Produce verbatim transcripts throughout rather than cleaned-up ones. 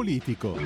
politico.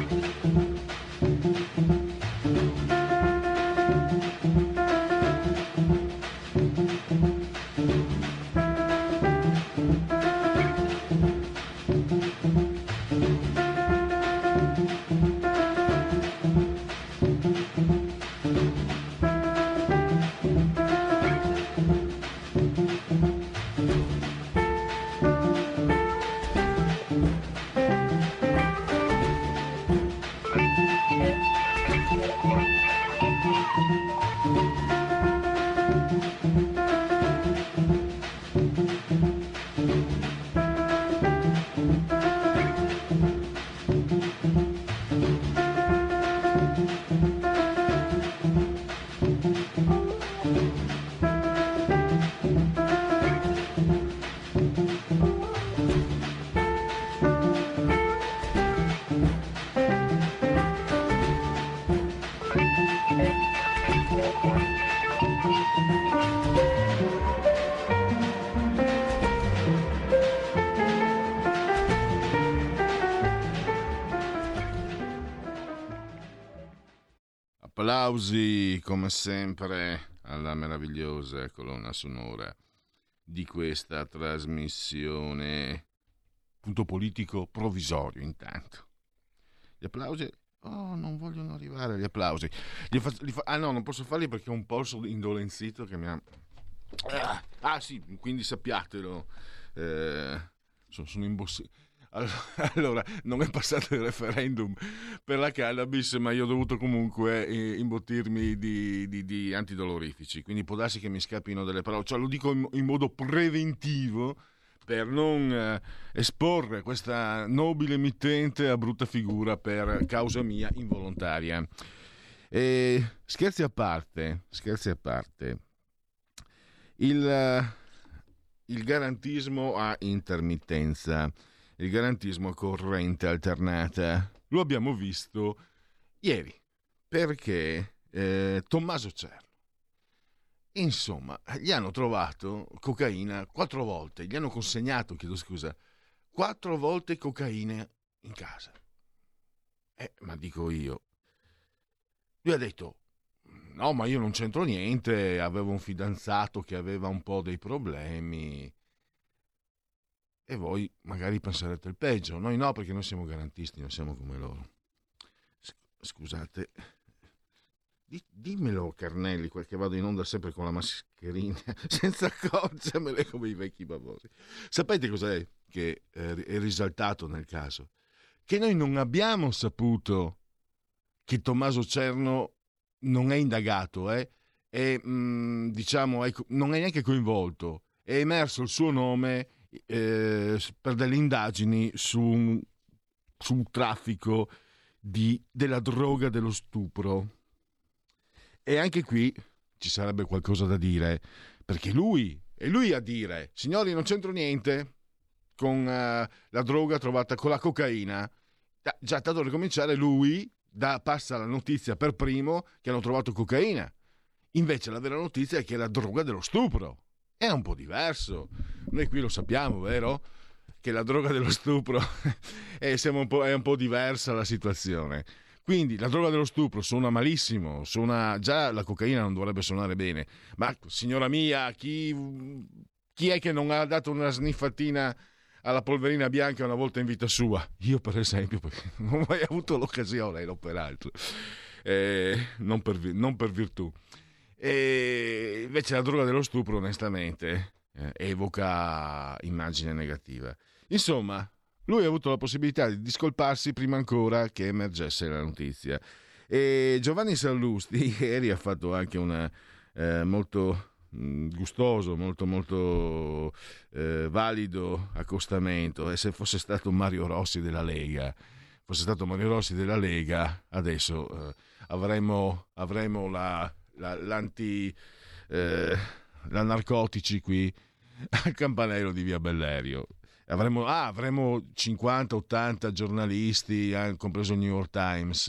Applausi come sempre alla meravigliosa colonna sonora di questa trasmissione. Punto politico provvisorio intanto. Gli applausi? Oh, non vogliono arrivare gli applausi. Li fa, li fa, ah no, non posso farli perché ho un polso indolenzito che mi ha... Ah, ah sì, quindi sappiatelo. Eh, sono, sono imbossato. Allora, non è passato il referendum per la cannabis, ma io ho dovuto comunque imbottirmi di, di, di antidolorifici, quindi può darsi che mi scappino delle parole, cioè lo dico in, in modo preventivo per non eh, esporre questa nobile emittente a brutta figura per causa mia involontaria. E, scherzi a parte, scherzi a parte, il, il garantismo a intermittenza, il garantismo a corrente alternata. Lo abbiamo visto ieri, perché eh, Tommaso Cerno, insomma, gli hanno trovato cocaina quattro volte, gli hanno consegnato, chiedo scusa, quattro volte cocaina in casa. Eh, ma dico io, lui ha detto, no, ma io non c'entro niente, avevo un fidanzato che aveva un po' dei problemi. E voi magari penserete il peggio, noi no, perché noi siamo garantisti, non siamo come loro. Scusate, dimmelo Carnelli, quel che vado in onda sempre con la mascherina, senza accorgermene come i vecchi babosi. Sapete cos'è che è risaltato nel caso? Che noi non abbiamo saputo che Tommaso Cerno non è indagato, eh? E mh, diciamo è, non è neanche coinvolto, è emerso il suo nome Eh, per delle indagini su un, su un traffico di, della droga, dello stupro. E anche qui ci sarebbe qualcosa da dire, perché lui è lui a dire, signori, non c'entro niente con uh, la droga trovata, con la cocaina. Da, già tanto per cominciare lui da, passa la notizia per primo che hanno trovato cocaina, invece la vera notizia è che è la droga dello stupro. È un po' diverso, noi qui lo sappiamo, vero? Che la droga dello stupro è, siamo un po', è un po' diversa la situazione. Quindi la droga dello stupro suona malissimo, suona, già la cocaina non dovrebbe suonare bene, ma signora mia, chi, chi è che non ha dato una sniffatina alla polverina bianca una volta in vita sua? Io per esempio, perché non ho mai avuto l'occasione, no, peraltro, eh, non, per, non per virtù. E invece la droga dello stupro onestamente eh, evoca immagine negativa. Insomma, lui ha avuto la possibilità di discolparsi prima ancora che emergesse la notizia. E Giovanni Sallusti ieri ha fatto anche una eh, molto mh, gustoso, molto molto eh, valido accostamento, e se fosse stato Mario Rossi della Lega fosse stato Mario Rossi della Lega adesso eh, avremmo avremmo la La, l'anti eh, la narcotici qui al campanello di via Bellerio. Avremo, ah, avremo cinquanta ottanta giornalisti, compreso il New York Times.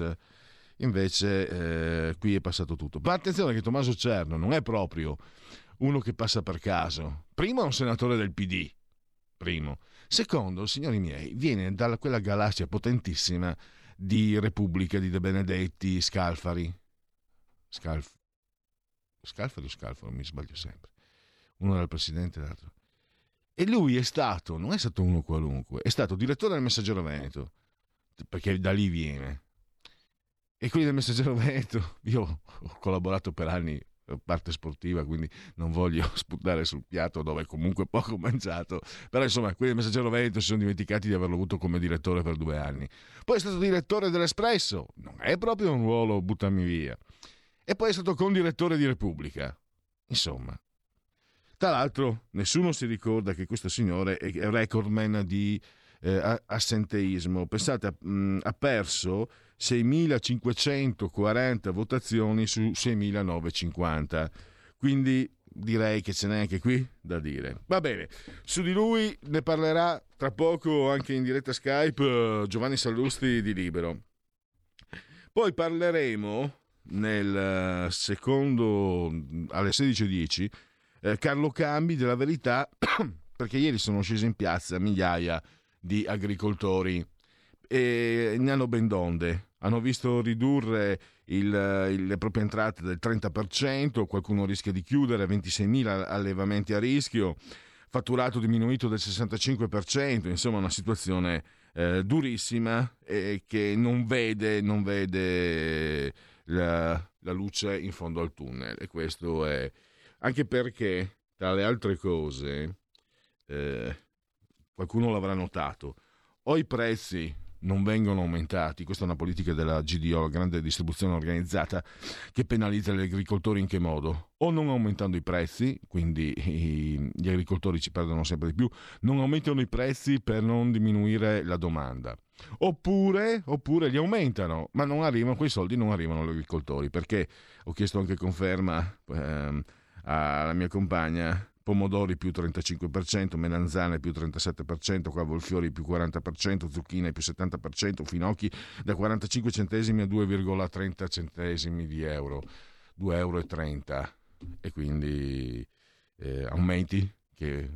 Invece eh, qui è passato tutto. Ma attenzione che Tommaso Cerno non è proprio uno che passa per caso. Prima è un senatore del P D, primo. Secondo, signori miei, viene da quella galassia potentissima di Repubblica di De Benedetti, Scalfari. Scalf... Scalfari o Scalfaro? Mi sbaglio sempre. Uno era il presidente, l'altro. E lui è stato, non è stato uno qualunque, è stato direttore del Messaggero Veneto, perché da lì viene. E quelli del Messaggero Veneto, io ho collaborato per anni parte sportiva, quindi non voglio sputare sul piatto dove comunque poco mangiato, però insomma quelli del Messaggero Veneto si sono dimenticati di averlo avuto come direttore per due anni. Poi è stato direttore dell'Espresso, non è proprio un ruolo buttami via, e poi è stato condirettore di Repubblica. Insomma, tra l'altro nessuno si ricorda che questo signore è recordman di eh, assenteismo. Pensate, mh, ha perso seimilacinquecentoquaranta votazioni su seimilanovecentocinquanta, quindi direi che ce n'è anche qui da dire. Va bene, su di lui ne parlerà tra poco anche in diretta Skype Giovanni Sallusti di Libero. Poi parleremo nel secondo alle sedici e dieci eh, Carlo Cambi della Verità, perché ieri sono scesi in piazza migliaia di agricoltori e ne hanno ben donde. Hanno visto ridurre il, il, le proprie entrate del trenta per cento, qualcuno rischia di chiudere, ventiseimila allevamenti a rischio, fatturato diminuito del sessantacinque per cento, insomma una situazione eh, durissima e che non vede, non vede la, la luce in fondo al tunnel. E questo è anche perché, tra le altre cose, eh, qualcuno l'avrà notato, o i prezzi non vengono aumentati, questa è una politica della G D O, la grande distribuzione organizzata, che penalizza gli agricoltori. In che modo? O non aumentando i prezzi, quindi gli agricoltori ci perdono sempre di più, non aumentano i prezzi per non diminuire la domanda, oppure, oppure li aumentano, ma non arrivano quei soldi, non arrivano agli agricoltori, perché ho chiesto anche conferma ehm, alla mia compagna. Pomodori più trentacinque per cento, melanzane più trentasette per cento, cavolfiori più quaranta per cento, zucchine più settanta per cento, finocchi da quarantacinque centesimi a due virgola trenta centesimi di euro, due virgola trenta euro. E quindi eh, aumenti che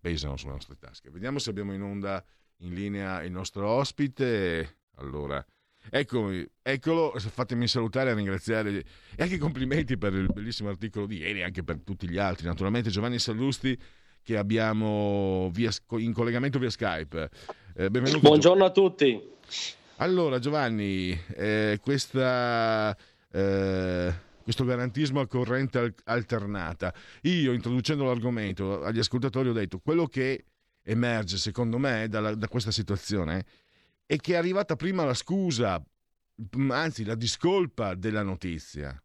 pesano sulle nostre tasche. Vediamo se abbiamo in onda in linea il nostro ospite. Allora, Eccomi, eccolo, fatemi salutare e ringraziare e anche complimenti per il bellissimo articolo di ieri, anche per tutti gli altri. Naturalmente Giovanni Sallusti che abbiamo via, in collegamento via Skype. Eh, benvenuto. Buongiorno a tutti. Allora Giovanni, eh, questa, eh, questo garantismo a corrente alternata. Io introducendo l'argomento agli ascoltatori ho detto quello che emerge secondo me dalla, da questa situazione e che è arrivata prima la scusa, anzi la discolpa della notizia,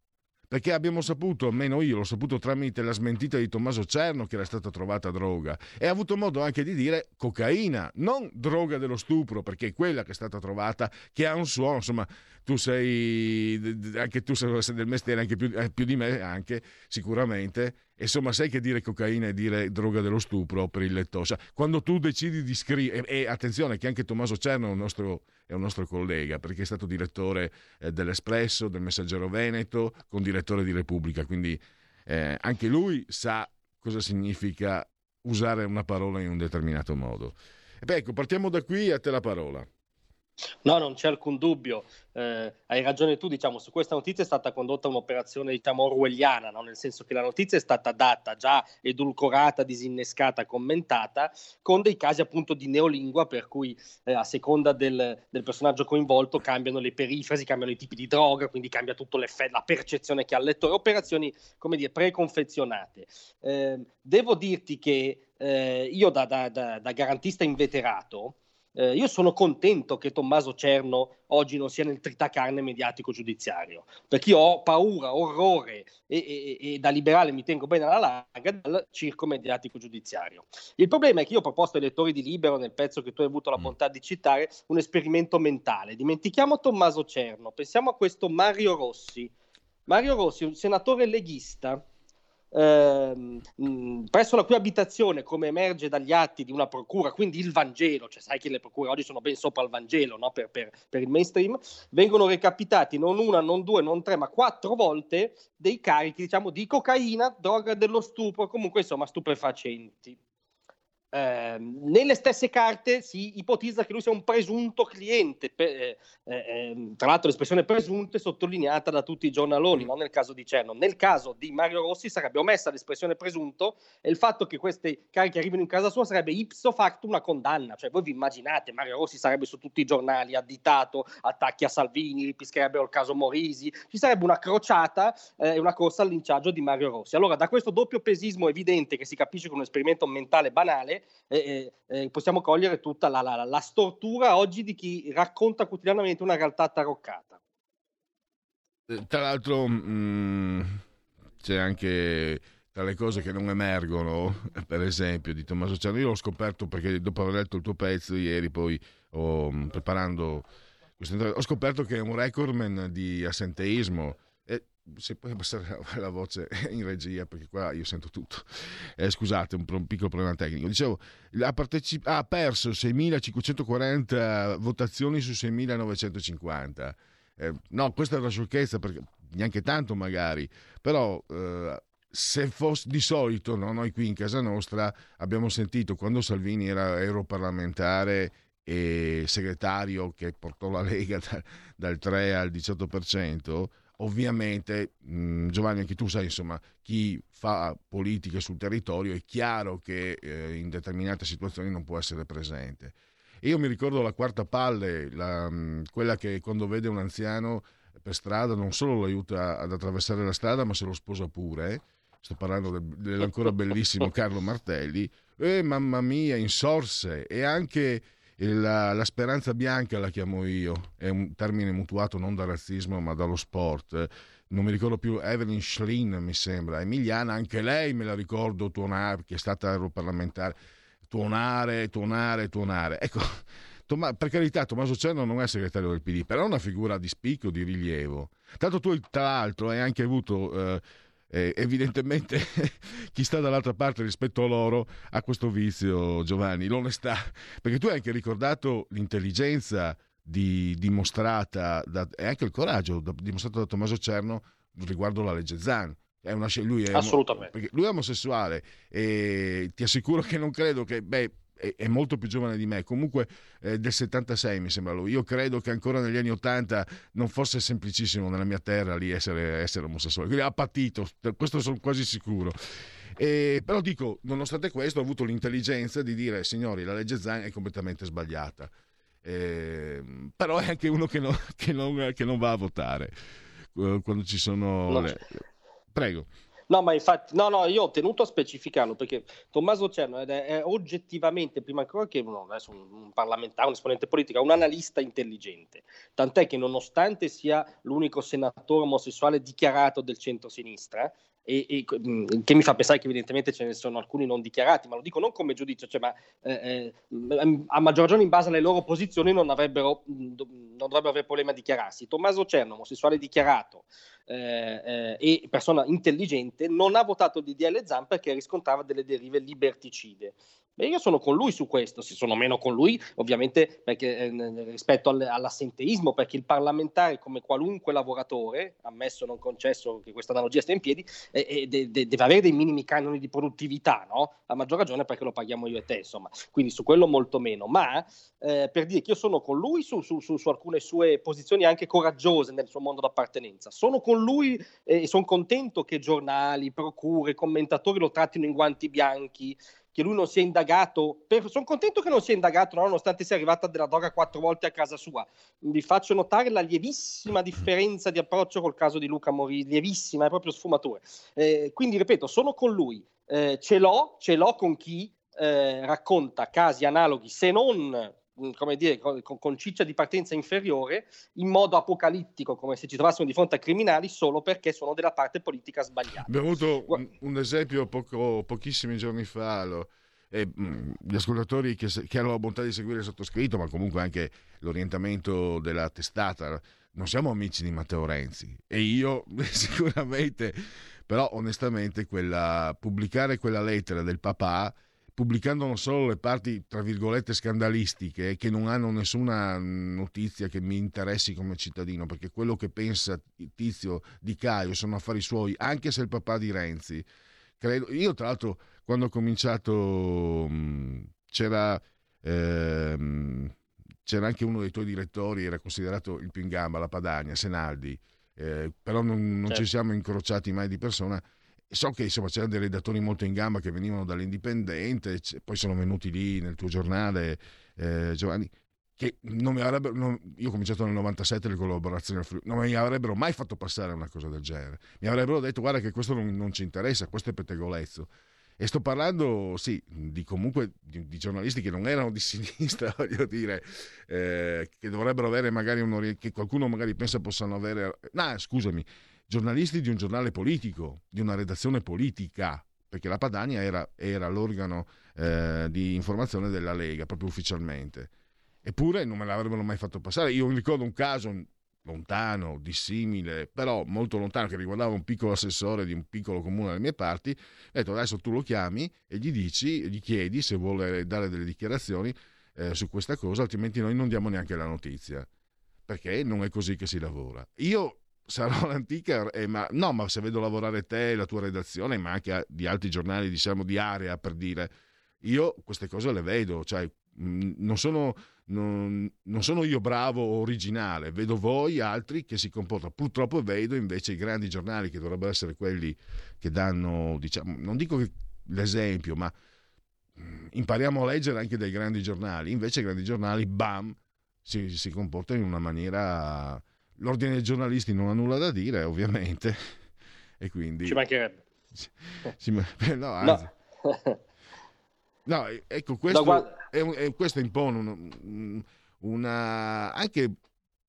perché abbiamo saputo, almeno io l'ho saputo tramite la smentita di Tommaso Cerno, che era stata trovata droga, e ha avuto modo anche di dire cocaina, non droga dello stupro, perché è quella che è stata trovata, che ha un suono, insomma, tu sei, anche tu sei del mestiere, anche più, più di me, anche sicuramente, insomma sai che dire cocaina e dire droga dello stupro per il lettoscia, quando tu decidi di scrivere, e, e attenzione che anche Tommaso Cerno è un nostro, è un nostro collega, perché è stato direttore eh, dell'Espresso, del Messaggero Veneto, con direttore di Repubblica, quindi eh, anche lui sa cosa significa usare una parola in un determinato modo. E beh, ecco, partiamo da qui, a te la parola. No, non c'è alcun dubbio, eh, hai ragione tu, diciamo, su questa notizia è stata condotta un'operazione, diciamo, orwelliana, no? Nel senso che la notizia è stata data, già edulcorata, disinnescata, commentata, con dei casi appunto di neolingua, per cui eh, a seconda del, del personaggio coinvolto cambiano le perifrasi, cambiano i tipi di droga, quindi cambia tutto l'effetto, la percezione che ha il lettore, operazioni, come dire, preconfezionate. Eh, devo dirti che eh, io da, da, da, da garantista inveterato, Eh, io sono contento che Tommaso Cerno oggi non sia nel tritacarne mediatico giudiziario, perché io ho paura, orrore e, e, e da liberale mi tengo bene alla larga dal circo mediatico giudiziario. Il problema è che io ho proposto ai lettori di Libero, nel pezzo che tu hai avuto la bontà di citare, un esperimento mentale. Dimentichiamo Tommaso Cerno, pensiamo a questo Mario Rossi. Mario Rossi, un senatore leghista, Ehm, mh, presso la cui abitazione, come emerge dagli atti di una procura, quindi il Vangelo, cioè sai che le procure oggi sono ben sopra il Vangelo, no? per, per, per il mainstream, vengono recapitati non una, non due, non tre, ma quattro volte dei carichi, diciamo, di cocaina, droga dello stupro, comunque insomma stupefacenti. Eh, nelle stesse carte si ipotizza che lui sia un presunto cliente, per, eh, eh, tra l'altro l'espressione presunto è sottolineata da tutti i giornaloni, non nel caso di Cerno. Nel caso di Mario Rossi sarebbe omessa l'espressione presunto e il fatto che queste cariche arrivino in casa sua sarebbe ipso facto una condanna. Cioè voi vi immaginate, Mario Rossi sarebbe su tutti i giornali additato, attacchi a Salvini, ripischerebbero il caso Morisi, ci sarebbe una crociata e eh, una corsa al linciaggio di Mario Rossi. Allora da questo doppio pesismo evidente, che si capisce con un esperimento mentale banale, Eh, eh, possiamo cogliere tutta la, la, la stortura oggi di chi racconta quotidianamente una realtà taroccata. Tra l'altro mh, c'è anche tra le cose che non emergono, per esempio di Tommaso Cerno. Io l'ho scoperto perché dopo aver letto il tuo pezzo ieri, poi ho, preparando questo, ho scoperto che è un recordman di assenteismo. Se puoi abbassare la voce in regia, perché qua io sento tutto, eh, scusate, un, un piccolo problema tecnico. Dicevo, ha, partecip- ha perso seimilacinquecentoquaranta votazioni su seimilanovecentocinquanta. Eh, no, questa è una sciocchezza, perché neanche tanto magari, però eh, se fosse di solito, no, noi qui in casa nostra abbiamo sentito, quando Salvini era europarlamentare e segretario che portò la Lega da, dal tre al diciotto per cento, ovviamente, Giovanni, anche tu sai, insomma, chi fa politica sul territorio è chiaro che eh, in determinate situazioni non può essere presente. E io mi ricordo la quarta palle, la, quella che quando vede un anziano per strada non solo lo aiuta ad attraversare la strada, ma se lo sposa pure. Sto parlando dell'ancora bellissimo Carlo Martelli. E mamma mia, insorse. E anche La, la speranza bianca la chiamo io, è un termine mutuato non dal razzismo ma dallo sport, non mi ricordo più, Evelyn Schlin mi sembra, emiliana, anche lei me la ricordo tuonare, che è stata europarlamentare, tuonare, tuonare, tuonare. Ecco, Toma, per carità, Tommaso Cerno non è segretario del P D, però è una figura di spicco, di rilievo. Tanto tu, tra l'altro, hai anche avuto... Eh, Eh, evidentemente chi sta dall'altra parte rispetto a loro ha questo vizio, Giovanni, l'onestà, perché tu hai anche ricordato l'intelligenza di, dimostrata da, e anche il coraggio da, dimostrato da Tommaso Cerno riguardo la legge Zan. È una, lui, è, Assolutamente. Lui è omosessuale e ti assicuro che non credo che... Beh, è molto più giovane di me, comunque eh, del settantasei mi sembra lui. Io credo che ancora negli anni ottanta non fosse semplicissimo nella mia terra lì essere, essere omosessuale, quindi ha patito, questo sono quasi sicuro. E, però dico, nonostante questo ho avuto l'intelligenza di dire, signori, la legge Zan è completamente sbagliata, e, però è anche uno che non, che non, che non va a votare quando ci sono no. le... prego. No, ma infatti, no, no, io ho tenuto a specificarlo perché Tommaso Cerno è, è oggettivamente, prima ancora che uno, adesso un, un parlamentare, un esponente politico, un analista intelligente. Tant'è che, nonostante sia l'unico senatore omosessuale dichiarato del centro-sinistra, E, e, che mi fa pensare che evidentemente ce ne sono alcuni non dichiarati, ma lo dico non come giudizio, cioè, ma eh, eh, a maggior ragione in base alle loro posizioni non avrebbero non dovrebbero avere problemi a dichiararsi. Tommaso Cerno, omosessuale dichiarato eh, eh, e persona intelligente, non ha votato il D D L Zan perché riscontrava delle derive liberticide. Beh, io sono con lui su questo, se sono meno con lui ovviamente perché, eh, rispetto all- all'assenteismo, perché il parlamentare, come qualunque lavoratore, ammesso non concesso che questa analogia stia in piedi, eh, eh, de- de- deve avere dei minimi canoni di produttività, no? A maggior ragione perché lo paghiamo io e te, insomma, quindi su quello molto meno, ma eh, per dire che io sono con lui su, su, su, su alcune sue posizioni anche coraggiose nel suo mondo d'appartenenza, sono con lui eh, e sono contento che giornali, procure, commentatori lo trattino in guanti bianchi, che lui non sia indagato, per... sono contento che non sia indagato, no? Nonostante sia arrivata della droga quattro volte a casa sua. Vi faccio notare la lievissima differenza di approccio col caso di Luca Morì, lievissima, è proprio sfumatura. Eh, quindi, ripeto, sono con lui, eh, ce l'ho, ce l'ho con chi eh, racconta casi analoghi, se non... come dire, con, con ciccia di partenza inferiore, in modo apocalittico, come se ci trovassimo di fronte a criminali solo perché sono della parte politica sbagliata. Abbiamo avuto un, un esempio poco, pochissimi giorni fa, lo, e, mh, gli ascoltatori che, che hanno la bontà di seguire il sottoscritto, ma comunque anche l'orientamento della testata, non siamo amici di Matteo Renzi e io sicuramente, però onestamente quella, pubblicare quella lettera del papà pubblicando non solo le parti tra virgolette scandalistiche che non hanno nessuna notizia che mi interessi come cittadino, perché quello che pensa Tizio di Caio sono affari suoi, anche se il papà di Renzi credo, io tra l'altro quando ho cominciato c'era, ehm, c'era anche uno dei tuoi direttori, era considerato il più in gamba, la Padania, Senaldi, eh, però non, non certo. ci siamo incrociati mai di persona. So che insomma c'erano dei redattori molto in gamba che venivano dall'Indipendente, poi sono venuti lì nel tuo giornale, eh, Giovanni, che non mi avrebbero, non, io ho cominciato nel novantasette le collaborazioni al Friuli, non mi avrebbero mai fatto passare una cosa del genere, mi avrebbero detto guarda che questo non, non ci interessa, questo è pettegolezzo. E sto parlando, sì, di comunque di, di giornalisti che non erano di sinistra, voglio dire, eh, che dovrebbero avere magari un, che qualcuno magari pensa possano avere, no scusami, giornalisti di un giornale politico, di una redazione politica, perché la Padania era, era l'organo eh, di informazione della Lega, proprio ufficialmente. Eppure non me l'avrebbero mai fatto passare. Io mi ricordo un caso lontano, dissimile, però molto lontano, che riguardava un piccolo assessore di un piccolo comune alle mie parti. Ho detto adesso tu lo chiami e gli dici, gli chiedi se vuole dare delle dichiarazioni eh, su questa cosa, altrimenti noi non diamo neanche la notizia, perché non è così che si lavora. Io sarò l'antica, eh, ma no, ma se vedo lavorare te, la tua redazione, ma anche di altri giornali, diciamo, di area, per dire, io queste cose le vedo, cioè mh, non sono non, non sono io bravo o originale, vedo voi altri che si comportano, purtroppo vedo invece i grandi giornali che dovrebbero essere quelli che danno, diciamo, non dico che l'esempio, ma mh, impariamo a leggere anche dai grandi giornali, invece i grandi giornali, bam, si, si comportano in una maniera. L'ordine dei giornalisti non ha nulla da dire, ovviamente, e quindi ci mancherebbe. Ci... No, anzi. No. No, ecco, questo, no, guarda... è un, è, questo impone un, una anche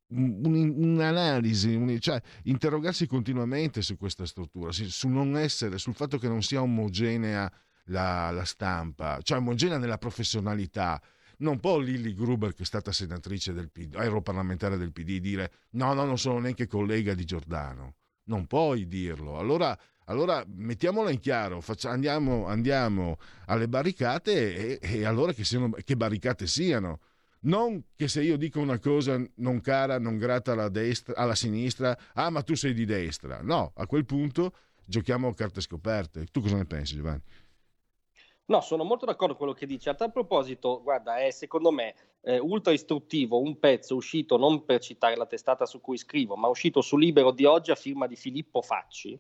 un, un'analisi, un, cioè interrogarsi continuamente su questa struttura, sul non essere, sul fatto che non sia omogenea la, la stampa, cioè omogenea nella professionalità. Non può Lilli Gruber, che è stata senatrice del P D, europarlamentare del P D, dire no, no, non sono neanche collega di Giordano. Non puoi dirlo. Allora, allora mettiamola in chiaro, faccia, andiamo, andiamo alle barricate e, e allora che, siano, che barricate siano. Non che se io dico una cosa non cara, non grata alla destra, alla sinistra, ah ma tu sei di destra. No, a quel punto giochiamo a carte scoperte. Tu cosa ne pensi, Giovanni? No, sono molto d'accordo con quello che dici. A tal proposito, guarda, è secondo me eh, ultra istruttivo un pezzo uscito, non per citare la testata su cui scrivo, ma uscito su Libero di oggi a firma di Filippo Facci,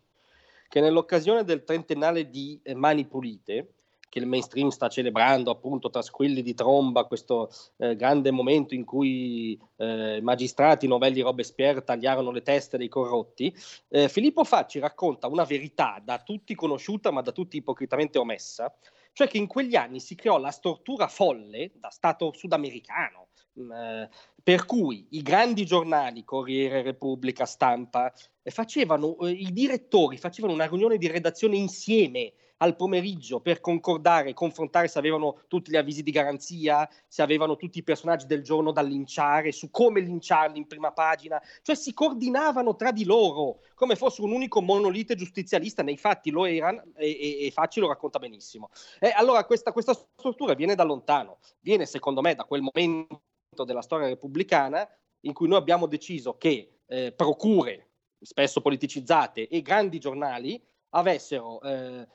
che nell'occasione del trentennale di eh, Mani Pulite, che il mainstream sta celebrando appunto tra squilli di tromba, questo eh, grande momento in cui eh, magistrati, novelli Robespierre tagliarono le teste dei corrotti, eh, Filippo Facci racconta una verità da tutti conosciuta ma da tutti ipocritamente omessa, cioè che in quegli anni si creò la stortura folle da Stato sudamericano, eh, per cui i grandi giornali, Corriere, Repubblica, Stampa, eh, facevano, eh, i direttori facevano una riunione di redazione insieme al pomeriggio per concordare, confrontare se avevano tutti gli avvisi di garanzia, se avevano tutti i personaggi del giorno da linciare, su come linciarli in prima pagina, cioè si coordinavano tra di loro come fossero un unico monolite giustizialista, nei fatti lo erano e, e, e Facci lo racconta benissimo. E allora questa, questa struttura viene da lontano, viene secondo me da quel momento della storia repubblicana in cui noi abbiamo deciso che eh, procure, spesso politicizzate, e grandi giornali avessero, eh,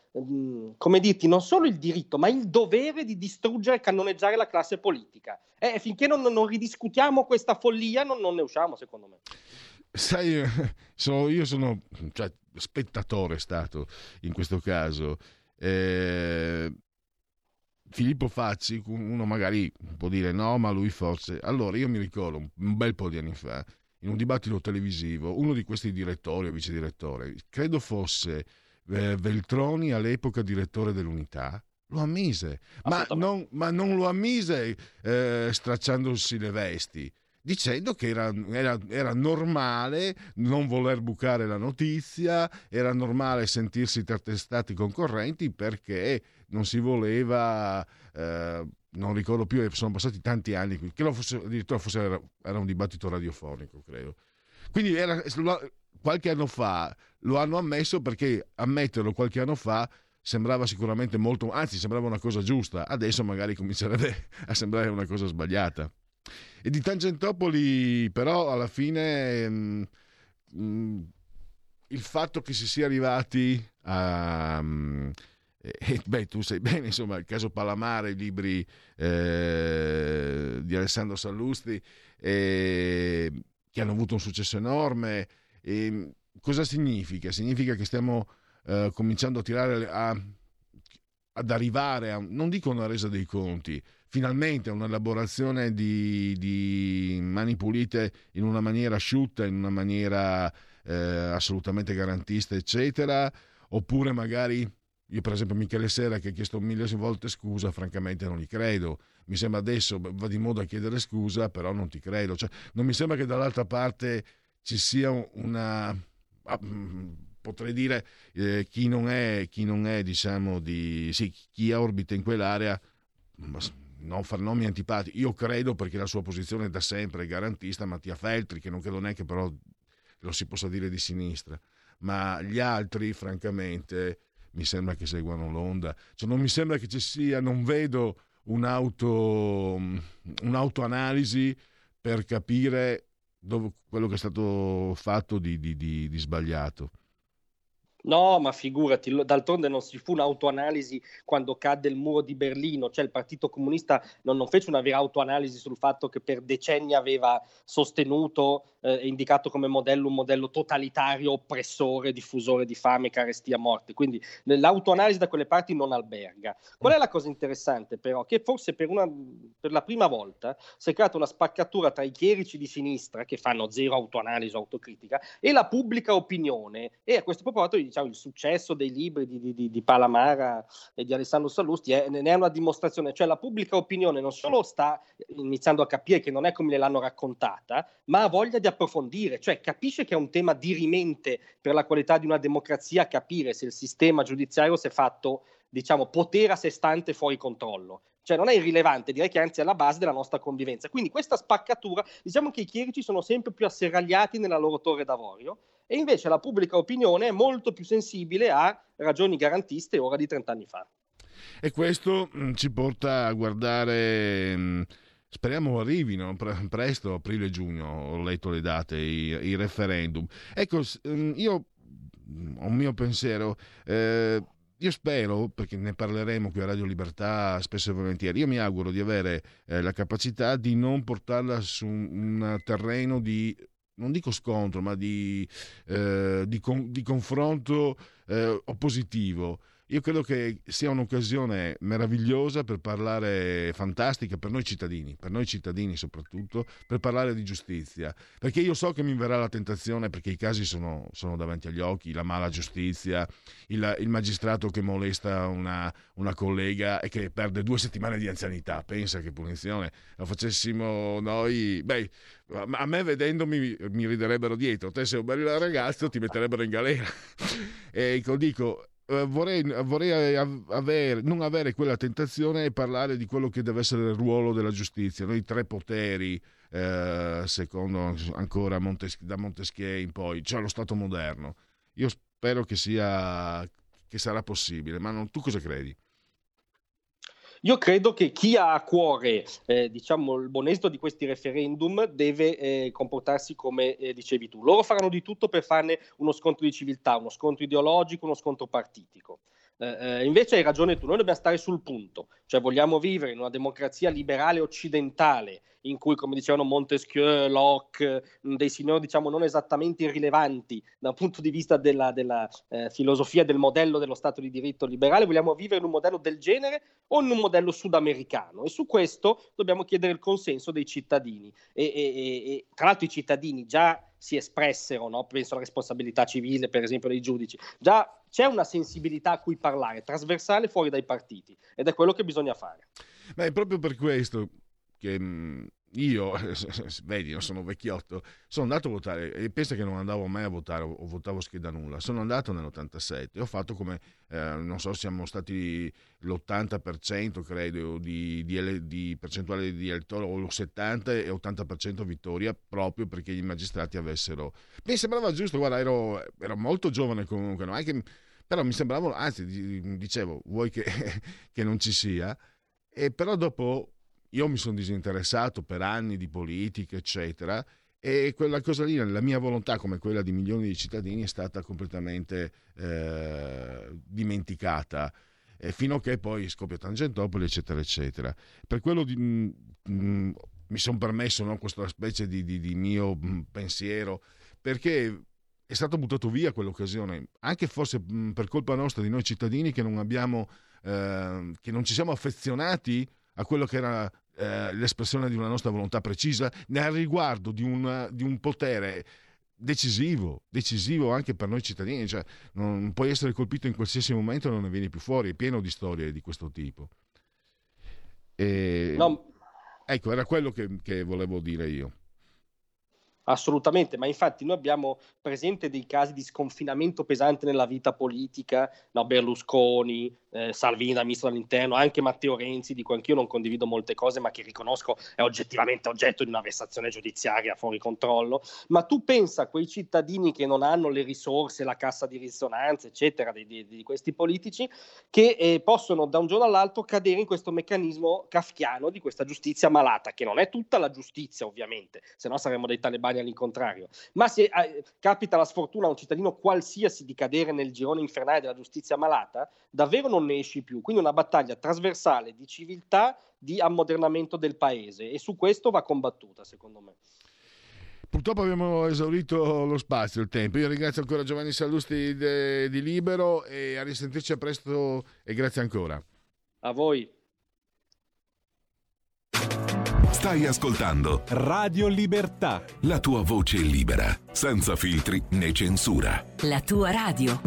come dirti, non solo il diritto, ma il dovere di distruggere e cannoneggiare la classe politica. Eh, finché non, non ridiscutiamo questa follia, non, non ne usciamo, secondo me. Sai, so, io sono cioè, spettatore stato in questo caso. Eh, Filippo Facci, uno magari può dire no, ma lui forse... Allora, io mi ricordo un bel po' di anni fa, in un dibattito televisivo, uno di questi direttori o vice direttori, credo fosse... Veltroni, all'epoca direttore dell'Unità, lo ammise, ma non, ma non lo ammise eh, stracciandosi le vesti, dicendo che era, era, era normale non voler bucare la notizia, era normale sentirsi tra testati concorrenti perché non si voleva, eh, non ricordo più, sono passati tanti anni, che lo fosse, addirittura fosse, era, era un dibattito radiofonico, credo. Quindi era... Qualche anno fa lo hanno ammesso perché ammetterlo qualche anno fa sembrava sicuramente molto, anzi sembrava una cosa giusta, adesso magari comincerebbe a sembrare una cosa sbagliata. E di Tangentopoli però alla fine mh, mh, il fatto che si sia arrivati a, mh, E, e, beh, tu sai bene, insomma, il caso Palamara, i libri eh, di Alessandro Sallusti, eh, che hanno avuto un successo enorme. E cosa significa? Significa che stiamo eh, cominciando a tirare a, ad arrivare a, non dico una resa dei conti, finalmente a un'elaborazione di, di mani pulite in una maniera asciutta, in una maniera eh, assolutamente garantista, eccetera. Oppure magari, io per esempio Michele Serra, che ha chiesto mille volte scusa, francamente non gli credo. Mi sembra adesso va di moda a chiedere scusa, però non ti credo. Cioè, non mi sembra che dall'altra parte ci sia una, potrei dire, eh, chi non è, chi non è, diciamo, di sì, chi orbita in quell'area, non far nomi antipatici. Io credo, perché la sua posizione è da sempre garantista, Mattia Feltri, che non credo neanche però lo si possa dire di sinistra, ma gli altri, francamente, mi sembra che seguano l'onda. Cioè, non mi sembra che ci sia, non vedo un'auto, un'autoanalisi per capire dove, quello che è stato fatto di, di, di, di sbagliato. No, ma figurati, d'altronde non si fu un'autoanalisi quando cadde il muro di Berlino, cioè il Partito Comunista non, non fece una vera autoanalisi sul fatto che per decenni aveva sostenuto e eh, indicato come modello un modello totalitario, oppressore, diffusore di fame, carestia, morte. Quindi l'autoanalisi da quelle parti non alberga. Qual è la cosa interessante però? Che forse per, una, per la prima volta si è creata una spaccatura tra i chierici di sinistra, che fanno zero autoanalisi o autocritica, e la pubblica opinione. E a questo proposito, diciamo, il successo dei libri di, di, di Palamara e di Alessandro Sallusti è, ne è una dimostrazione, cioè la pubblica opinione non solo sta iniziando a capire che non è come le l'hanno raccontata, ma ha voglia di approfondire, cioè capisce che è un tema dirimente per la qualità di una democrazia capire se il sistema giudiziario si è fatto, diciamo, potere a sé stante fuori controllo. Cioè non è irrilevante, direi che anzi è alla base della nostra convivenza. Quindi questa spaccatura, diciamo che i chierici sono sempre più asserragliati nella loro torre d'avorio e invece la pubblica opinione è molto più sensibile a ragioni garantiste ora di trent'anni fa. E questo mh, ci porta a guardare, mh, speriamo arrivino pre- presto, aprile-giugno, ho letto le date, i, i referendum. Ecco, mh, io ho un mio pensiero, eh, io spero, perché ne parleremo qui a Radio Libertà spesso e volentieri, io mi auguro di avere eh, la capacità di non portarla su un terreno di, non dico scontro, ma di, eh, di, con, di confronto eh, oppositivo. Io credo che sia un'occasione meravigliosa per parlare, fantastica per noi cittadini, per noi cittadini soprattutto, per parlare di giustizia. Perché io so che mi verrà la tentazione, perché i casi sono, sono davanti agli occhi, la mala giustizia, il, il magistrato che molesta una, una collega e che perde due settimane di anzianità. Pensa che punizione, lo facessimo noi... Beh, a me vedendomi mi riderebbero dietro. Te sei un bel ragazzo, ti metterebbero in galera. E dico... Vorrei, vorrei avere, non avere quella tentazione e parlare di quello che deve essere il ruolo della giustizia. Noi tre poteri, eh, secondo ancora Montesquieu, da Montesquieu in poi, cioè lo Stato moderno. Io spero che sia, che sarà possibile, ma non, tu cosa credi? Io credo che chi ha a cuore eh, diciamo, il buon esito di questi referendum deve eh, comportarsi come eh, dicevi tu. Loro faranno di tutto per farne uno scontro di civiltà, uno scontro ideologico, uno scontro partitico. Eh, invece hai ragione tu, noi dobbiamo stare sul punto, cioè vogliamo vivere in una democrazia liberale occidentale in cui, come dicevano Montesquieu, Locke, dei signori diciamo non esattamente irrilevanti dal punto di vista della, della eh, filosofia del modello dello Stato di diritto liberale, vogliamo vivere in un modello del genere o in un modello sudamericano? E su questo dobbiamo chiedere il consenso dei cittadini e, e, e, e tra l'altro i cittadini già si espressero, no? Penso alla responsabilità civile, per esempio, dei giudici. Già c'è una sensibilità a cui parlare, trasversale fuori dai partiti, ed è quello che bisogna fare. Ma è proprio per questo che io, vedi, io sono vecchiotto, sono andato a votare e pensa che non andavo mai a votare o votavo scheda nulla. Sono andato nell'ottantasette e ho fatto come, eh, non so, siamo stati l'ottanta per cento credo di, di, di percentuale di elettori o settanta e ottanta per cento vittoria proprio perché i magistrati avessero... Mi sembrava giusto, guarda, ero, ero molto giovane comunque, no? Anche, però mi sembrava, anzi dicevo, vuoi che, che non ci sia? E però dopo... Io mi sono disinteressato per anni di politica, eccetera, e quella cosa lì, la mia volontà, come quella di milioni di cittadini, è stata completamente eh, dimenticata. eh, fino a che poi scoppia Tangentopoli, eccetera eccetera. Per quello di, mh, mh, mi sono permesso, no, questa specie di, di, di mio mh, pensiero, perché è stato buttato via quell'occasione, anche forse mh, per colpa nostra, di noi cittadini, che non abbiamo eh, che non ci siamo affezionati a quello che era eh, l'espressione di una nostra volontà precisa nel riguardo di, una, di un potere decisivo, decisivo anche per noi cittadini. Cioè, non puoi essere colpito in qualsiasi momento e non ne vieni più fuori. È pieno di storie di questo tipo. E... No. Ecco, era quello che, che volevo dire io. Assolutamente, ma infatti noi abbiamo presente dei casi di sconfinamento pesante nella vita politica, no? Berlusconi, eh, Salvini da ministro dell'interno, anche Matteo Renzi, dico anch'io non condivido molte cose, ma che riconosco è oggettivamente oggetto di una vessazione giudiziaria fuori controllo. Ma tu pensa a quei cittadini che non hanno le risorse, la cassa di risonanza, eccetera, di, di, di questi politici, che eh, possono da un giorno all'altro cadere in questo meccanismo kafkiano di questa giustizia malata, che non è tutta la giustizia ovviamente, se no saremmo dei talebani all'incontrario, ma se eh, capita la sfortuna a un cittadino qualsiasi di cadere nel girone infernale della giustizia malata, davvero non ne esci più. Quindi una battaglia trasversale di civiltà, di ammodernamento del paese, e su questo va combattuta, secondo me. Purtroppo abbiamo esaurito lo spazio, il tempo. Io ringrazio ancora Giovanni Sallusti de, di Libero, e a risentirci a presto, e grazie ancora. A voi. Stai ascoltando Radio Libertà, la tua voce libera, senza filtri né censura. La tua radio.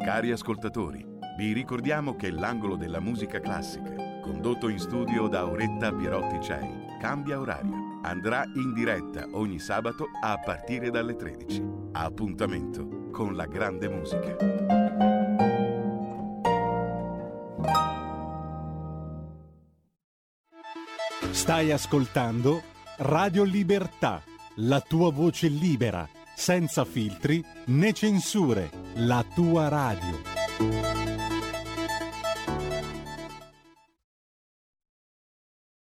Cari ascoltatori, vi ricordiamo che l'angolo della musica classica, condotto in studio da Auretta Pierotti Cei, cambia orario. Andrà in diretta ogni sabato a partire dalle tredici. Appuntamento con la grande musica. Stai ascoltando Radio Libertà, la tua voce libera, senza filtri né censure, la tua radio.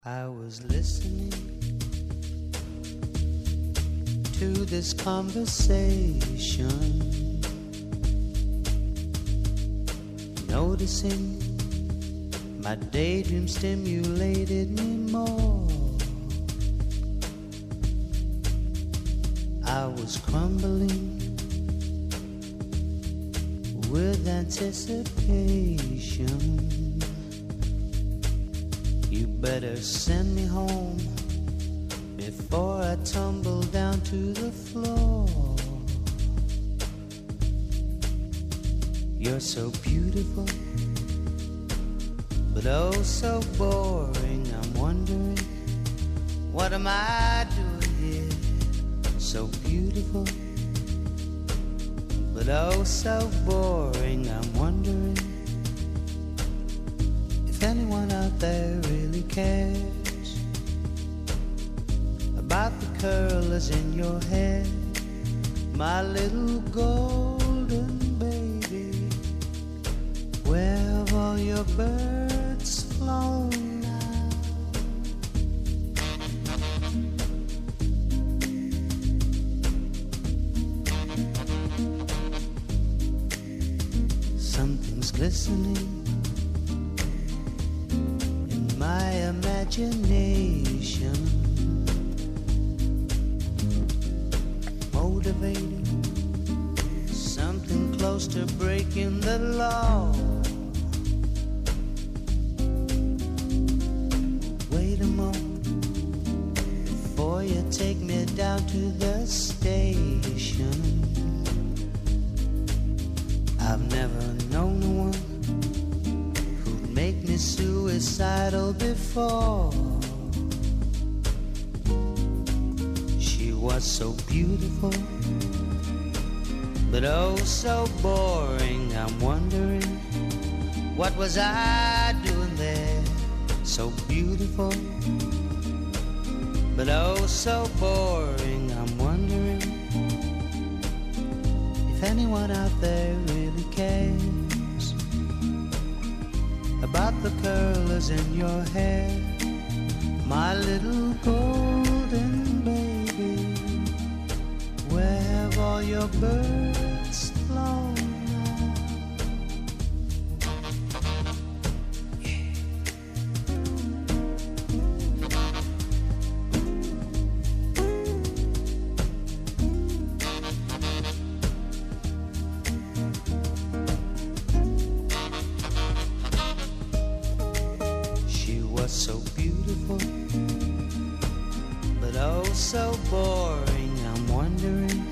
I was listening to this conversation, noticing my daydream stimulated me more. I was crumbling with anticipation. You better send me home before I tumble down to the floor. You're so beautiful, but oh so boring. I'm wondering, what am I doing here? So beautiful, but oh so boring. I'm wondering if anyone out there really cares about the curlers in your hair, my little golden. Where have all your birds flown now? Something's glistening in my imagination, motivating something close to breaking the law. Take me down to the station. I've never known no one who'd make me suicidal before. She was so beautiful, but oh so boring. I'm wondering, what was I doing there? So beautiful, but oh so boring. I'm wondering if anyone out there really cares about the curlers in your hair, my little golden baby. your bird's flown on. She was so beautiful, but oh so boring. I'm wondering,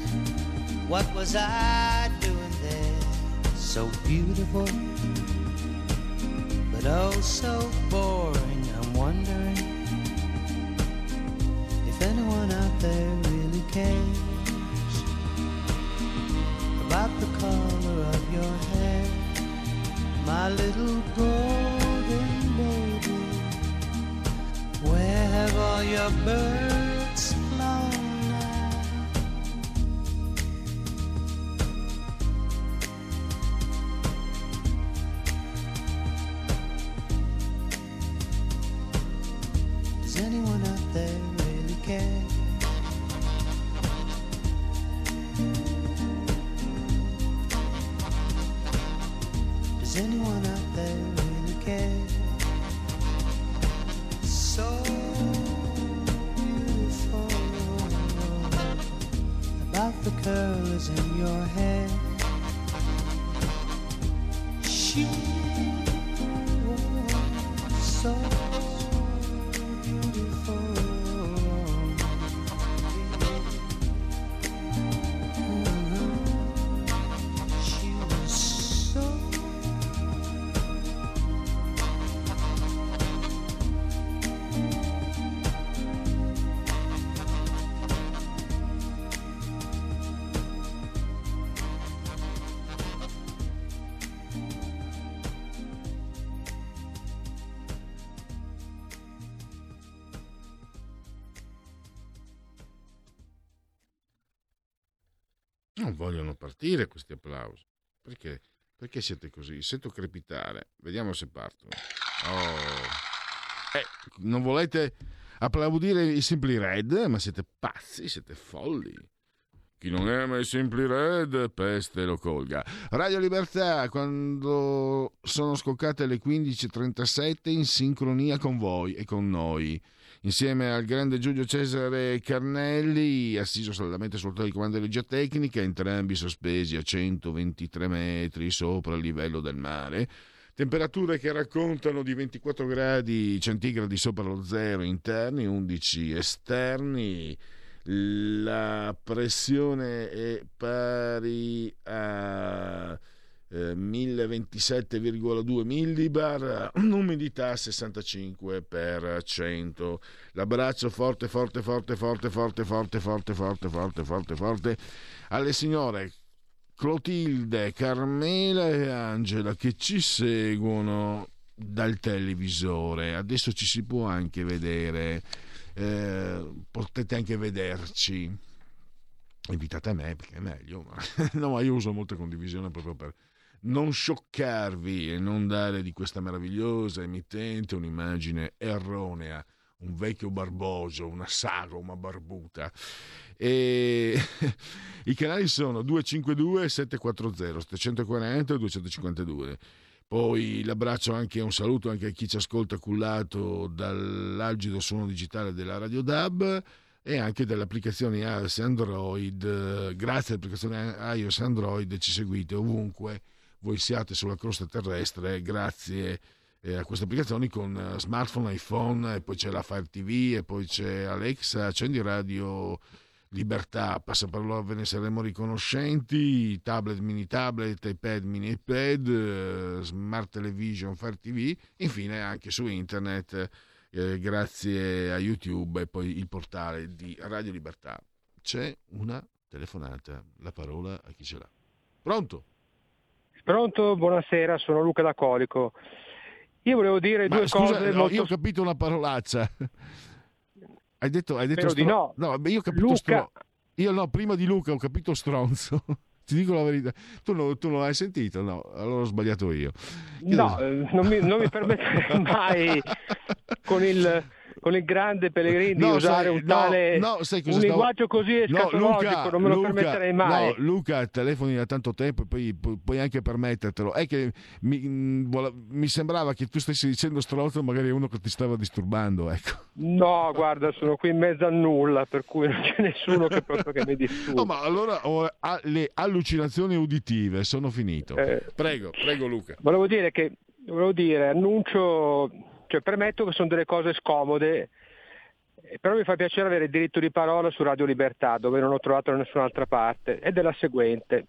what was I doing there? So beautiful, but oh so boring. I'm wondering if anyone out there really cares about the color of your hair, my little golden baby. Where have all your birds flown? Anyone out there really care? Does anyone out there really care? So beautiful, about the curls in your hair. She was so non vogliono partire questi applausi. Perché? Perché siete così? Sento crepitare. Vediamo se partono. Oh. Eh, non volete applaudire i Simply Red? Ma siete pazzi, siete folli. Chi non ama i Simply Red, peste lo colga. Radio Libertà, quando sono scoccate le quindici e trentasette in sincronia con voi e con noi. Insieme al grande Giulio Cesare Carnelli, assiso solamente sul telecomando di regia tecnica, entrambi sospesi a centoventitré metri sopra il livello del mare. Temperature che raccontano di ventiquattro gradi centigradi sopra lo zero interni, undici esterni. La pressione è pari a mille ventisette virgola due millibar, umidità sessantacinque per cento. L'abbraccio forte forte forte forte forte forte forte forte forte forte forte alle signore Clotilde, Carmela e Angela che ci seguono dal televisore. Adesso ci si può anche vedere, eh, potete anche vederci. Invitate a me perché è meglio. No, ma io uso molta condivisione proprio per non scioccarvi e non dare di questa meravigliosa emittente un'immagine erronea, un vecchio barboso, una sagoma barbuta. E i canali sono duecentocinquantadue, settecentoquattro zero, settecentoquaranta e duecentocinquantadue. Poi l'abbraccio anche un saluto anche a chi ci ascolta cullato dall'algido suono digitale della Radio D A B e anche dell'applicazione iOS Android. Grazie all'applicazione iOS Android ci seguite ovunque voi siate sulla crosta terrestre, grazie a queste applicazioni con smartphone, iPhone, e poi c'è la Fire T V e poi c'è Alexa. Accendi Radio Libertà, passaparola, ve ne saremo riconoscenti. Tablet, mini tablet, iPad, mini iPad, Smart Television, Fire T V, infine anche su internet. Eh, grazie a YouTube e poi il portale di Radio Libertà. C'è una telefonata, la parola a chi ce l'ha. Pronto? Pronto, buonasera, sono Luca da Colico. Io volevo dire Ma due scusa, cose. No, molto... Io ho capito una parolaccia. Hai detto, hai detto Spero stro... di no. No, io ho capito Luca... stro... Io no, prima di Luca ho capito stronzo. Ti dico la verità, tu, no, tu non l'hai sentito? No, allora ho sbagliato io. Che no, non mi, non mi permetterei mai con il, con il grande Pellegrini no, di usare sai, un tale no, no, sai cosa un stavo... linguaggio così escatologico, no, non me lo Luca, permetterei mai. No, Luca, telefoni da tanto tempo e poi pu- puoi anche permettertelo. È che mi, mh, mi sembrava che tu stessi dicendo stronzo, magari uno che ti stava disturbando, ecco. No, guarda, sono qui in mezzo a nulla, per cui non c'è nessuno che proprio che mi disturba. No, ma allora ho, a, le allucinazioni uditive sono finito. Eh, prego, prego Luca. Volevo dire che volevo dire, annuncio Cioè, premetto che sono delle cose scomode, però mi fa piacere avere il diritto di parola su Radio Libertà, dove non ho trovato da nessun'altra parte, ed è la seguente.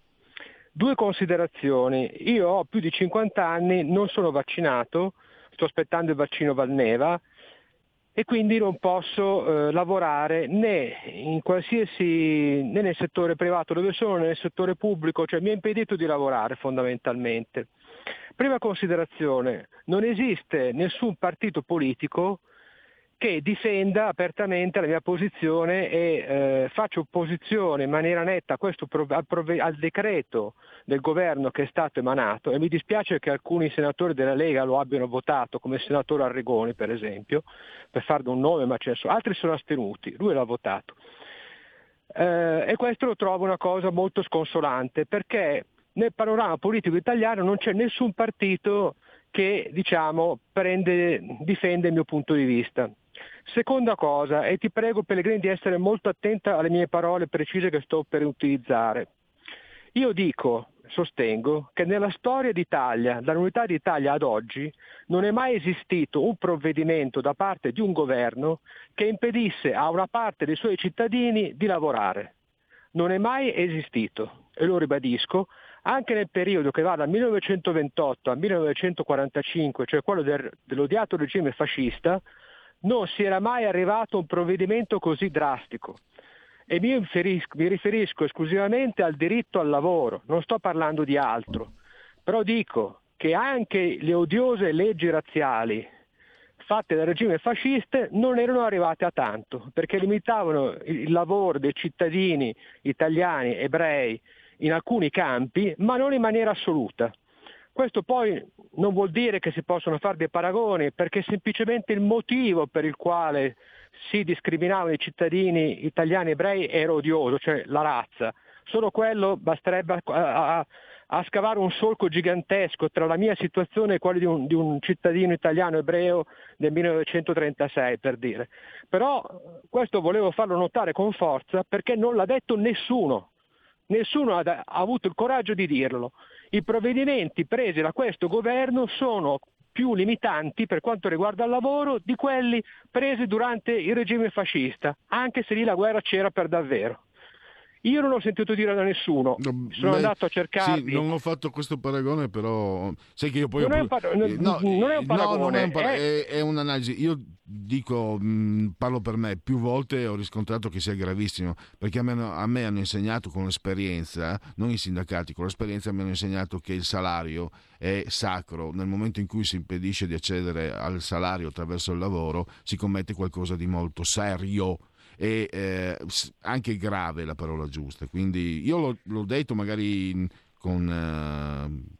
Due considerazioni. Io ho più di cinquanta anni, non sono vaccinato, sto aspettando il vaccino Valneva e quindi non posso eh, lavorare né in qualsiasi né nel settore privato dove sono, né nel settore pubblico, cioè mi è impedito di lavorare fondamentalmente. Prima considerazione, non esiste nessun partito politico che difenda apertamente la mia posizione e eh, faccia opposizione in maniera netta a questo prov- al, prov- al decreto del governo che è stato emanato, e mi dispiace che alcuni senatori della Lega lo abbiano votato, come il senatore Arrigoni per esempio, per farne un nome, ma ce ne sono. Altri sono astenuti, lui l'ha votato. Eh, e questo lo trovo una cosa molto sconsolante, perché nel panorama politico italiano non c'è nessun partito che, diciamo, prende, difende il mio punto di vista. Seconda cosa, e ti prego Pellegrini di essere molto attenta alle mie parole precise che sto per utilizzare. Io dico, sostengo, che nella storia d'Italia, dall'Unità d'Italia ad oggi, non è mai esistito un provvedimento da parte di un governo che impedisse a una parte dei suoi cittadini di lavorare. Non è mai esistito, e lo ribadisco, anche nel periodo che va dal millenovecentoventotto al millenovecentoquarantacinque, cioè quello del, dell'odiato regime fascista, non si era mai arrivato a un provvedimento così drastico. E mi riferisco, mi riferisco esclusivamente al diritto al lavoro, non sto parlando di altro. Però dico che anche le odiose leggi razziali fatte dal regime fascista non erano arrivate a tanto, perché limitavano il lavoro dei cittadini italiani, ebrei, in alcuni campi, ma non in maniera assoluta. Questo poi non vuol dire che si possono fare dei paragoni, perché semplicemente il motivo per il quale si discriminavano i cittadini italiani ebrei era odioso, cioè la razza. Solo quello basterebbe a, a, a scavare un solco gigantesco tra la mia situazione e quella di un, di un cittadino italiano ebreo del millenovecentotrentasei, per dire. Però questo volevo farlo notare con forza, perché non l'ha detto nessuno. Nessuno ha avuto il coraggio di dirlo. I provvedimenti presi da questo governo sono più limitanti per quanto riguarda il lavoro di quelli presi durante il regime fascista, anche se lì la guerra c'era per davvero. Io non ho sentito dire da nessuno, sono Beh, andato a cercarvi. Sì, non ho fatto questo paragone, però sai che io poi non ho... è un par... no, non è un paragone, no, non è, un par... è... è un'analisi. Io dico, mh, parlo per me, più volte ho riscontrato che sia gravissimo, perché a me, a me hanno insegnato con l'esperienza, non i sindacati, con l'esperienza mi hanno insegnato che il salario è sacro. Nel momento in cui si impedisce di accedere al salario attraverso il lavoro, si commette qualcosa di molto serio. E eh, anche grave è la parola giusta, quindi io l'ho, l'ho detto magari con eh,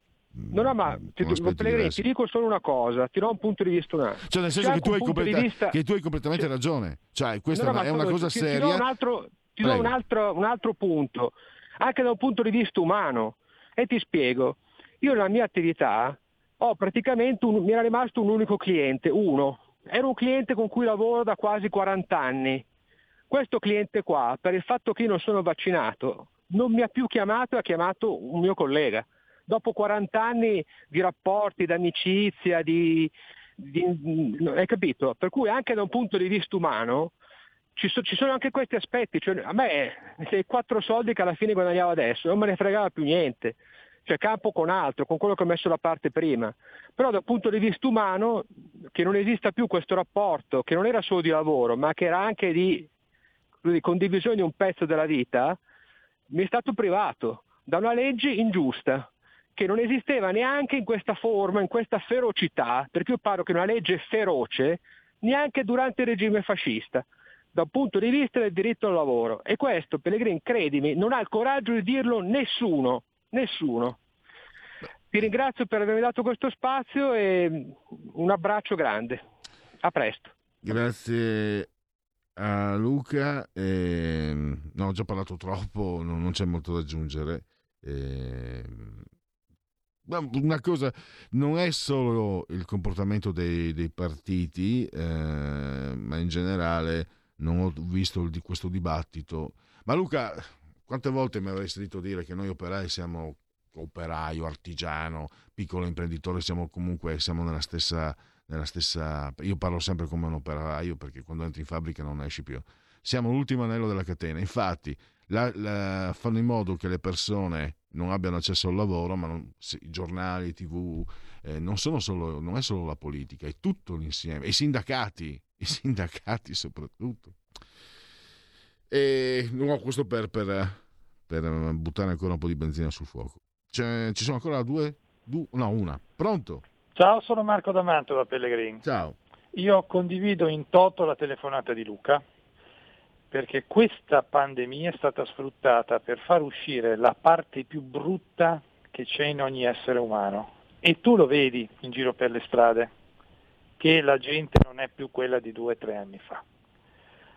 no no ma ti, Pellegrini, ti dico solo una cosa, ti do un punto di vista, una... cioè nel senso che tu, hai completa... vista... che tu hai completamente cioè... ragione, cioè questa no, no, è una cosa ti, seria, ti do, un altro, ti do un, altro, un altro punto anche da un punto di vista umano, e ti spiego. Io nella mia attività ho praticamente un, mi era rimasto un unico cliente, uno, era un cliente con cui lavoro da quasi quaranta anni. Questo cliente qua, per il fatto che io non sono vaccinato, non mi ha più chiamato, ha chiamato un mio collega. Dopo quaranta anni di rapporti, di amicizia, di, di, hai capito? Per cui anche da un punto di vista umano ci, so, ci sono anche questi aspetti. Cioè, a me i quattro soldi che alla fine guadagnavo adesso non me ne fregava più niente. Cioè campo con altro, con quello che ho messo da parte prima. Però dal punto di vista umano, che non esista più questo rapporto, che non era solo di lavoro, ma che era anche di... di condivisione di un pezzo della vita, mi è stato privato da una legge ingiusta che non esisteva neanche in questa forma, in questa ferocità, perché io parlo che una legge feroce neanche durante il regime fascista dal punto di vista del diritto al lavoro. E questo, Pellegrini, credimi, non ha il coraggio di dirlo nessuno, nessuno. Ti ringrazio per avermi dato questo spazio e un abbraccio grande. A presto. Grazie a Luca. Eh, no, ho già parlato troppo, non, non c'è molto da aggiungere. Eh, una cosa, non è solo il comportamento dei, dei partiti, eh, ma in generale non ho visto il, di questo dibattito. Ma Luca, quante volte mi avrei sentito dire che noi operai siamo operaio, artigiano, piccolo imprenditore, siamo comunque siamo nella stessa nella stessa io parlo sempre come un operaio, perché quando entri in fabbrica non esci più, siamo l'ultimo anello della catena. Infatti la, la, fanno in modo che le persone non abbiano accesso al lavoro, ma non, se, i giornali, i tv, eh, non sono solo non è solo la politica, è tutto l'insieme, i sindacati i sindacati soprattutto. E no, questo per, per per buttare ancora un po' di benzina sul fuoco. C'è, ci sono ancora due, due? No, una. Pronto? Ciao, sono Marco da Mantova, Pellegrini. Ciao. Io condivido in toto la telefonata di Luca, perché questa pandemia è stata sfruttata per far uscire la parte più brutta che c'è in ogni essere umano. E tu lo vedi in giro per le strade, che la gente non è più quella di due o tre anni fa.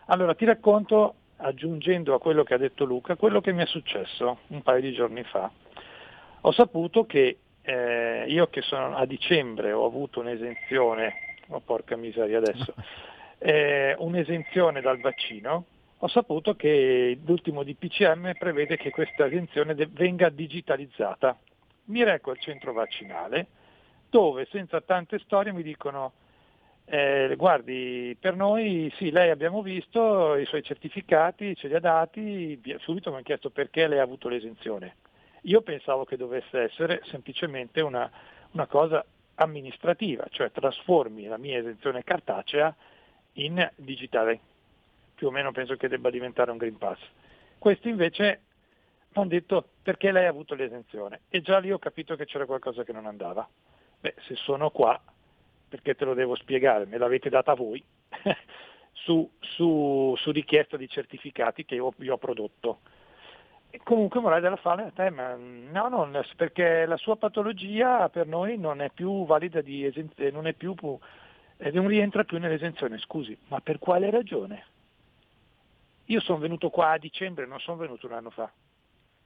Allora, ti racconto, aggiungendo a quello che ha detto Luca, quello che mi è successo un paio di giorni fa. Ho saputo che eh, io che sono a dicembre ho avuto un'esenzione, oh porca miseria adesso, eh, un'esenzione dal vaccino, ho saputo che l'ultimo D P C M prevede che questa esenzione de- venga digitalizzata. Mi reco al centro vaccinale dove senza tante storie mi dicono eh, guardi, per noi sì, lei abbiamo visto i suoi certificati, ce li ha dati, subito mi hanno chiesto perché lei ha avuto l'esenzione. Io pensavo che dovesse essere semplicemente una, una cosa amministrativa, cioè trasformi la mia esenzione cartacea in digitale. Più o meno penso che debba diventare un Green Pass. Questo invece mi hanno detto perché lei ha avuto l'esenzione. E già lì ho capito che c'era qualcosa che non andava. Beh, se sono qua, perché te lo devo spiegare, me l'avete data voi, su, su, su richiesta di certificati che io, io ho prodotto. E comunque morale della favola, no, non, perché la sua patologia per noi non è più valida di esenzione, non è più, non rientra più nell'esenzione. Scusi, ma per quale ragione? Io sono venuto qua a dicembre, non sono venuto un anno fa.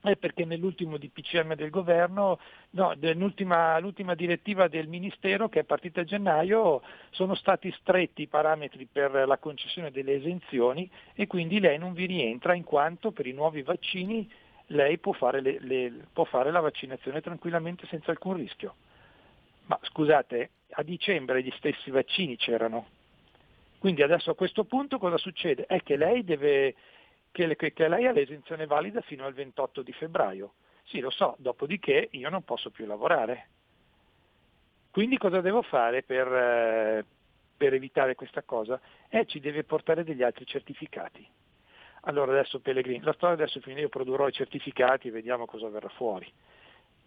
È perché nell'ultimo D P C M del governo, no, nell'ultima l'ultima direttiva del Ministero che è partita a gennaio, sono stati stretti i parametri per la concessione delle esenzioni e quindi lei non vi rientra in quanto per i nuovi vaccini lei può fare, le, le, può fare la vaccinazione tranquillamente senza alcun rischio. Ma scusate, a dicembre gli stessi vaccini c'erano. Quindi adesso a questo punto cosa succede? È che lei deve... che lei ha l'esenzione valida fino al ventotto di febbraio. Sì, lo so, dopodiché io non posso più lavorare. Quindi cosa devo fare per, per evitare questa cosa? Eh, ci deve portare degli altri certificati. Allora adesso Pellegrini, la storia adesso finita, io produrrò i certificati e vediamo cosa verrà fuori.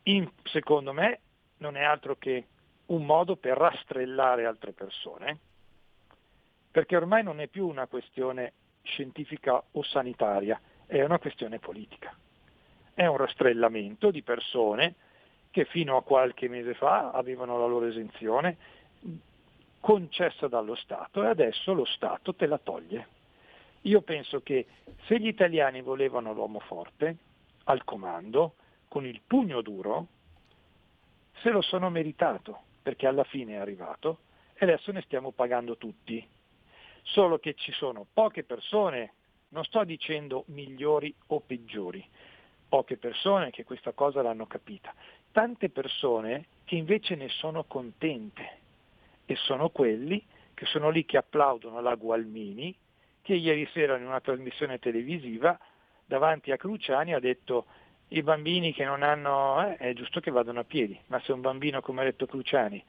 In, secondo me non è altro che un modo per rastrellare altre persone, perché ormai non è più una questione scientifica o sanitaria, è una questione politica, è un rastrellamento di persone che fino a qualche mese fa avevano la loro esenzione concessa dallo Stato e adesso lo Stato te la toglie. Io penso che se gli italiani volevano l'uomo forte al comando con il pugno duro, se lo sono meritato, perché alla fine è arrivato e adesso ne stiamo pagando tutti. Solo che ci sono poche persone, non sto dicendo migliori o peggiori, poche persone che questa cosa l'hanno capita, tante persone che invece ne sono contente e sono quelli che sono lì che applaudono la Gualmini, che ieri sera in una trasmissione televisiva davanti a Cruciani ha detto i bambini che non hanno, eh, è giusto che vadano a piedi, ma se un bambino, come ha detto Cruciani,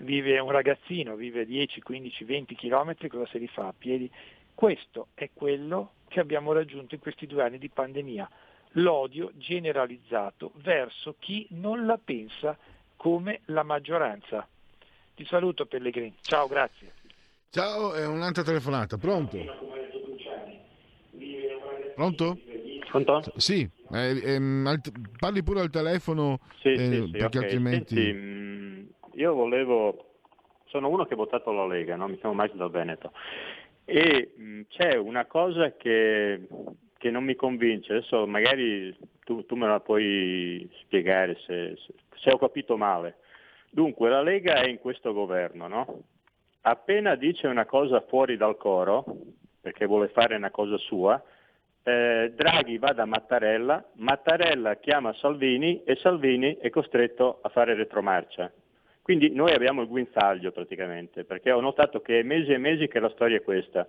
vive un ragazzino, vive dieci, quindici, venti chilometri, cosa se li fa a piedi? Questo è quello che abbiamo raggiunto in questi due anni di pandemia, l'odio generalizzato verso chi non la pensa come la maggioranza. Ti saluto Pellegrini, ciao, grazie. Ciao, è un'altra telefonata, pronto? Pronto? Pronto? Sì, eh, ehm, alt- parli pure al telefono, sì, eh, sì, perché okay. Altrimenti... Senti, io volevo sono uno che ha votato la Lega, no? Mi chiamo Max dal Veneto, e mh, c'è una cosa che, che non mi convince, adesso magari tu, tu me la puoi spiegare se, se, se ho capito male. Dunque la Lega è in questo governo, no? Appena dice una cosa fuori dal coro, perché vuole fare una cosa sua, eh, Draghi va da Mattarella, Mattarella chiama Salvini e Salvini è costretto a fare retromarcia. Quindi noi abbiamo il guinzaglio praticamente, perché ho notato che è mesi e mesi che la storia è questa.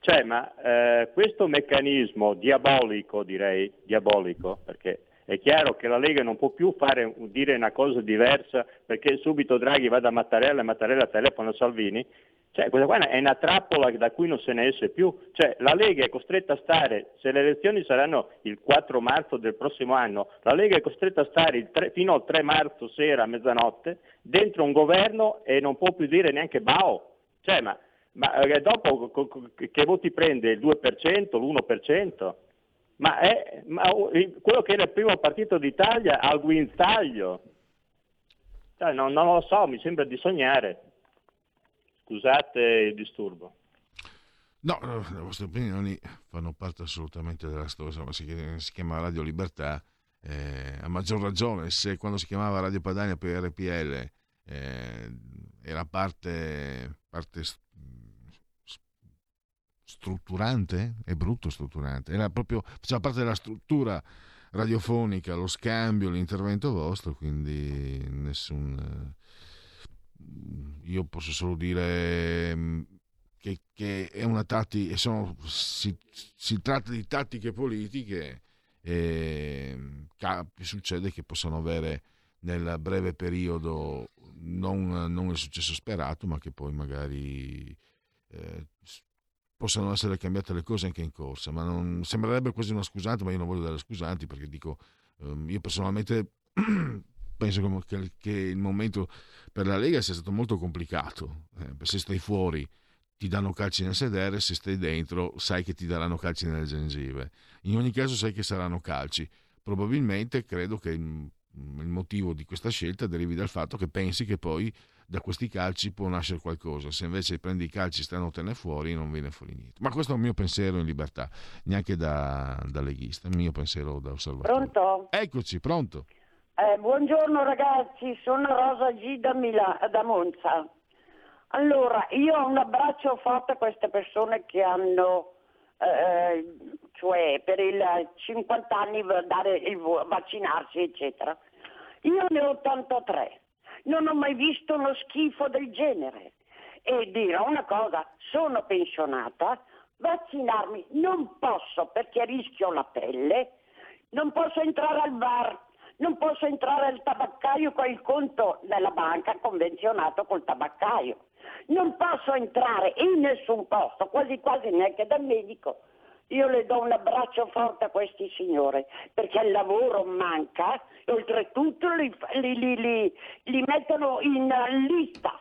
Cioè, ma eh, questo meccanismo diabolico, direi, diabolico, perché è chiaro che la Lega non può più fare dire una cosa diversa, perché subito Draghi va da Mattarella e Mattarella telefona Salvini. Cioè, questa qua è una trappola da cui non se ne esce più. Cioè, la Lega è costretta a stare, se le elezioni saranno il quattro marzo del prossimo anno, la Lega è costretta a stare il tre, fino al tre marzo sera a mezzanotte dentro un governo e non può più dire neanche bao. Cioè, ma, ma dopo che voti prende? Il due per cento, l'uno per cento? Ma, è, ma quello che era il primo partito d'Italia ha il guinzaglio. Cioè, non, non lo so, mi sembra di sognare. Scusate il disturbo. No, le vostre opinioni fanno parte assolutamente della storia. Si chiama Radio Libertà, eh, a maggior ragione se quando si chiamava Radio Padania per R P L eh, era parte, parte st- strutturante, è brutto strutturante, era proprio, faceva parte della struttura radiofonica, lo scambio, l'intervento vostro, quindi nessun... Io posso solo dire che, che è una tattica, sono, si, si tratta di tattiche politiche e succede che possono avere nel breve periodo non, non il successo sperato, ma che poi magari eh, possano essere cambiate le cose anche in corsa. Ma non, sembrerebbe quasi una scusante, ma io non voglio dare scusanti, perché dico, ehm, io personalmente penso che, che il momento per la Lega sia stato molto complicato. Eh, se stai fuori ti danno calci nel sedere, se stai dentro sai che ti daranno calci nelle gengive. In ogni caso sai che saranno calci. Probabilmente credo che il, il motivo di questa scelta derivi dal fatto che pensi che poi da questi calci può nascere qualcosa. Se invece prendi i calci stanno te ne fuori, non viene fuori niente. Ma questo è un mio pensiero in libertà, neanche da, da leghista, è un mio pensiero da osservatore. Pronto? Eccoci, pronto. Eh, buongiorno ragazzi, sono Rosa G da, Mila- da Monza. Allora, io un abbraccio forte a queste persone che hanno, eh, cioè per il cinquanta anni dare il vo- vaccinarsi, eccetera. Io ne ho ottantatré, non ho mai visto uno schifo del genere. E dirò una cosa, sono pensionata, vaccinarmi non posso perché rischio la pelle, non posso entrare al bar, non posso entrare al tabaccaio con il conto della banca convenzionato col tabaccaio. Non posso entrare in nessun posto, quasi quasi neanche da medico. Io le do un abbraccio forte a questi signori, perché il lavoro manca e oltretutto li, li, li, li, li mettono in lista.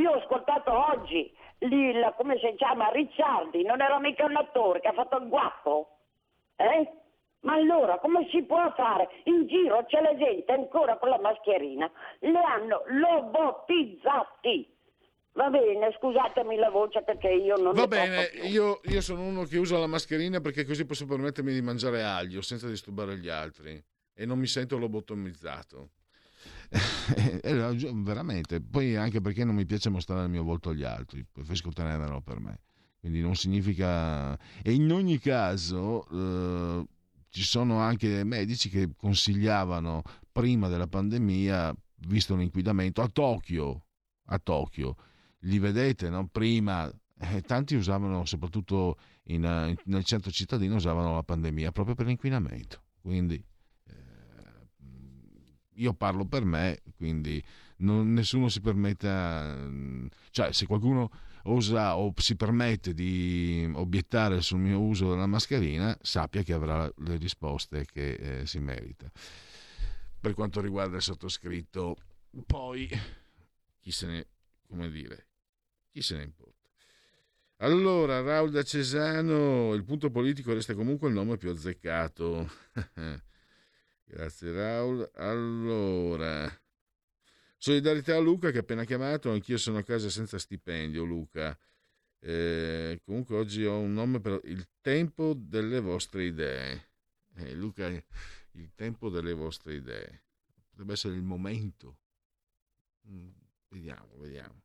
Io ho ascoltato oggi, lì, la, come si chiama, Ricciardi, non era mica un attore che ha fatto il guapo, eh? Ma allora come si può fare? In giro c'è la gente ancora con la mascherina, le hanno lobotizzati. Va bene, scusatemi la voce perché io non va bene, io, io sono uno che usa la mascherina perché così posso permettermi di mangiare aglio senza disturbare gli altri e non mi sento lobotomizzato. Veramente, poi anche perché non mi piace mostrare il mio volto agli altri, preferisco tenerlo per me, quindi non significa. E in ogni caso eh... ci sono anche medici che consigliavano prima della pandemia, visto l'inquinamento, a Tokyo, a Tokyo, li vedete, no? Prima, eh, tanti usavano, soprattutto in, in, nel centro cittadino, usavano la pandemia proprio per l'inquinamento. Quindi eh, io parlo per me, quindi non, nessuno si permetta, cioè se qualcuno osa o si permette di obiettare sul mio uso della mascherina, sappia che avrà le risposte che eh, si merita. Per quanto riguarda il sottoscritto, poi chi se ne, come dire, chi se ne importa. Allora, Raul da Cesano, il punto politico resta comunque il nome più azzeccato. Grazie Raul. Allora, Solidarietà a Luca che ha appena chiamato, anch'io sono a casa senza stipendio, Luca. Eh, comunque oggi ho un nome per il tempo delle vostre idee. Eh, Luca, il tempo delle vostre idee. Potrebbe essere il momento. Mm, vediamo, vediamo.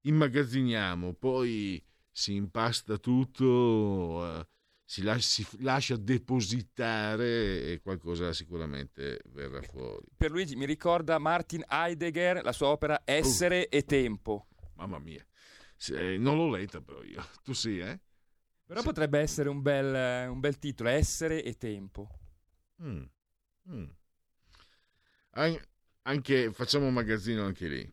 Immagazziniamo, poi si impasta tutto, eh, si, lascia, si lascia depositare e qualcosa sicuramente verrà fuori. Per Luigi mi ricorda Martin Heidegger, la sua opera Essere uh, e Tempo. Mamma mia, eh, non l'ho letta però io, tu sì, eh? Però sì. Potrebbe essere un bel, un bel titolo, Essere e Tempo. Mm. Mm. An- anche facciamo un magazzino anche lì.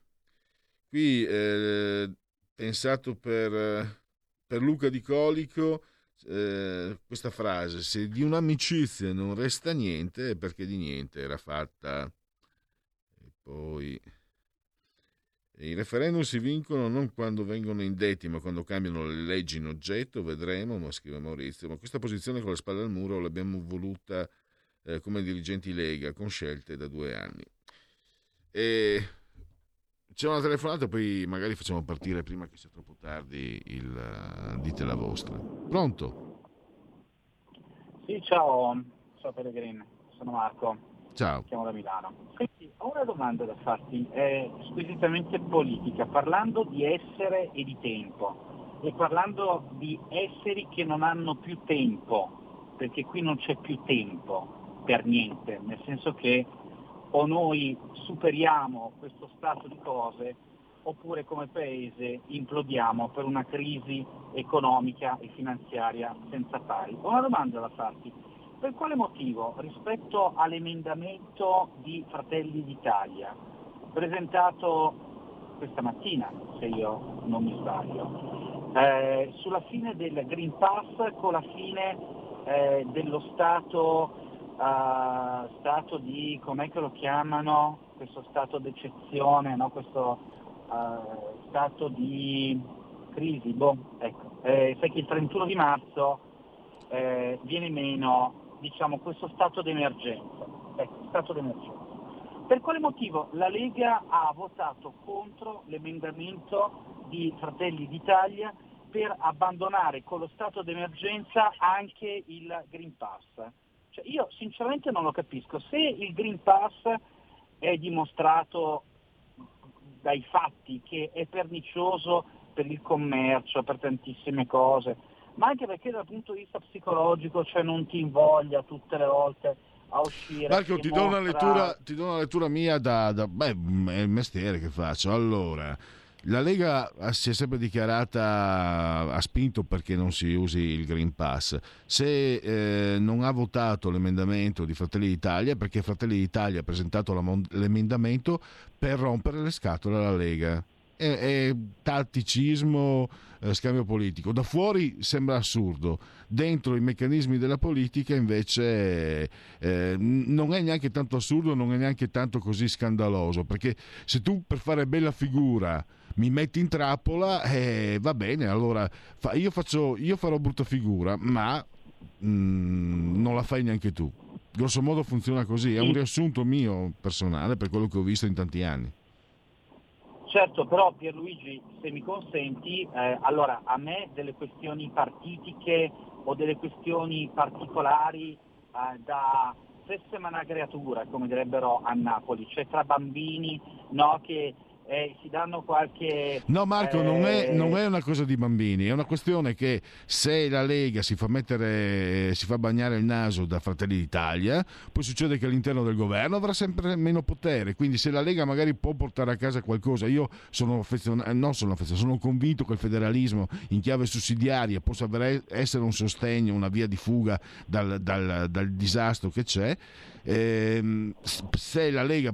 Qui eh, pensato per, per Luca Di Colico, eh, questa frase: se di un'amicizia non resta niente è perché di niente era fatta. E poi i referendum si vincono non quando vengono indetti ma quando cambiano le leggi in oggetto, vedremo, ma scrive Maurizio, ma questa posizione con le spalle al muro l'abbiamo voluta eh, come dirigenti Lega con scelte da due anni. E c'è una telefonata, poi magari facciamo partire prima che sia troppo tardi il uh, dite la vostra. Pronto? Sì, ciao, ciao Pellegrin, sono Marco. Ciao. Siamo da Milano. Senti, ho una domanda da farti, è squisitamente politica, parlando di essere e di tempo, e parlando di esseri che non hanno più tempo, perché qui non c'è più tempo per niente, nel senso che o noi superiamo questo stato di cose oppure come paese implodiamo per una crisi economica e finanziaria senza pari. Ho una domanda da farti. Per quale motivo, rispetto all'emendamento di Fratelli d'Italia presentato questa mattina, se io non mi sbaglio, eh, sulla fine del Green Pass con la fine eh, dello stato Uh, stato di, com'è che lo chiamano, questo stato d'eccezione, no? Questo uh, stato di crisi, boh, ecco, eh, sai che il trentuno di marzo eh, viene meno, diciamo, questo stato d'emergenza, ecco, stato d'emergenza. Per quale motivo la Lega ha votato contro l'emendamento di Fratelli d'Italia per abbandonare con lo stato d'emergenza anche il Green Pass? Cioè, io sinceramente non lo capisco. Se il Green Pass è dimostrato dai fatti che è pernicioso per il commercio, per tantissime cose, ma anche perché dal punto di vista psicologico, cioè, non ti invoglia tutte le volte a uscire. Marco, ti mostra... do una lettura, ti do una lettura mia da, da beh, è il mestiere che faccio. Allora, la Lega si è sempre dichiarata, ha spinto perché non si usi il Green Pass. Se eh, non ha votato l'emendamento di Fratelli d'Italia, perché Fratelli d'Italia ha presentato la, l'emendamento per rompere le scatole alla Lega. È, è tatticismo, eh, scambio politico. Da fuori sembra assurdo, dentro i meccanismi della politica invece eh, non è neanche tanto assurdo, non è neanche tanto così scandaloso, perché se tu per fare bella figura mi metti in trappola, eh, va bene, allora fa, io, faccio, io farò brutta figura, ma mm, non la fai neanche tu. Grosso modo funziona così, è un riassunto mio personale per quello che ho visto in tanti anni. Certo, però Pierluigi, se mi consenti, eh, allora a me delle questioni partitiche o delle questioni particolari eh, da sessema una creatura, come direbbero a Napoli, cioè tra bambini, no, che... Eh, si danno qualche... No Marco, eh... non, è, non è una cosa di bambini, è una questione che se la Lega si fa mettere, si fa bagnare il naso da Fratelli d'Italia, poi succede che all'interno del governo avrà sempre meno potere, quindi se la Lega magari può portare a casa qualcosa, io sono affezionato, non sono affezionato, sono convinto che il federalismo in chiave sussidiaria possa avere, essere un sostegno, una via di fuga dal, dal, dal disastro che c'è. Eh, se la Lega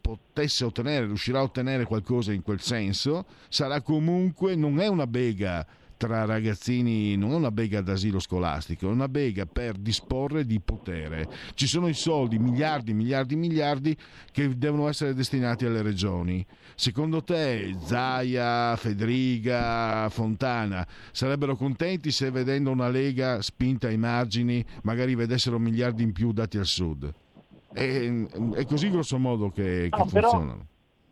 potesse ottenere, riuscirà a ottenere qualcosa in quel senso, sarà comunque, non è una bega tra ragazzini, non è una bega d'asilo scolastico, è una bega per disporre di potere. Ci sono i soldi, miliardi, miliardi, miliardi che devono essere destinati alle regioni. Secondo te Zaia, Fedriga, Fontana sarebbero contenti se vedendo una Lega spinta ai margini magari vedessero miliardi in più dati al sud? È, è così grosso modo che, che no, funzionano. Però...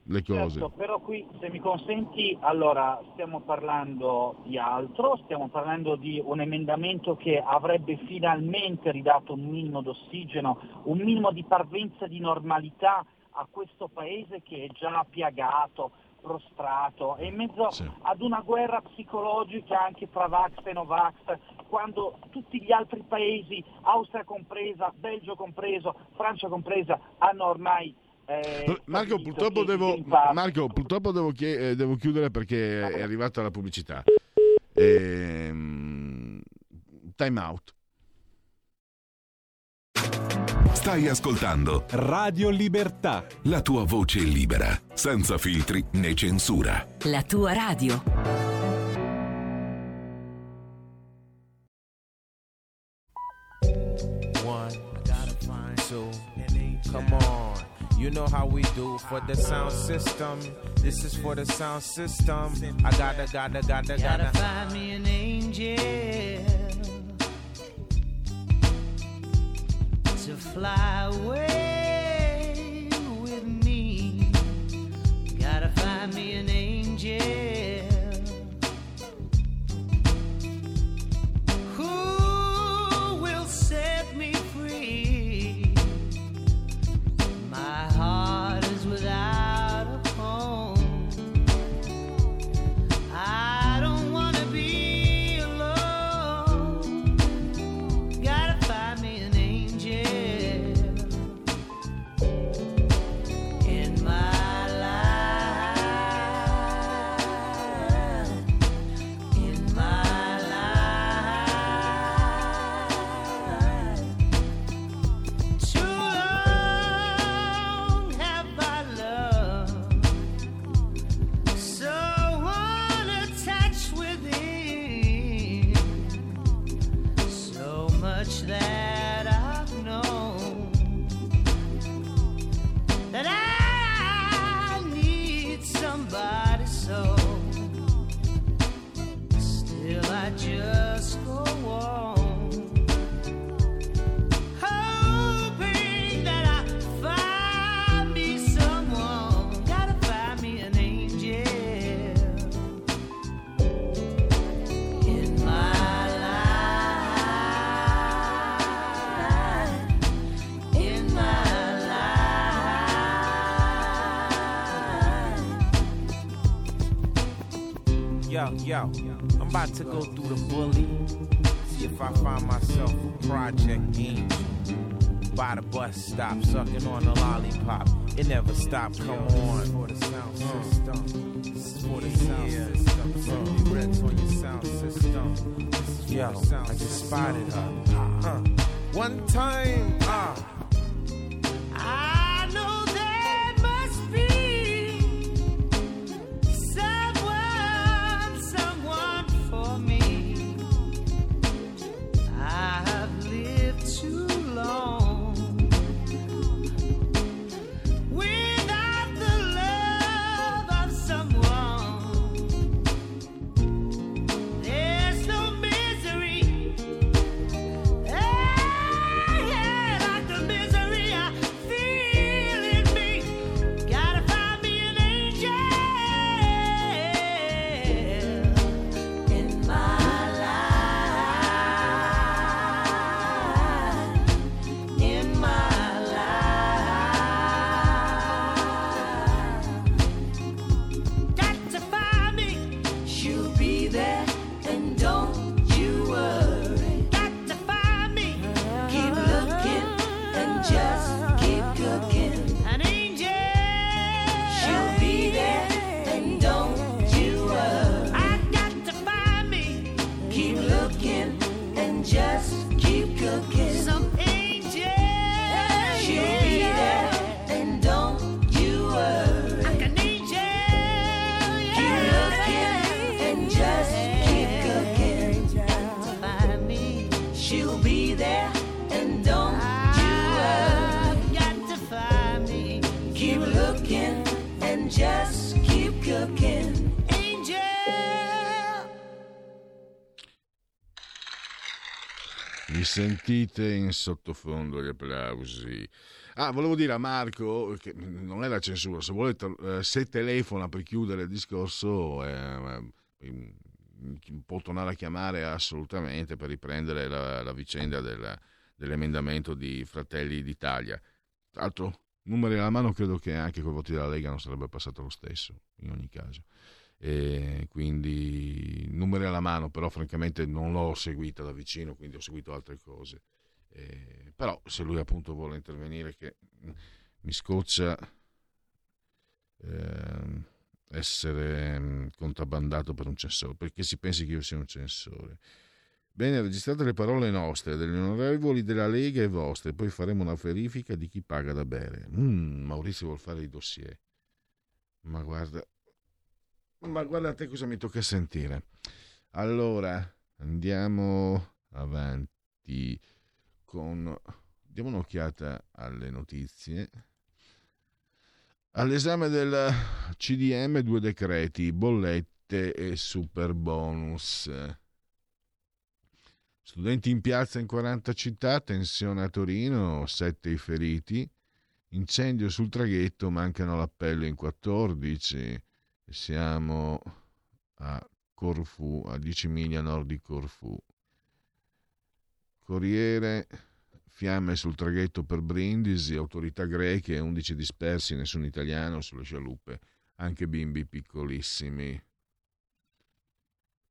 le cose. Certo, però qui, se mi consenti, allora stiamo parlando di altro, stiamo parlando di un emendamento che avrebbe finalmente ridato un minimo d'ossigeno, un minimo di parvenza di normalità a questo paese che è già piagato, prostrato, e in mezzo sì. ad una guerra psicologica anche tra Vax e Novax, quando tutti gli altri paesi, Austria compresa, Belgio compreso, Francia compresa, hanno ormai eh, Marco, purtroppo devo, Marco purtroppo devo, chie- devo chiudere perché è arrivata la pubblicità. ehm, time out. Stai ascoltando Radio Libertà, la tua voce libera, senza filtri né censura. La tua radio. One, two, come on. You know how we do for the sound system. This is for the sound system. I gotta, gotta, gotta, gotta. Gotta find me an angel. To fly away with me, gotta find me an angel who will set me free. My heart is without a home. I don't wanna be alone. Gotta find me an angel. Yo, yo, I'm about to go through the bully, see if I find myself a project angel. By the bus stop, sucking on a lollipop. It never stopped, come on. This is for the sound system. This is for the sound system. Something rents on your sound system. This is yo, I just spotted her. Uh, one time, ah. Uh. I know that must be. Misery. Hey, I can be Vi sentite in sottofondo gli applausi. Ah, volevo dire a Marco che non è la censura, se volete, se telefona per chiudere il discorso, eh, può tornare a chiamare assolutamente per riprendere la, la vicenda del, dell'emendamento di Fratelli d'Italia. Tra l'altro, numeri alla mano, credo che anche con i voti della Lega non sarebbe passato lo stesso, in ogni caso. E quindi numeri alla mano, però francamente non l'ho seguita da vicino, quindi ho seguito altre cose. E però se lui appunto vuole intervenire, che mi scoccia eh, essere contrabbandato per un censore, perché si pensi che io sia un censore. Bene, registrate le parole nostre, degli onorevoli della Lega e vostre, poi faremo una verifica di chi paga da bere. mm, Maurizio vuol fare i dossier, ma guarda Ma guardate cosa mi tocca sentire. Allora, andiamo avanti con... Diamo un'occhiata alle notizie. All'esame del C D M due decreti, bollette e super bonus. Studenti in piazza in quaranta città, tensione a Torino, sette i feriti. Incendio sul traghetto, mancano l'appello in quattordici. Siamo a Corfù, a dieci miglia a nord di Corfù. Corriere, fiamme sul traghetto per Brindisi, autorità greche, undici dispersi, nessun italiano sulle scialuppe, anche bimbi piccolissimi.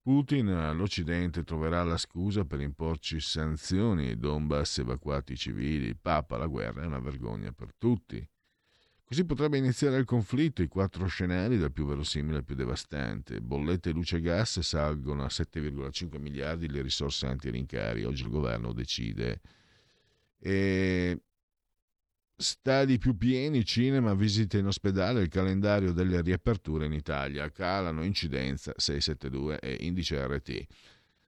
Putin, l'Occidente troverà la scusa per imporci sanzioni, Donbass evacuati civili, Papa, la guerra è una vergogna per tutti. Così potrebbe iniziare il conflitto, i quattro scenari dal più verosimile al più devastante. Bollette, luce e gas salgono a sette virgola cinque miliardi le risorse antirincari. Oggi il governo decide. E... Stadi più pieni, cinema, visite in ospedale, il calendario delle riaperture in Italia. Calano incidenza sei sette due e indice R T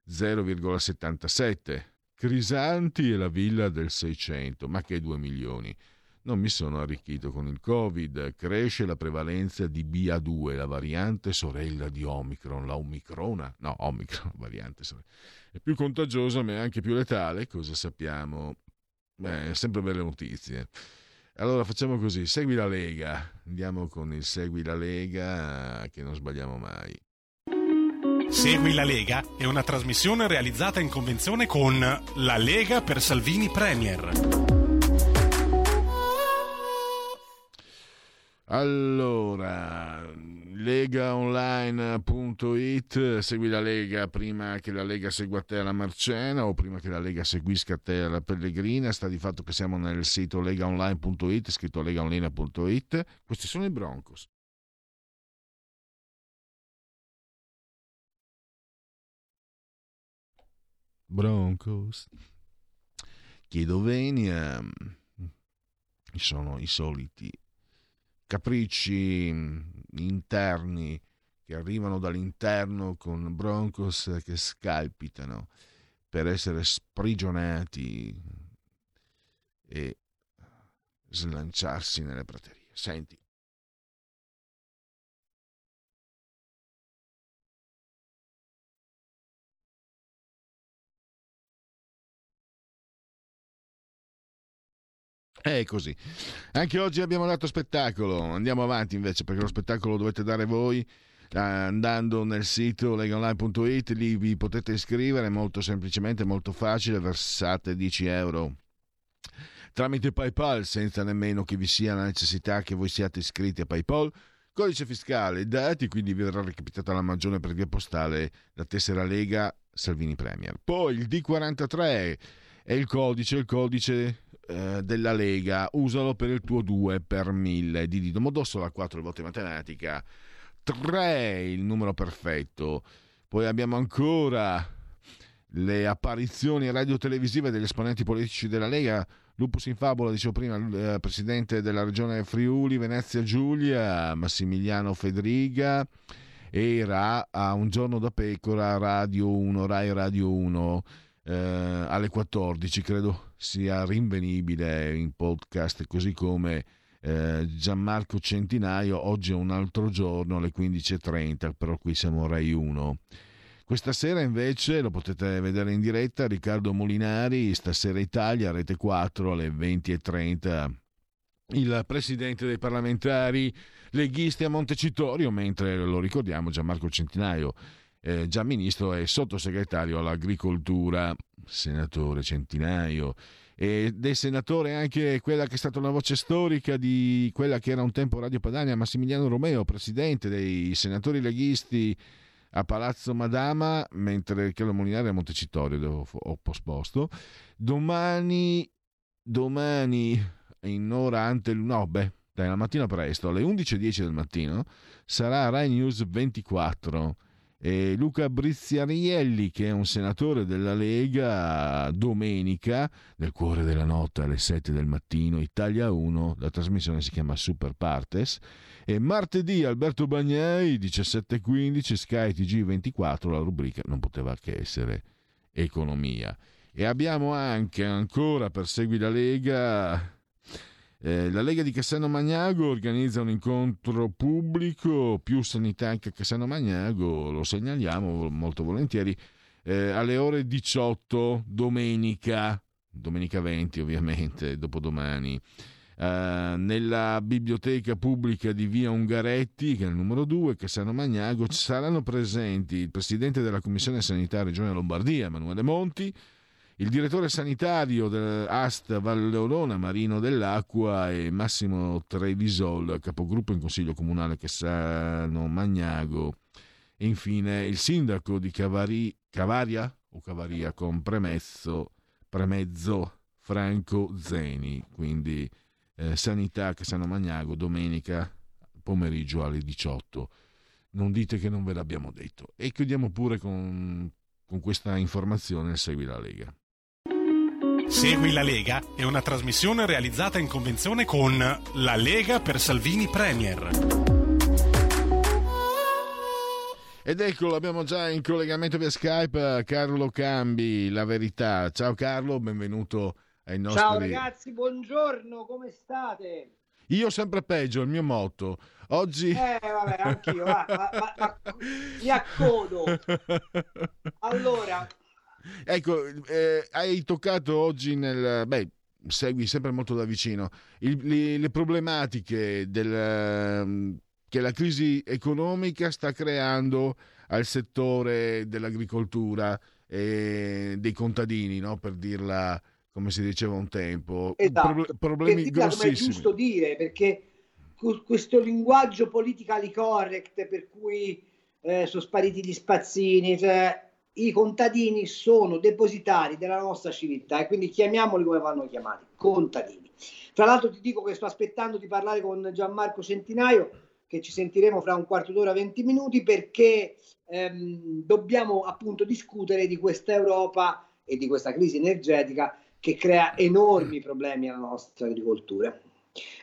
zero virgola settantasette. Crisanti e la villa del seicento, ma che due milioni. Non mi sono arricchito con il Covid, cresce la prevalenza di B A due, la variante sorella di Omicron, la Omicrona, no, Omicron, variante sorella, è più contagiosa ma è anche più letale, cosa sappiamo? Beh, sempre belle notizie. Allora facciamo così, segui la Lega, andiamo con il segui la Lega, che non sbagliamo mai. Segui la Lega è una trasmissione realizzata in convenzione con La Lega per Salvini Premier. Allora, legaonline punto it, segui la Lega prima che la Lega segua te alla Marcena o prima che la Lega seguisca te alla Pellegrina. Sta di fatto che siamo nel sito legaonline punto it, scritto legaonline punto it. Questi sono i Broncos. Broncos. Chiedovenia. Sono i soliti capricci interni che arrivano dall'interno, con Broncos che scalpitano per essere sprigionati e slanciarsi nelle praterie. Senti. È così. Anche oggi abbiamo dato spettacolo. Andiamo avanti invece, perché lo spettacolo lo dovete dare voi andando nel sito legaonline punto it. Lì vi potete iscrivere molto semplicemente, molto facile. Versate dieci euro tramite PayPal, senza nemmeno che vi sia la necessità che voi siate iscritti a PayPal. Codice fiscale, dati, quindi vi verrà recapitata la magione per via postale la tessera Lega Salvini Premier. Poi il D quarantatré è il codice, il codice della Lega, usalo per il tuo due per mille, D di Domodossola, quattro il voto in matematica, tre il numero perfetto. Poi abbiamo ancora le apparizioni radio-televisive degli esponenti politici della Lega. Lupus in Fabula, dicevo prima, il presidente della regione Friuli Venezia Giulia, Massimiliano Fedriga, era a Un giorno da pecora, Radio uno, Rai Radio uno, eh, alle quattordici, credo sia rinvenibile in podcast, così come eh, Gianmarco Centinaio, Oggi è un altro giorno, alle quindici e trenta, però qui siamo Rai uno. Questa sera invece, lo potete vedere in diretta, Riccardo Molinari, Stasera Italia, Rete quattro alle venti e trenta. Il presidente dei parlamentari leghisti a Montecitorio, mentre, lo ricordiamo, Gianmarco Centinaio, eh, già ministro e sottosegretario all'agricoltura, senatore Centinaio. Ed è senatore anche quella che è stata una voce storica di quella che era un tempo Radio Padania, Massimiliano Romeo, presidente dei senatori leghisti a Palazzo Madama, mentre Carlo Molinari a Montecitorio, dove ho posposto. Domani, domani in ora ante no, beh, dai, la mattina presto, alle undici e dieci del mattino, sarà Rai News ventiquattro. E Luca Briziarielli, che è un senatore della Lega, domenica nel cuore della notte alle sette del mattino, Italia uno, la trasmissione si chiama Super Partes, e martedì Alberto Bagnai diciassette e quindici Sky T G ventiquattro, la rubrica non poteva che essere economia. E abbiamo anche ancora per Segui la Lega. Eh, la Lega di Cassano Magnago organizza un incontro pubblico, più sanità anche a Cassano Magnago, lo segnaliamo molto volentieri, eh, alle ore diciotto domenica, domenica venti ovviamente, dopodomani, eh, nella biblioteca pubblica di via Ungaretti, che è il numero due, Cassano Magnago. Ci saranno presenti il presidente della Commissione Sanità Regione Lombardia, Emanuele Monti, il direttore sanitario dell'A S T Valleolona, Marino Dell'Acqua, e Massimo Trevisol, capogruppo in Consiglio Comunale Cassano Magnago. E infine il sindaco di Cavari, Cavaria o Cavaria con premezzo, premezzo Franco Zeni. Quindi eh, sanità Cassano Magnago domenica pomeriggio alle diciotto. Non dite che non ve l'abbiamo detto. E chiudiamo pure con, con questa informazione. Segui la Lega. Segui la Lega è una trasmissione realizzata in convenzione con La Lega per Salvini Premier. Ed eccolo, abbiamo già in collegamento via Skype Carlo Cambi, La Verità. Ciao Carlo, benvenuto ai nostri... Ciao ragazzi, buongiorno, come state? Io sempre peggio, il mio motto. Oggi... Eh vabbè, anch'io, va, va, va, va, mi accodo. Allora... Ecco, eh, hai toccato oggi nel... Beh, segui sempre molto da vicino il, le, le problematiche del, che la crisi economica sta creando al settore dell'agricoltura e dei contadini, no? Per dirla come si diceva un tempo. Esatto. Pro, problemi per dirla, grossissimi. Come è giusto dire, perché questo linguaggio politically correct per cui eh, sono spariti gli spazzini, cioè... I contadini sono depositari della nostra civiltà e quindi chiamiamoli come vanno chiamati, contadini. Tra l'altro ti dico che sto aspettando di parlare con Gianmarco Centinaio, che ci sentiremo fra un quarto d'ora, venti minuti, perché ehm, dobbiamo appunto discutere di questa Europa e di questa crisi energetica che crea enormi problemi alla nostra agricoltura.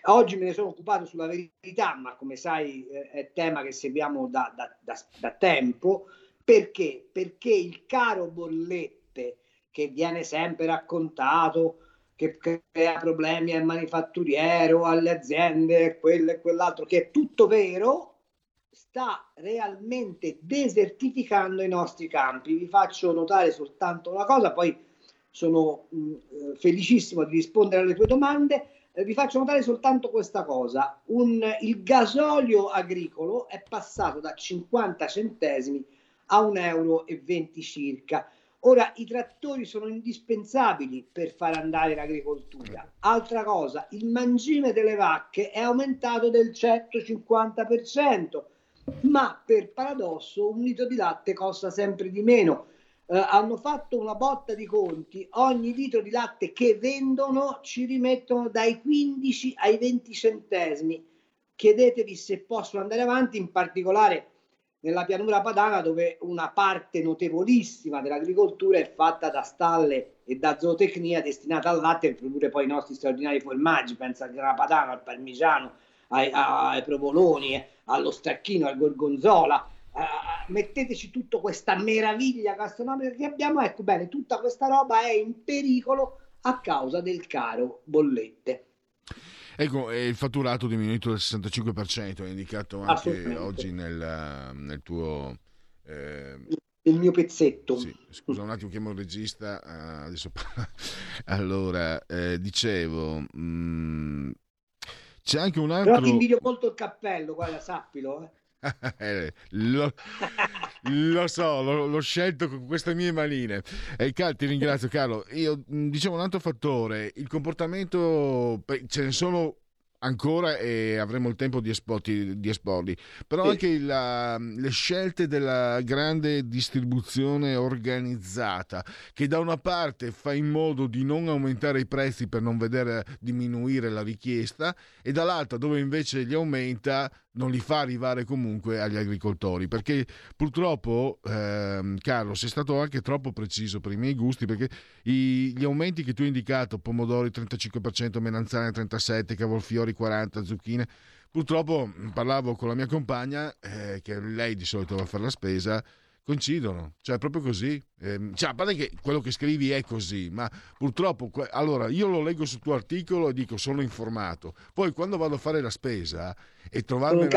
Oggi me ne sono occupato sulla Verità, ma come sai eh, è tema che seguiamo da, da, da, da tempo. Perché? Perché il caro bollette, che viene sempre raccontato, che crea problemi al manifatturiero, alle aziende, quello e quell'altro, che è tutto vero, sta realmente desertificando i nostri campi. Vi faccio notare soltanto una cosa, poi sono mh, felicissimo di rispondere alle tue domande. Vi faccio notare soltanto questa cosa. Un, il gasolio agricolo è passato da cinquanta centesimi a un euro e venti circa. Ora i trattori sono indispensabili per far andare l'agricoltura. Altra cosa, il mangime delle vacche è aumentato del centocinquanta per cento, ma per paradosso un litro di latte costa sempre di meno. Eh, hanno fatto una botta di conti, ogni litro di latte che vendono ci rimettono dai quindici ai venti centesimi. Chiedetevi se possono andare avanti, in particolare nella pianura padana, dove una parte notevolissima dell'agricoltura è fatta da stalle e da zootecnia destinata al latte per produrre poi i nostri straordinari formaggi. Pensa al grana padano, al parmigiano, ai, ai provoloni, allo stracchino, al gorgonzola. Uh, metteteci tutta questa meraviglia gastronomica che abbiamo. Ecco, bene, tutta questa roba è in pericolo a causa del caro bollette. Ecco, il fatturato diminuito del sessantacinque per cento, è indicato anche oggi nel, nel tuo eh, del mio pezzetto. Sì, scusa un attimo, chiamo il regista. Uh, adesso allora, eh, dicevo... Mh... C'è anche un altro... Però ti invidio molto il cappello, guarda, sappilo. Eh. lo, lo so, lo, l'ho scelto con queste mie manine. E, Cal, ti ringrazio, Carlo. Io dicevo un altro fattore, il comportamento, ce ne sono ancora e avremo il tempo di, esporti, di esporli, però sì. Anche la, le scelte della grande distribuzione organizzata, che da una parte fa in modo di non aumentare i prezzi per non vedere diminuire la richiesta, e dall'altra, dove invece li aumenta, non li fa arrivare comunque agli agricoltori, perché purtroppo ehm, Carlo, sei stato anche troppo preciso per i miei gusti, perché i, gli aumenti che tu hai indicato, pomodori trentacinque per cento, melanzane trentasette per cento, cavolfiori quaranta per cento, zucchine, purtroppo parlavo con la mia compagna eh, che lei di solito va a fare la spesa, coincidono, cioè proprio così, eh, cioè a parte che quello che scrivi è così, ma purtroppo que- allora io lo leggo sul tuo articolo e dico sono informato, poi quando vado a fare la spesa e trovarmi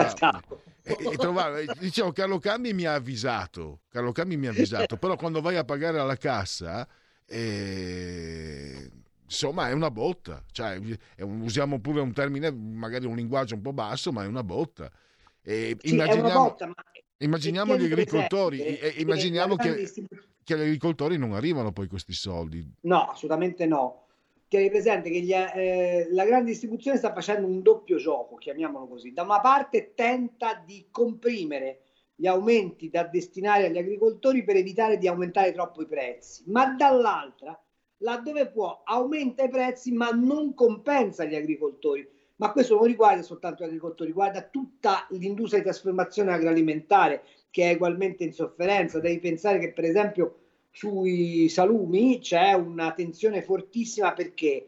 e, e trovarmi, dicevo Carlo Cambi mi ha avvisato, Carlo Cambi mi ha avvisato, però quando vai a pagare alla cassa eh, insomma è una botta, cioè è un, usiamo pure un termine, magari un linguaggio un po' basso, ma è una botta. E sì, immaginiamo... è una botta, ma... Immaginiamo gli agricoltori, presente, e immaginiamo che, distribu- che gli agricoltori non arrivano poi questi soldi. No, assolutamente no. Tieni presente che gli, eh, la grande distribuzione sta facendo un doppio gioco, chiamiamolo così. Da una parte tenta di comprimere gli aumenti da destinare agli agricoltori per evitare di aumentare troppo i prezzi, ma dall'altra, laddove può, aumenta i prezzi ma non compensa gli agricoltori. Ma questo non riguarda soltanto gli agricoltori, riguarda tutta l'industria di trasformazione agroalimentare, che è ugualmente in sofferenza. Devi pensare che per esempio sui salumi c'è una tensione fortissima, perché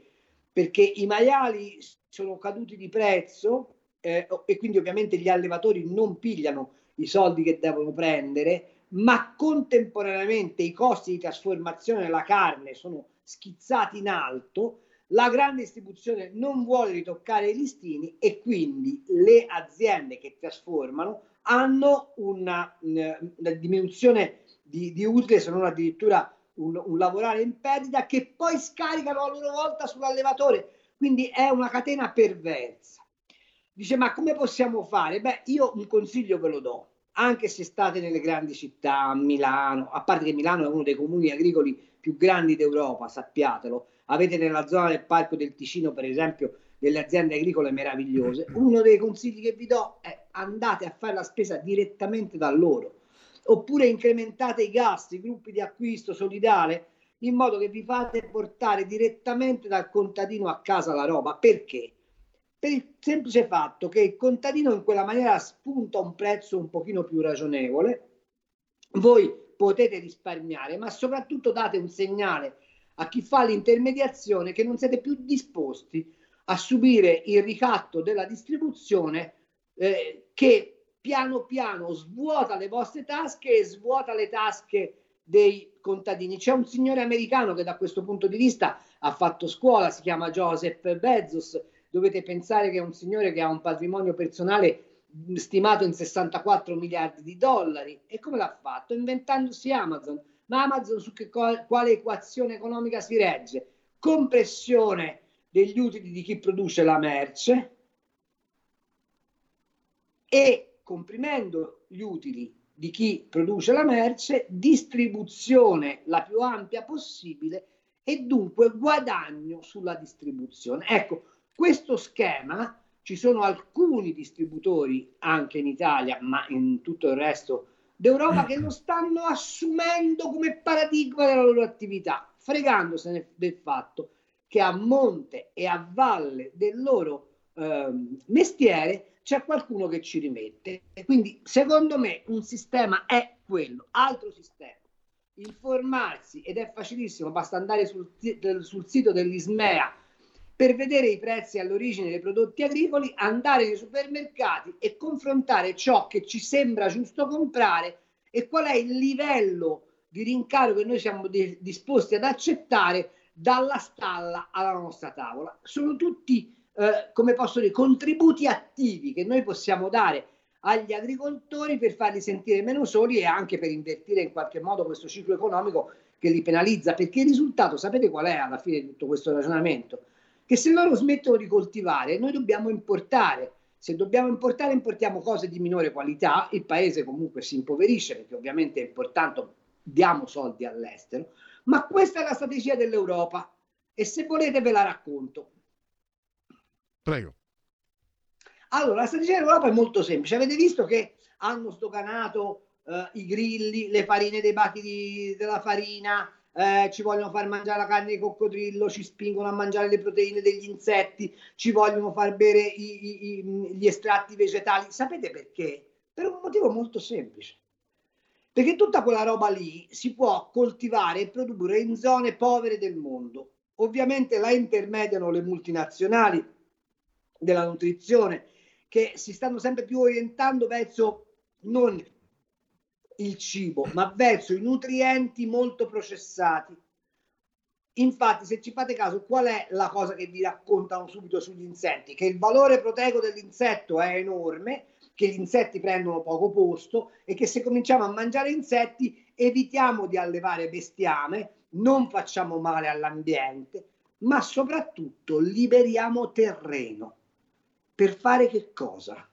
perché i maiali sono caduti di prezzo eh, e quindi ovviamente gli allevatori non pigliano i soldi che devono prendere, ma contemporaneamente i costi di trasformazione della carne sono schizzati in alto. La grande distribuzione non vuole ritoccare i listini e quindi le aziende che trasformano hanno una, una diminuzione di, di utile, se non addirittura un, un lavorare in perdita, che poi scaricano a loro volta sull'allevatore. Quindi è una catena perversa. Dice, ma come possiamo fare? Beh, io un consiglio ve lo do, anche se state nelle grandi città, a Milano, a parte che Milano è uno dei comuni agricoli più grandi d'Europa, sappiatelo. Avete nella zona del Parco del Ticino, per esempio, delle aziende agricole meravigliose. Uno dei consigli che vi do è: andate a fare la spesa direttamente da loro, oppure incrementate i gasti, i gruppi di acquisto solidale, in modo che vi fate portare direttamente dal contadino a casa la roba. Perché? Per il semplice fatto che il contadino in quella maniera spunta un prezzo un pochino più ragionevole, voi potete risparmiare, ma soprattutto date un segnale a chi fa l'intermediazione che non siete più disposti a subire il ricatto della distribuzione eh, che piano piano svuota le vostre tasche e svuota le tasche dei contadini. C'è un signore americano che da questo punto di vista ha fatto scuola, si chiama Joseph Bezos. Dovete pensare che è un signore che ha un patrimonio personale stimato in sessantaquattro miliardi di dollari. E come l'ha fatto? Inventandosi Amazon. Ma Amazon su che, quale equazione economica si regge? Compressione degli utili di chi produce la merce e, comprimendo gli utili di chi produce la merce, distribuzione la più ampia possibile e dunque guadagno sulla distribuzione. Ecco, questo schema, ci sono alcuni distributori anche in Italia, ma in tutto il resto d'Europa, che lo stanno assumendo come paradigma della loro attività, fregandosene del fatto che a monte e a valle del loro eh, mestiere c'è qualcuno che ci rimette. E quindi secondo me un sistema è quello, altro sistema. Informarsi, ed è facilissimo, basta andare sul, sul sito dell'Ismea per vedere i prezzi all'origine dei prodotti agricoli, andare nei supermercati e confrontare ciò che ci sembra giusto comprare e qual è il livello di rincaro che noi siamo di- disposti ad accettare dalla stalla alla nostra tavola. Sono tutti, eh, come posso dire, contributi attivi che noi possiamo dare agli agricoltori per farli sentire meno soli e anche per invertire in qualche modo questo ciclo economico che li penalizza, perché il risultato, sapete qual è alla fine di tutto questo ragionamento? Che se loro smettono di coltivare, noi dobbiamo importare. Se dobbiamo importare, importiamo cose di minore qualità, il paese comunque si impoverisce, perché ovviamente è importante, diamo soldi all'estero, ma questa è la strategia dell'Europa e se volete ve la racconto. Prego. Allora, la strategia dell'Europa è molto semplice. Avete visto che hanno stocanato eh, i grilli, le farine dei bachi di, della farina, Eh, ci vogliono far mangiare la carne di coccodrillo, ci spingono a mangiare le proteine degli insetti, ci vogliono far bere i, i, i, gli estratti vegetali. Sapete perché? Per un motivo molto semplice, perché tutta quella roba lì si può coltivare e produrre in zone povere del mondo. Ovviamente la intermediano le multinazionali della nutrizione, che si stanno sempre più orientando verso non il cibo, ma verso i nutrienti molto processati. Infatti, se ci fate caso, qual è la cosa che vi raccontano subito sugli insetti? Che il valore proteico dell'insetto è enorme, che gli insetti prendono poco posto e che se cominciamo a mangiare insetti evitiamo di allevare bestiame, non facciamo male all'ambiente, ma soprattutto liberiamo terreno. Per fare che cosa?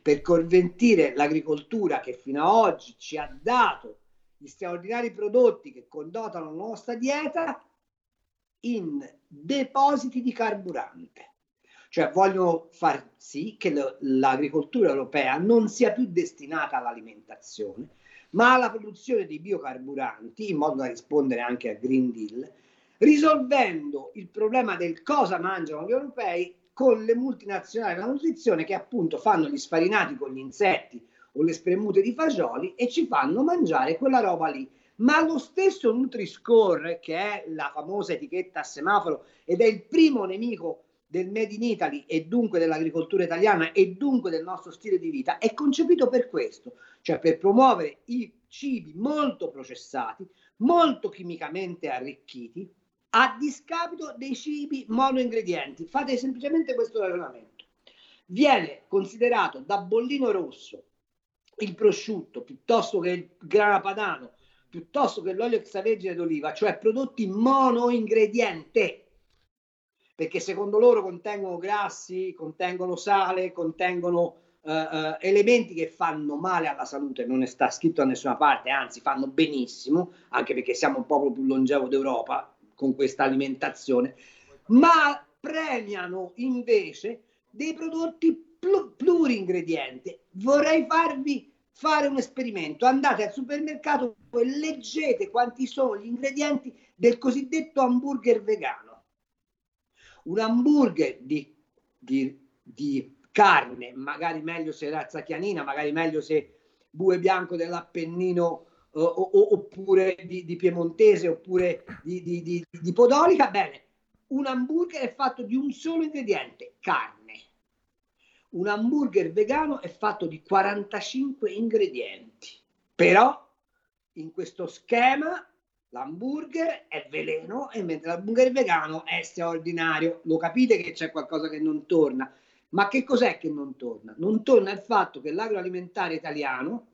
Per convertire l'agricoltura, che fino a oggi ci ha dato gli straordinari prodotti che connotano la nostra dieta, in depositi di carburante. Cioè vogliono far sì che lo, l'agricoltura europea non sia più destinata all'alimentazione, ma alla produzione di biocarburanti, in modo da rispondere anche al Green Deal, risolvendo il problema del cosa mangiano gli europei con le multinazionali della nutrizione, che appunto fanno gli sfarinati con gli insetti o le spremute di fagioli e ci fanno mangiare quella roba lì. Ma lo stesso Nutri-Score, che è la famosa etichetta a semaforo ed è il primo nemico del Made in Italy e dunque dell'agricoltura italiana e dunque del nostro stile di vita, è concepito per questo, cioè per promuovere i cibi molto processati, molto chimicamente arricchiti, a discapito dei cibi monoingredienti. Fate semplicemente questo ragionamento. Viene considerato da bollino rosso il prosciutto, piuttosto che il grana padano, piuttosto che l'olio extravergine d'oliva, cioè prodotti monoingrediente, perché secondo loro contengono grassi, contengono sale, contengono eh, elementi che fanno male alla salute. Non è sta scritto da nessuna parte, anzi fanno benissimo, anche perché siamo il popolo più longevo d'Europa, con questa alimentazione, ma premiano invece dei prodotti pl- pluringredienti. Vorrei farvi fare un esperimento. Andate al supermercato e leggete quanti sono gli ingredienti del cosiddetto hamburger vegano. Un hamburger di, di, di carne, magari meglio se razza chianina, magari meglio se bue bianco dell'Appennino, O, o, oppure di, di piemontese, oppure di, di, di, di podolica. Bene, un hamburger è fatto di un solo ingrediente, carne. Un hamburger vegano è fatto di quarantacinque ingredienti. Però in questo schema l'hamburger è veleno e mentre l'hamburger vegano è straordinario. Lo capite che c'è qualcosa che non torna? Ma che cos'è che non torna? Non torna il fatto che l'agroalimentare italiano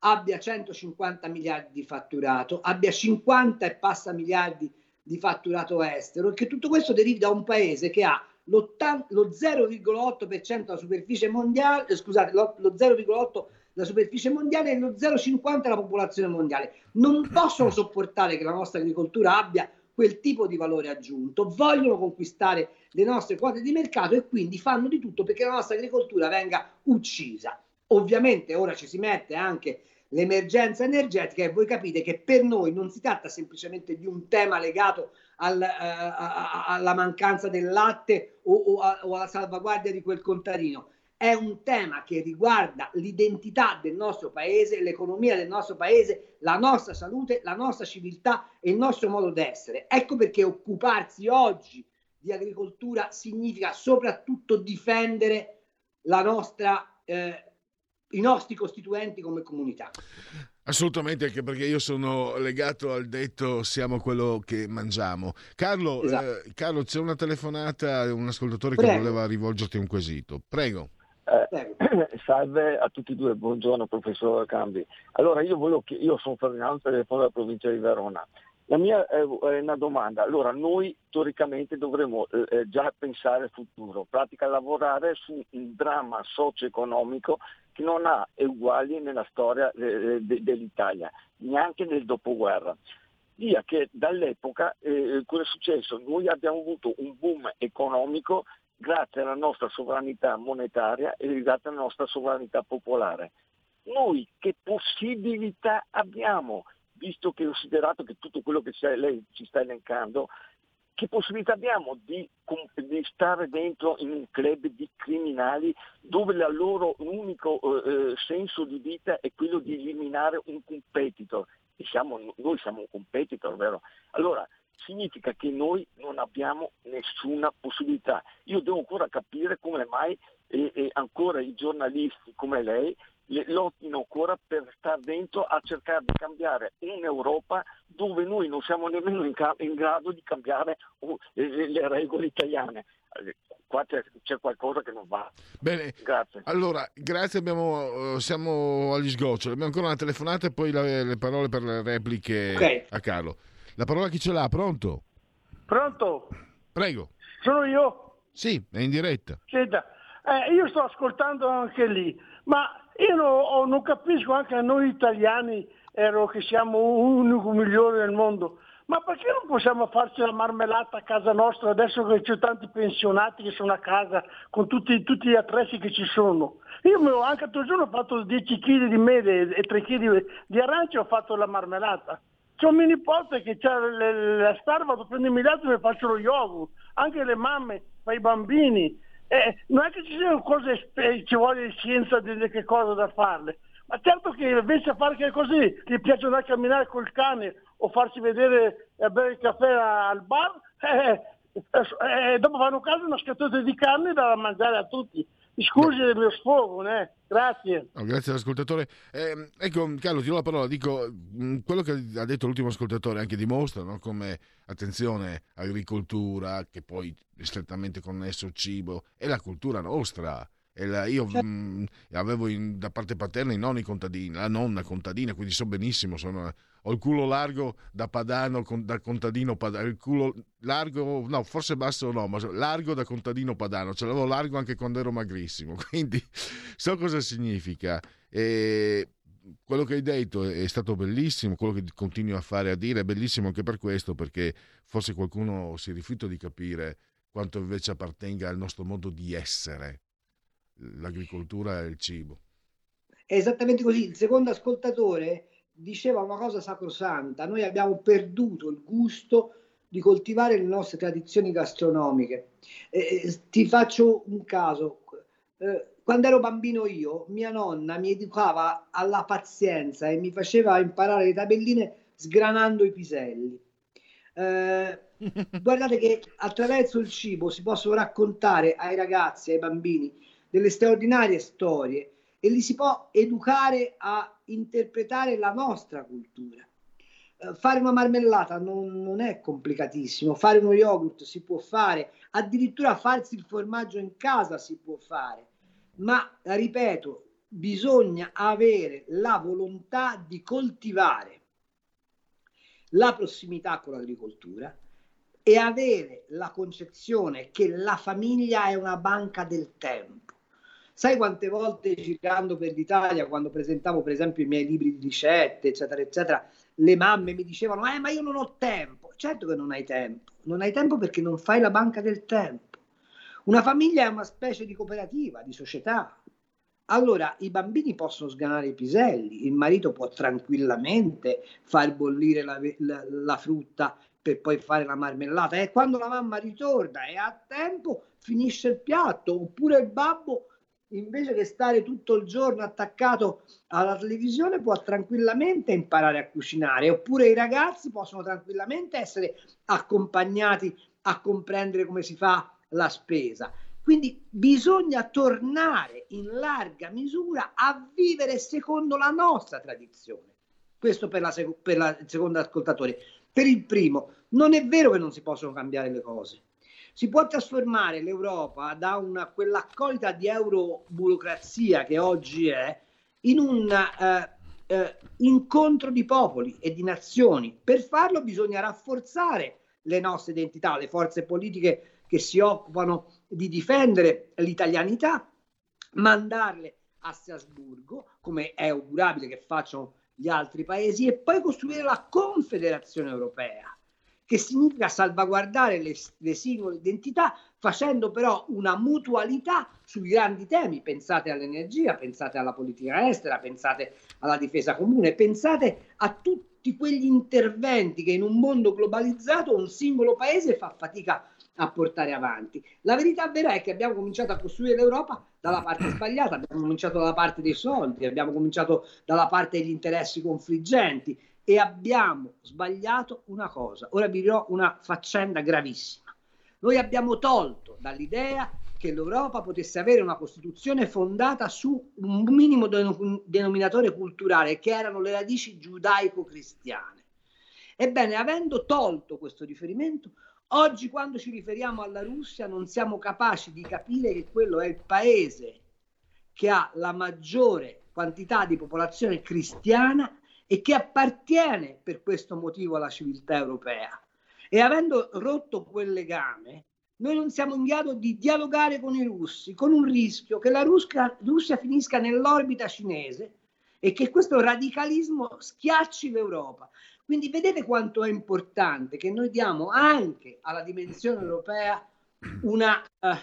abbia centocinquanta miliardi di fatturato, abbia cinquanta e passa miliardi di fatturato estero, e che tutto questo derivi da un paese che ha lo zero virgola otto per cento della superficie mondiale, scusate, lo, lo zero virgola otto per cento della superficie mondiale e lo zero virgola cinquanta per cento della popolazione mondiale. Non possono sopportare che la nostra agricoltura abbia quel tipo di valore aggiunto, vogliono conquistare le nostre quote di mercato e quindi fanno di tutto perché la nostra agricoltura venga uccisa. Ovviamente ora ci si mette anche l'emergenza energetica e voi capite che per noi non si tratta semplicemente di un tema legato al, eh, alla mancanza del latte o, o, a, o alla salvaguardia di quel contadino. È un tema che riguarda l'identità del nostro paese, l'economia del nostro paese, la nostra salute, la nostra civiltà e il nostro modo d'essere. Ecco perché occuparsi oggi di agricoltura significa soprattutto difendere la nostra eh, i nostri costituenti come comunità. Assolutamente, anche perché io sono legato al detto siamo quello che mangiamo. Carlo, esatto. eh, Carlo c'è una telefonata, un ascoltatore. Prego. Che voleva rivolgerti un quesito. Prego. Eh, salve a tutti e due, buongiorno professor Cambi. Allora io volevo che io sono Ferdinando, telefono della provincia di Verona. La mia è una domanda. Allora noi teoricamente dovremmo eh, già pensare al futuro, in pratica lavorare su un dramma socio-economico che non ha uguali nella storia eh, de- dell'Italia, neanche nel dopoguerra. Via che dall'epoca eh, cosa è successo? Noi abbiamo avuto un boom economico grazie alla nostra sovranità monetaria e grazie alla nostra sovranità popolare. Noi che possibilità abbiamo, visto che considerato che tutto quello che lei ci sta elencando, che possibilità abbiamo di, di stare dentro in un club di criminali dove il loro unico eh, senso di vita è quello di eliminare un competitor? E siamo, noi siamo un competitor, vero? Allora, significa che noi non abbiamo nessuna possibilità. Io devo ancora capire come mai eh, eh, ancora i giornalisti come lei le, lottino ancora per stare dentro a cercare di cambiare un'Europa dove noi non siamo nemmeno in, ca- in grado di cambiare uh, le, le regole italiane. Qua c'è, c'è qualcosa che non va. Bene, grazie. Allora, grazie, abbiamo, siamo agli sgoccioli. Abbiamo ancora una telefonata e poi la, le parole per le repliche, okay, a Carlo. La parola chi ce l'ha? Pronto? Pronto? Prego. Sono io? Sì, è in diretta. Senta, eh, io sto ascoltando anche lì, ma io non, non capisco, anche noi italiani ero che siamo unico migliore del mondo, ma perché non possiamo farci la marmellata a casa nostra adesso che c'è tanti pensionati che sono a casa con tutti, tutti gli attrezzi che ci sono? Io me, anche l'altro giorno ho fatto dieci chili di mele e tre chili di arance, ho fatto la marmellata. C'ho mio nipote che c'ha le, la starva, prendo il miliardo e mi faccio lo yogurt, anche le mamme, ma i bambini. Eh, non è che ci siano cose, ci vuole scienza di che cosa da farle, ma certo che invece a fare che così, gli piace andare a camminare col cane o farsi vedere e bere il caffè al bar, e eh, eh, eh, dopo vanno a casa una scatoletta di carne da mangiare a tutti. Scusi del mio sfogo, eh? Grazie. No, grazie all'ascoltatore. Eh, ecco, Carlo, ti do la parola. Dico, quello che ha detto l'ultimo ascoltatore anche dimostra, no? Come, attenzione, agricoltura, che poi è strettamente connesso al cibo, è la cultura nostra. È la, io certo. mh, avevo in, da parte paterna i nonni contadini, la nonna contadina, quindi so benissimo, sono... Ho il culo largo da padano, da contadino padano, il culo largo, no, forse basso no, ma largo da contadino padano, ce l'avevo largo anche quando ero magrissimo, quindi so cosa significa. E quello che hai detto è stato bellissimo, quello che continui a fare, a dire, è bellissimo anche per questo, perché forse qualcuno si rifiuta di capire quanto invece appartenga al nostro modo di essere, l'agricoltura e il cibo. È esattamente così, il secondo ascoltatore diceva una cosa sacrosanta: noi abbiamo perduto il gusto di coltivare le nostre tradizioni gastronomiche. Eh, ti faccio un caso. Eh, quando ero bambino io, mia nonna mi educava alla pazienza e mi faceva imparare le tabelline sgranando i piselli. Eh, guardate che attraverso il cibo si possono raccontare ai ragazzi, ai bambini, delle straordinarie storie e li si può educare a interpretare la nostra cultura. Eh, fare una marmellata non, non è complicatissimo, fare uno yogurt si può fare, addirittura farsi il formaggio in casa si può fare, ma ripeto, bisogna avere la volontà di coltivare la prossimità con l'agricoltura e avere la concezione che la famiglia è una banca del tempo. Sai quante volte, girando per l'Italia, quando presentavo per esempio i miei libri di ricette, eccetera, eccetera, le mamme mi dicevano: eh, ma io non ho tempo. Certo che non hai tempo. Non hai tempo perché non fai la banca del tempo. Una famiglia è una specie di cooperativa, di società. Allora, i bambini possono sganare i piselli, il marito può tranquillamente far bollire la, la, la frutta per poi fare la marmellata. E quando la mamma ritorna e ha tempo, finisce il piatto, oppure il babbo, invece che stare tutto il giorno attaccato alla televisione, può tranquillamente imparare a cucinare, oppure i ragazzi possono tranquillamente essere accompagnati a comprendere come si fa la spesa. Quindi bisogna tornare in larga misura a vivere secondo la nostra tradizione. Questo per, la sec- per la, il secondo ascoltatore. Per il primo, non è vero che non si possono cambiare le cose. Si può trasformare l'Europa da una, quell'accolita di euroburocrazia che oggi è, in un eh, eh, incontro di popoli e di nazioni. Per farlo bisogna rafforzare le nostre identità, le forze politiche che si occupano di difendere l'italianità, mandarle a Strasburgo, come è augurabile che facciano gli altri paesi, e poi costruire la Confederazione Europea, che significa salvaguardare le, le singole identità, facendo però una mutualità sui grandi temi. Pensate all'energia, pensate alla politica estera, pensate alla difesa comune, pensate a tutti quegli interventi che in un mondo globalizzato un singolo paese fa fatica a portare avanti. La verità vera è che abbiamo cominciato a costruire l'Europa dalla parte sbagliata, abbiamo cominciato dalla parte dei soldi, abbiamo cominciato dalla parte degli interessi confliggenti, e abbiamo sbagliato una cosa. Ora vi dirò una faccenda gravissima. Noi abbiamo tolto dall'idea che l'Europa potesse avere una Costituzione fondata su un minimo denom- denominatore culturale, che erano le radici giudaico-cristiane. Ebbene, avendo tolto questo riferimento, oggi quando ci riferiamo alla Russia non siamo capaci di capire che quello è il paese che ha la maggiore quantità di popolazione cristiana e che appartiene per questo motivo alla civiltà europea. E avendo rotto quel legame, noi non siamo in grado di dialogare con i russi, con un rischio che la Russia, Russia finisca nell'orbita cinese e che questo radicalismo schiacci l'Europa. Quindi vedete quanto è importante che noi diamo anche alla dimensione europea una eh,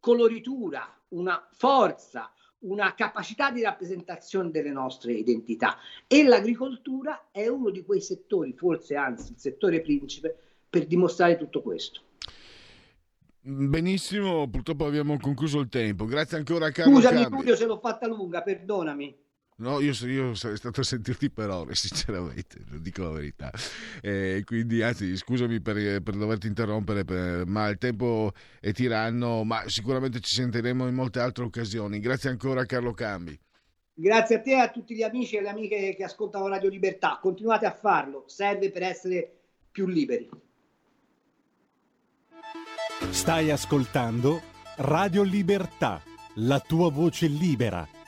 coloritura, una forza, una capacità di rappresentazione delle nostre identità, e l'agricoltura è uno di quei settori, forse anzi il settore principe, per dimostrare tutto questo. Benissimo, purtroppo abbiamo concluso il tempo. Grazie ancora a Carlo Cambi. Scusami Giulio se l'ho fatta lunga, perdonami. No, io, io sarei stato a sentirti per ore, sinceramente, dico la verità. Eh, quindi, anzi, scusami per, per doverti interrompere, per, ma il tempo è tiranno, ma sicuramente ci sentiremo in molte altre occasioni. Grazie ancora a Carlo Cambi. Grazie a te e a tutti gli amici e le amiche che ascoltano Radio Libertà. Continuate a farlo, serve per essere più liberi. Stai ascoltando Radio Libertà, la tua voce libera,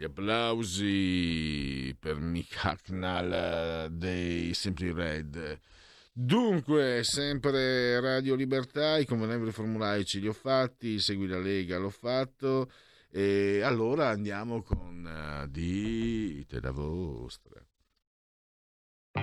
Gli applausi per Mick Hacknall dei Simply Red. Dunque, sempre Radio Libertà, i convenevoli formulaici li ho fatti, segui la Lega l'ho fatto, e allora andiamo con uh, Dite la vostra.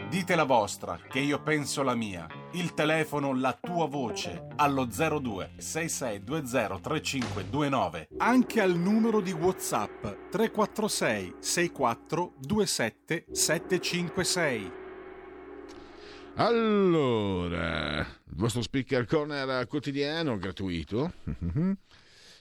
Dite la vostra, che io penso la mia. Il telefono, la tua voce, allo zero due sei sei due zero tre cinque due nove. Anche al numero di WhatsApp tre quattro sei sei quattro due sette sette cinque sei. Allora, il vostro speaker corner quotidiano, gratuito,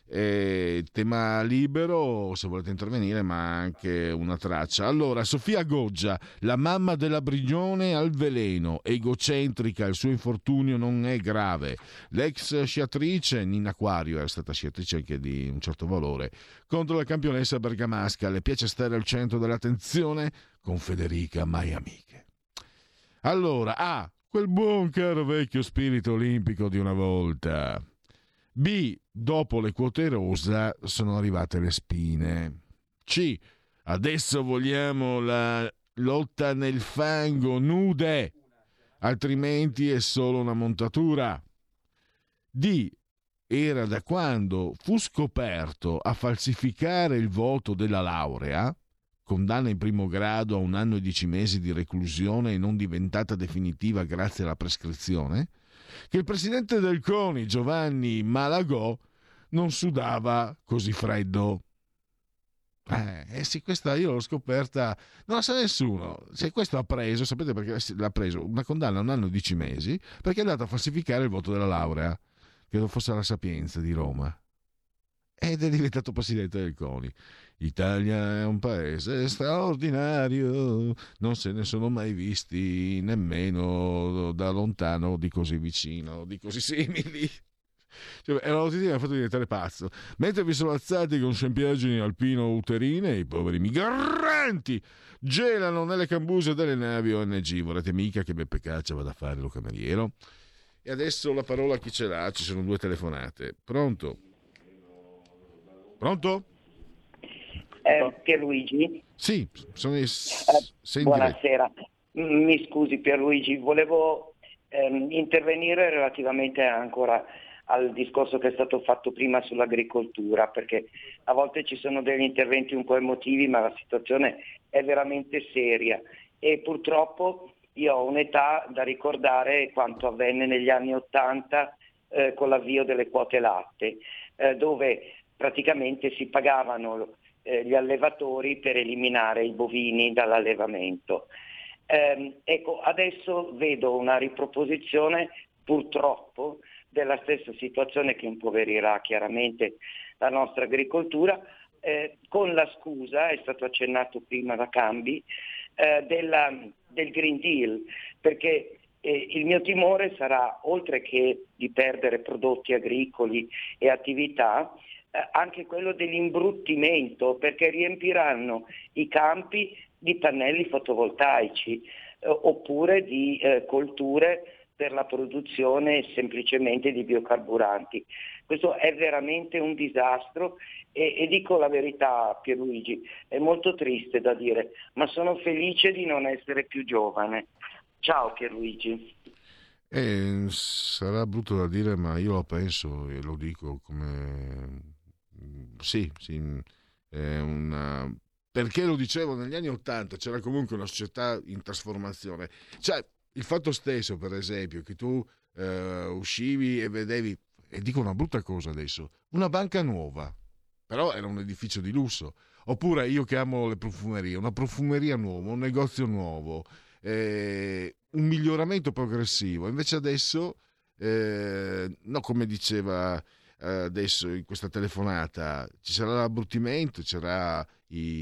e tema libero se volete intervenire, ma anche una traccia. Allora, Sofia Goggia, la mamma della Brignone al veleno, egocentrica, il suo infortunio non è grave. L'ex sciatrice, Nina Quario, era stata sciatrice anche di un certo valore, contro la campionessa bergamasca, le piace stare al centro dell'attenzione con Federica, mai amiche. Allora, A, quel buon caro vecchio spirito olimpico di una volta. B, dopo le quote rosa sono arrivate le spine. C, adesso vogliamo la lotta nel fango, nude, altrimenti è solo una montatura. D, era da quando fu scoperto a falsificare il voto della laurea, condanna in primo grado a un anno e dieci mesi di reclusione e non diventata definitiva grazie alla prescrizione, che il presidente del CONI, Giovanni Malagò, non sudava così freddo. Eh, eh sì, questa io l'ho scoperta, non la sa nessuno. Se questo ha preso, sapete perché l'ha preso? Una condanna a un anno e dieci mesi, perché è andato a falsificare il voto della laurea, credo fosse alla Sapienza di Roma. Ed è diventato presidente del CONI. Italia è un paese straordinario, non se ne sono mai visti nemmeno da lontano, di così vicino, di così simili. Cioè, è una notizia che mi ha fatto diventare pazzo. Mentre vi sono alzati con scempiaggini alpino-uterine, i poveri migranti gelano nelle cambuse delle navi O N G. Vorrete mica che Beppe Caccia vada a fare lo cameriero? E adesso la parola a chi ce l'ha, ci sono due telefonate. Pronto? Pronto? Eh, Pierluigi? Sì, sono i... S- eh, buonasera, mi scusi Pierluigi, volevo ehm, intervenire relativamente ancora al discorso che è stato fatto prima sull'agricoltura, perché a volte ci sono degli interventi un po' emotivi, ma la situazione è veramente seria e purtroppo io ho un'età da ricordare quanto avvenne negli anni Ottanta eh, con l'avvio delle quote latte, eh, dove praticamente si pagavano eh, gli allevatori per eliminare i bovini dall'allevamento. Ehm, ecco, adesso vedo una riproposizione purtroppo della stessa situazione che impoverirà chiaramente la nostra agricoltura, eh, con la scusa, è stato accennato prima da Cambi, eh, della, del Green Deal, perché eh, il mio timore sarà, oltre che di perdere prodotti agricoli e attività, anche quello dell'imbruttimento, perché riempiranno i campi di pannelli fotovoltaici eh, oppure di eh, colture per la produzione semplicemente di biocarburanti. Questo è veramente un disastro e, e dico la verità Pierluigi, è molto triste da dire, ma sono felice di non essere più giovane. Ciao Pierluigi. Eh, sarà brutto da dire, ma io lo penso e lo dico come... Sì, sì, è una... perché lo dicevo, negli anni Ottanta c'era comunque una società in trasformazione. Cioè, il fatto stesso, per esempio, che tu eh, uscivi e vedevi, e dico una brutta cosa adesso, una banca nuova, però era un edificio di lusso. Oppure io che amo le profumerie, una profumeria nuova, un negozio nuovo, eh, un miglioramento progressivo. Invece adesso, eh, no, come diceva... adesso in questa telefonata ci sarà l'abbruttimento, c'era i,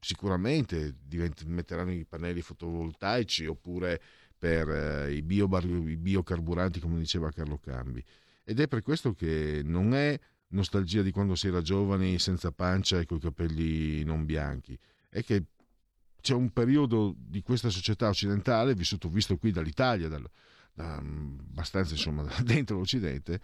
sicuramente divent- metteranno i pannelli fotovoltaici oppure per eh, i, biobar- i biocarburanti, come diceva Carlo Cambi, ed è per questo che non è nostalgia di quando si era giovani senza pancia e coi capelli non bianchi, è che c'è un periodo di questa società occidentale vissuto, visto qui dall'Italia, dal, da, abbastanza insomma dentro l'Occidente,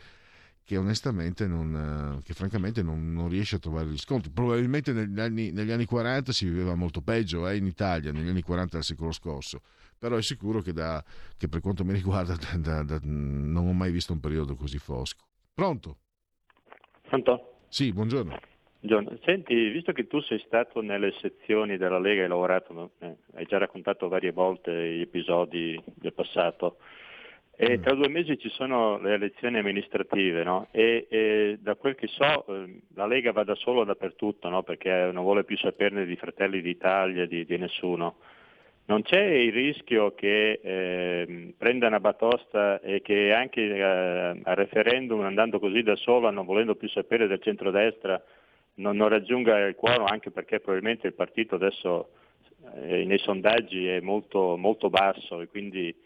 che onestamente non, che francamente non, non riesce a trovare riscontri. Probabilmente negli anni, negli anni quaranta si viveva molto peggio eh, in Italia, negli anni quaranta del secolo scorso, però è sicuro che, da, che per quanto mi riguarda da, da, da, non ho mai visto un periodo così fosco. Pronto? Pronto? Sì, buongiorno. Buongiorno. Senti, visto che tu sei stato nelle sezioni della Lega e hai lavorato, no? eh, hai già raccontato varie volte gli episodi del passato, e tra due mesi ci sono le elezioni amministrative, no? E, e da quel che so la Lega va da solo dappertutto, no? Perché non vuole più saperne di Fratelli d'Italia, di, di nessuno. Non c'è il rischio che eh, prenda una batosta e che anche eh, al referendum, andando così da sola, non volendo più sapere del centrodestra, non, non raggiunga il quorum, anche perché probabilmente il partito adesso eh, nei sondaggi è molto, molto basso e quindi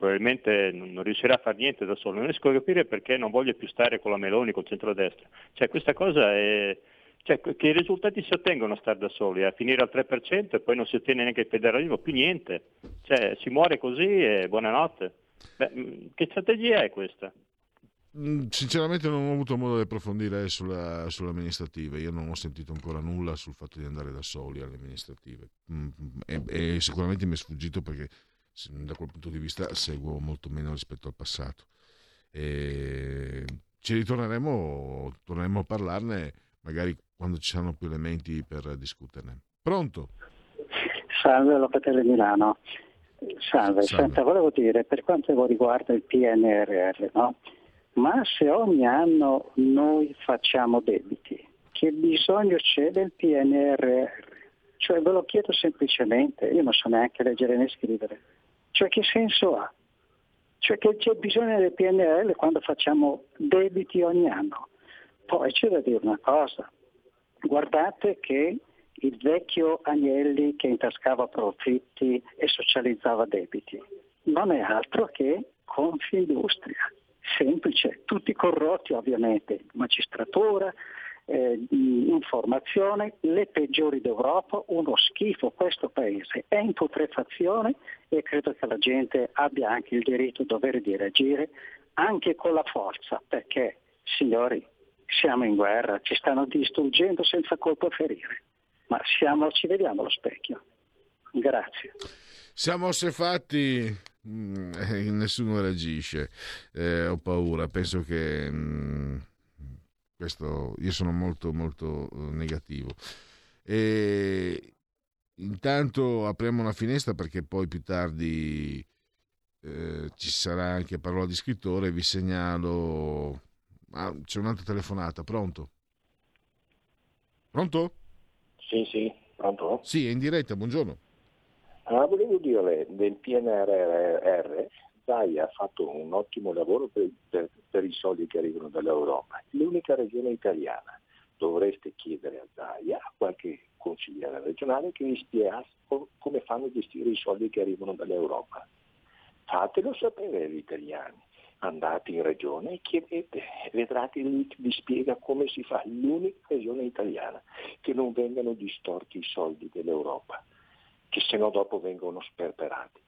probabilmente non riuscirà a fare niente da solo. Non riesco a capire perché non voglio più stare con la Meloni, col centrodestra. Cioè questa cosa è, cioè, che i risultati si ottengono a stare da soli, a finire al tre per cento e poi non si ottiene neanche il federalismo, più niente. Cioè si muore così e buonanotte. Beh, che strategia è questa? Sinceramente non ho avuto modo di approfondire sulla, sulle amministrative. Io non ho sentito ancora nulla sul fatto di andare da soli alle amministrative e, e sicuramente mi è sfuggito perché da quel punto di vista seguo molto meno rispetto al passato e ci ritorneremo torneremo a parlarne magari quando ci saranno più elementi per discuterne. Pronto? Salve, Locatelli Milano. Salve, Salve. Senta, volevo dire per quanto riguarda il P N R R, no? Ma se ogni anno noi facciamo debiti, che bisogno c'è del P N R R? Cioè ve lo chiedo semplicemente, io non so neanche leggere né scrivere. Cioè che senso ha? Cioè che c'è bisogno del P N R R quando facciamo debiti ogni anno? Poi c'è da dire una cosa, guardate che il vecchio Agnelli che intascava profitti e socializzava debiti non è altro che Confindustria, semplice, tutti corrotti ovviamente, magistratura, Eh, informazione, le peggiori d'Europa, uno schifo questo paese, è in putrefazione e credo che la gente abbia anche il diritto e dovere di reagire anche con la forza, perché signori siamo in guerra, ci stanno distruggendo senza colpo a ferire, ma siamo, ci vediamo allo specchio. Grazie. Siamo ossefatti. Mm, nessuno reagisce, eh, ho paura, penso che mm... Questo, io sono molto molto negativo e intanto apriamo una finestra perché poi più tardi eh, ci sarà anche Parola di Scrittore. Vi segnalo ah, c'è un'altra telefonata. Pronto? Pronto? Sì, sì, pronto? Sì, è in diretta, buongiorno. Allora, volevo dirle del P N R R. Zaia ha fatto un ottimo lavoro per, per, per i soldi che arrivano dall'Europa. L'unica regione italiana, dovreste chiedere a Zaia, a qualche consigliere regionale, che vi spiegasse come fanno a gestire i soldi che arrivano dall'Europa. Fatelo sapere agli italiani, andate in regione e chiedete, vedrete lì che vi spiega come si fa. L'unica regione italiana, che non vengano distorti i soldi dell'Europa, che se no dopo vengono sperperati.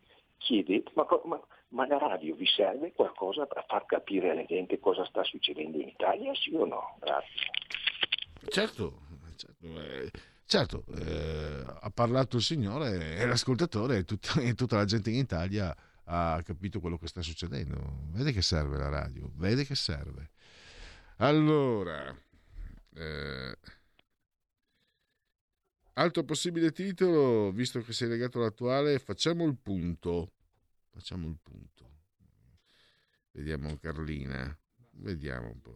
Chiedete, ma, ma, ma la radio vi serve qualcosa per far capire alla gente cosa sta succedendo in Italia, sì o no? Grazie. Certo, certo, eh, certo eh, ha parlato il signore e l'ascoltatore e tutta, e tutta la gente in Italia ha capito quello che sta succedendo. Vede che serve la radio, vede che serve. Allora, eh, altro possibile titolo, visto che sei legato all'attuale, facciamo il punto. Facciamo il punto. Vediamo Carlina. Vediamo un po'.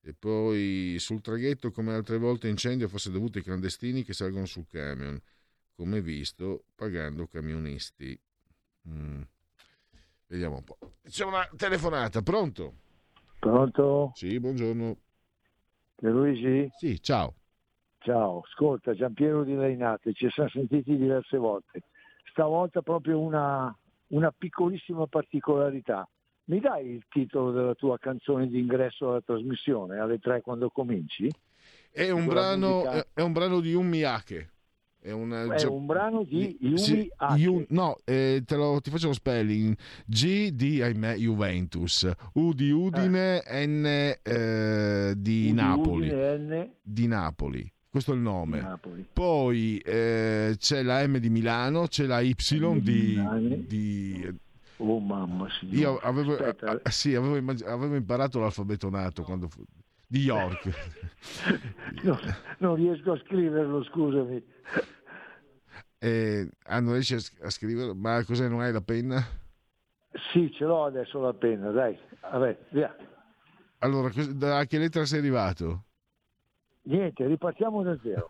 E poi sul traghetto, come altre volte, incendio fosse dovuto ai clandestini che salgono sul camion. Come visto, pagando camionisti. Mm. Vediamo un po'. C'è una telefonata. Pronto? Pronto? Sì, buongiorno. De Luigi? Sì, ciao. Ciao, ascolta, Giampiero di Leinate, ci siamo sentiti diverse volte. Stavolta proprio una... una piccolissima particolarità. Mi dai il titolo della tua canzone di ingresso alla trasmissione alle tre quando cominci? È un brano musica... è un brano di un Miyake. È, una... è un brano di Yumi sì, Yu... No, eh, te lo, ti faccio lo spelling. G di, ahimè, Juventus, U di Udine, eh. N eh, di U Napoli. Udine, N. Di Napoli. Questo è il nome. Poi eh, c'è la M di Milano, c'è la Y di... di, di... Oh mamma signora. Io avevo, a, a, sì, avevo, immag- avevo imparato l'alfabeto nato quando fu... di York. No, non riesco a scriverlo, scusami. Eh, ah, non riesci a scriverlo? Ma cos'è, non hai la penna? Sì, ce l'ho adesso la penna, dai. Vabbè, via. Allora, da che lettera sei arrivato? Niente, ripartiamo da zero.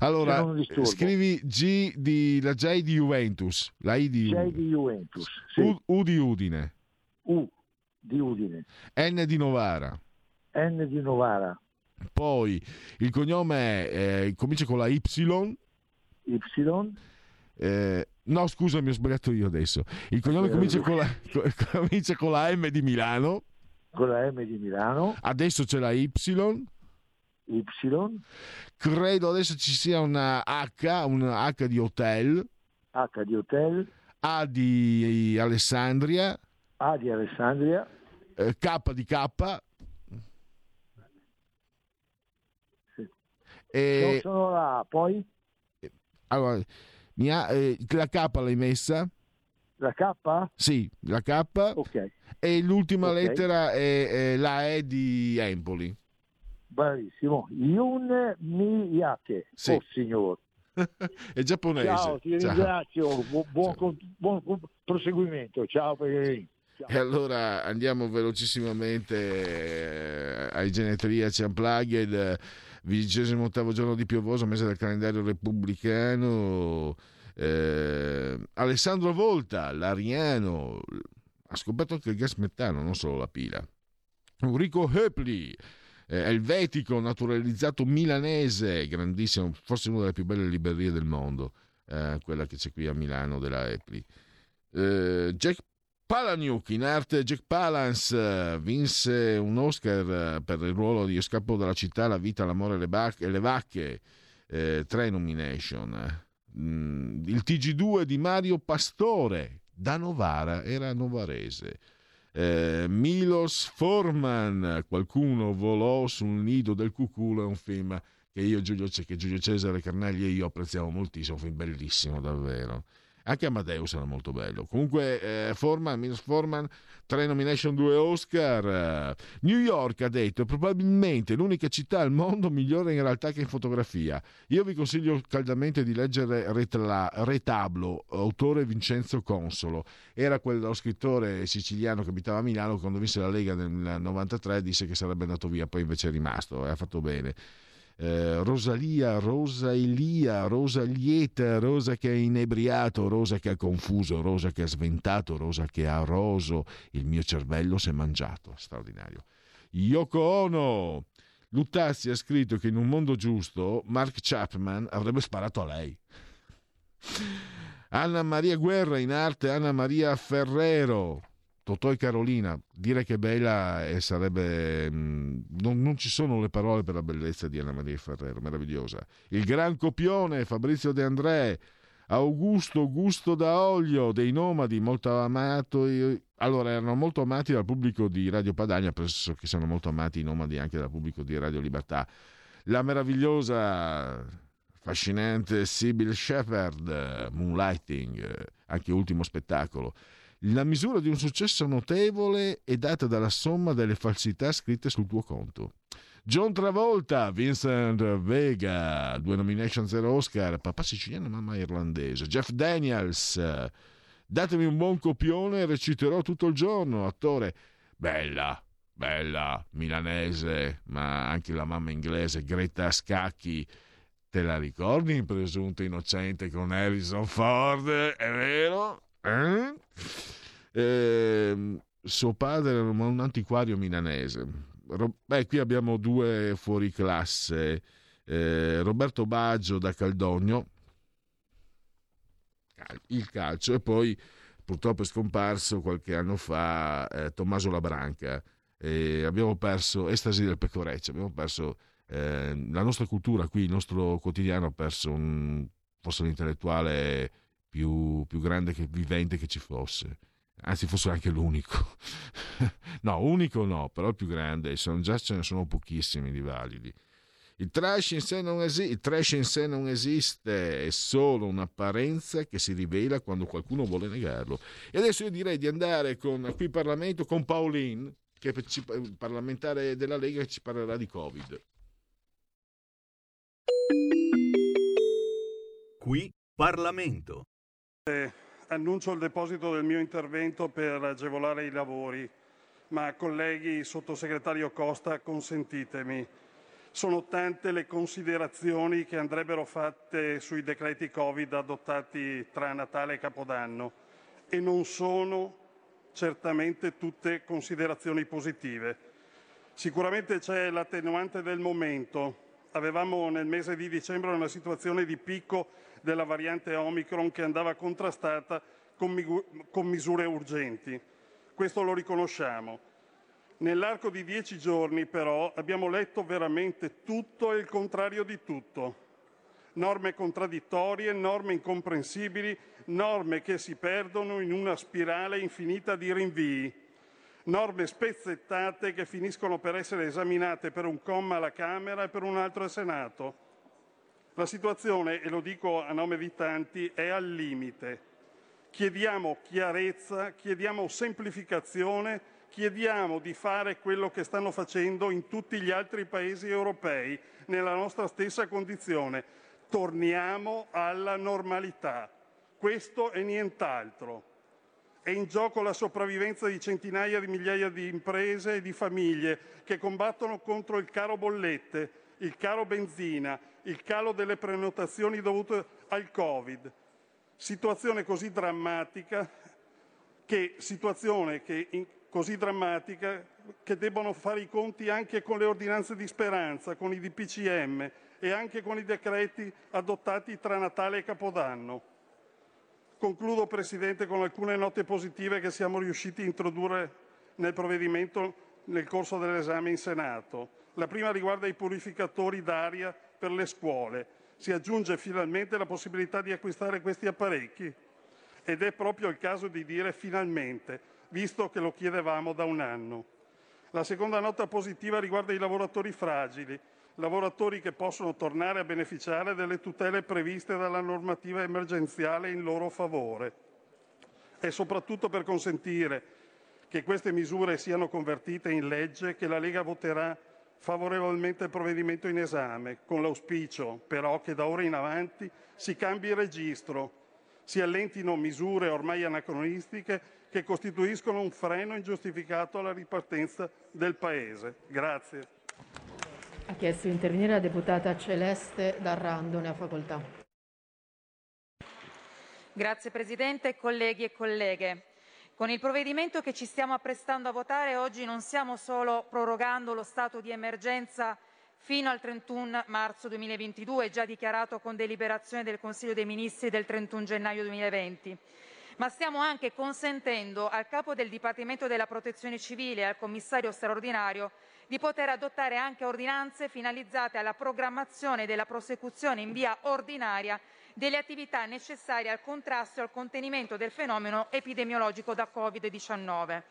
Allora, scrivi G di, la J di Juventus, la I di, J di Juventus, sì. U, U di Udine, U di Udine, N di Novara, N di Novara. Poi il cognome è, eh, comincia con la Y, Y. Eh, no, scusami, ho sbagliato io adesso. Il cognome eh, comincia, con la, comincia con la M di Milano, con la M di Milano. Adesso c'è la Y. Y. Credo adesso ci sia una H, una H di hotel. H di hotel. A di Alessandria. A di Alessandria. Eh, K di K. Sì. E... non sono là, poi? Allora, mi ha, eh, la K l'hai messa? La K? Sì, la K. Ok. E l'ultima okay. lettera è, è la E di Empoli. Bravissimo, Yun Miyake, sì. Oh signor, è giapponese. Ciao, ti ciao. ringrazio, Bu- buon, con- buon proseguimento, ciao Pellegrini. E allora andiamo velocissimamente ai Genetriaci Unplugged, vigesimo ottavo giorno di piovoso, mese del calendario repubblicano. Eh, Alessandro Volta, l'Ariano, ha scoperto anche il gas metano, non solo la pila. Enrico Höpli, elvetico, naturalizzato milanese, grandissimo, forse una delle più belle librerie del mondo, eh, quella che c'è qui a Milano della Epli. Eh, Jack Palahniuk, in arte Jack Palance, vinse un Oscar per il ruolo di Scappo dalla città, la vita, l'amore e le, bac- le vacche, eh, tre nomination. Mm, il T G due di Mario Pastore, da Novara, era novarese. Eh, Milos Forman, Qualcuno volò sul nido del cuculo, è un film che io Giulio, che Giulio Cesare Carnagli e io apprezziamo moltissimo, un film bellissimo davvero, anche Amadeus era molto bello comunque. eh, Forman, Milos Forman, tre nomination, due Oscar. eh, New York, ha detto, è probabilmente l'unica città al mondo migliore in realtà che in fotografia. Io vi consiglio caldamente di leggere Retla, Retablo, autore Vincenzo Consolo, era quello scrittore siciliano che abitava a Milano, quando vinse la Lega nel novantatré disse che sarebbe andato via, poi invece è rimasto e ha fatto bene. Eh, Rosalia, Rosa Elia, Rosa lieta, Rosa che ha inebriato, Rosa che ha confuso, Rosa che ha sventato, Rosa che ha roso, il mio cervello si è mangiato. Straordinario. Yoko Ono, Luttazzi ha scritto che in un mondo giusto Mark Chapman avrebbe sparato a lei. Anna Maria Guerra, in arte Anna Maria Ferrero, Totò e Carolina, dire che è bella, e sarebbe, mh, non, non ci sono le parole per la bellezza di Anna Maria Ferrero, meravigliosa. Il gran copione, Fabrizio De André, Augusto Gusto D'Aoglio, dei Nomadi, molto amato. Io... Allora, erano molto amati dal pubblico di Radio Padania, penso che sono molto amati i Nomadi anche dal pubblico di Radio Libertà. La meravigliosa, affascinante Sybil Shepherd, Moonlighting, anche ultimo spettacolo. La misura di un successo notevole è data dalla somma delle falsità scritte sul tuo conto. John Travolta, Vincent Vega, due nomination, zero Oscar, papà siciliano, mamma irlandese. Jeff Daniels, datemi un buon copione e reciterò tutto il giorno, attore, bella, bella, milanese, ma anche la mamma inglese, Greta Scacchi. Te la ricordi in Presunto innocente con Harrison Ford, è vero? Eh? Eh, suo padre era un antiquario milanese. Beh, qui abbiamo due fuori classe. eh, Roberto Baggio da Caldogno, il calcio, e poi purtroppo è scomparso qualche anno fa eh, Tommaso Labranca. Eh, abbiamo perso Estasi del Pecoreccio, abbiamo perso eh, la nostra cultura qui, il nostro quotidiano ha perso un forse l'intellettuale più, più grande che vivente che ci fosse, anzi fosse anche l'unico no, unico no, però il più grande. Sono, già ce ne sono pochissimi di validi. Il trash in sé non esiste, il trash in sé non esiste, è solo un'apparenza che si rivela quando qualcuno vuole negarlo. E adesso io direi di andare con, qui in Parlamento con Paolin, che è il parlamentare della Lega, che ci parlerà di Covid. Qui Parlamento. Eh, annuncio il deposito del mio intervento per agevolare i lavori, ma colleghi, sottosegretario Costa, consentitemi. Sono tante le considerazioni che andrebbero fatte sui decreti Covid adottati tra Natale e Capodanno e non sono certamente tutte considerazioni positive. Sicuramente c'è l'attenuante del momento. Avevamo nel mese di dicembre una situazione di picco della variante Omicron che andava contrastata con, mig- con misure urgenti. Questo lo riconosciamo. Nell'arco di dieci giorni, però, abbiamo letto veramente tutto e il contrario di tutto. Norme contraddittorie, norme incomprensibili, norme che si perdono in una spirale infinita di rinvii. Norme spezzettate che finiscono per essere esaminate per un comma alla Camera e per un altro al Senato. La situazione, e lo dico a nome di tanti, è al limite. Chiediamo chiarezza, chiediamo semplificazione, chiediamo di fare quello che stanno facendo in tutti gli altri paesi europei, nella nostra stessa condizione. Torniamo alla normalità. Questo e nient'altro. È in gioco la sopravvivenza di centinaia di migliaia di imprese e di famiglie che combattono contro il caro bollette, il caro benzina, il calo delle prenotazioni dovute al Covid. Situazione così drammatica che... Situazione che in, così drammatica che debbono fare i conti anche con le ordinanze di Speranza, con i D P C M e anche con i decreti adottati tra Natale e Capodanno. Concludo, Presidente, con alcune note positive che siamo riusciti a introdurre nel provvedimento nel corso dell'esame in Senato. La prima riguarda i purificatori d'aria per le scuole. Si aggiunge finalmente la possibilità di acquistare questi apparecchi ed è proprio il caso di dire finalmente, visto che lo chiedevamo da un anno. La seconda nota positiva riguarda i lavoratori fragili, lavoratori che possono tornare a beneficiare delle tutele previste dalla normativa emergenziale in loro favore. È soprattutto per consentire che queste misure siano convertite in legge che la Lega voterà favorevolmente il provvedimento in esame, con l'auspicio però che da ora in avanti si cambi registro, si allentino misure ormai anacronistiche che costituiscono un freno ingiustificato alla ripartenza del Paese. Grazie. Ha chiesto di intervenire la deputata Celeste D'Arrando, ne ha facoltà. Grazie Presidente, colleghi e colleghe. Con il provvedimento che ci stiamo apprestando a votare oggi non stiamo solo prorogando lo stato di emergenza fino al trentuno marzo duemilaventidue, già dichiarato con deliberazione del Consiglio dei Ministri del trentuno gennaio duemilaventi. Ma stiamo anche consentendo al capo del Dipartimento della Protezione Civile e al commissario straordinario di poter adottare anche ordinanze finalizzate alla programmazione della prosecuzione in via ordinaria delle attività necessarie al contrasto e al contenimento del fenomeno epidemiologico da Covid diciannove.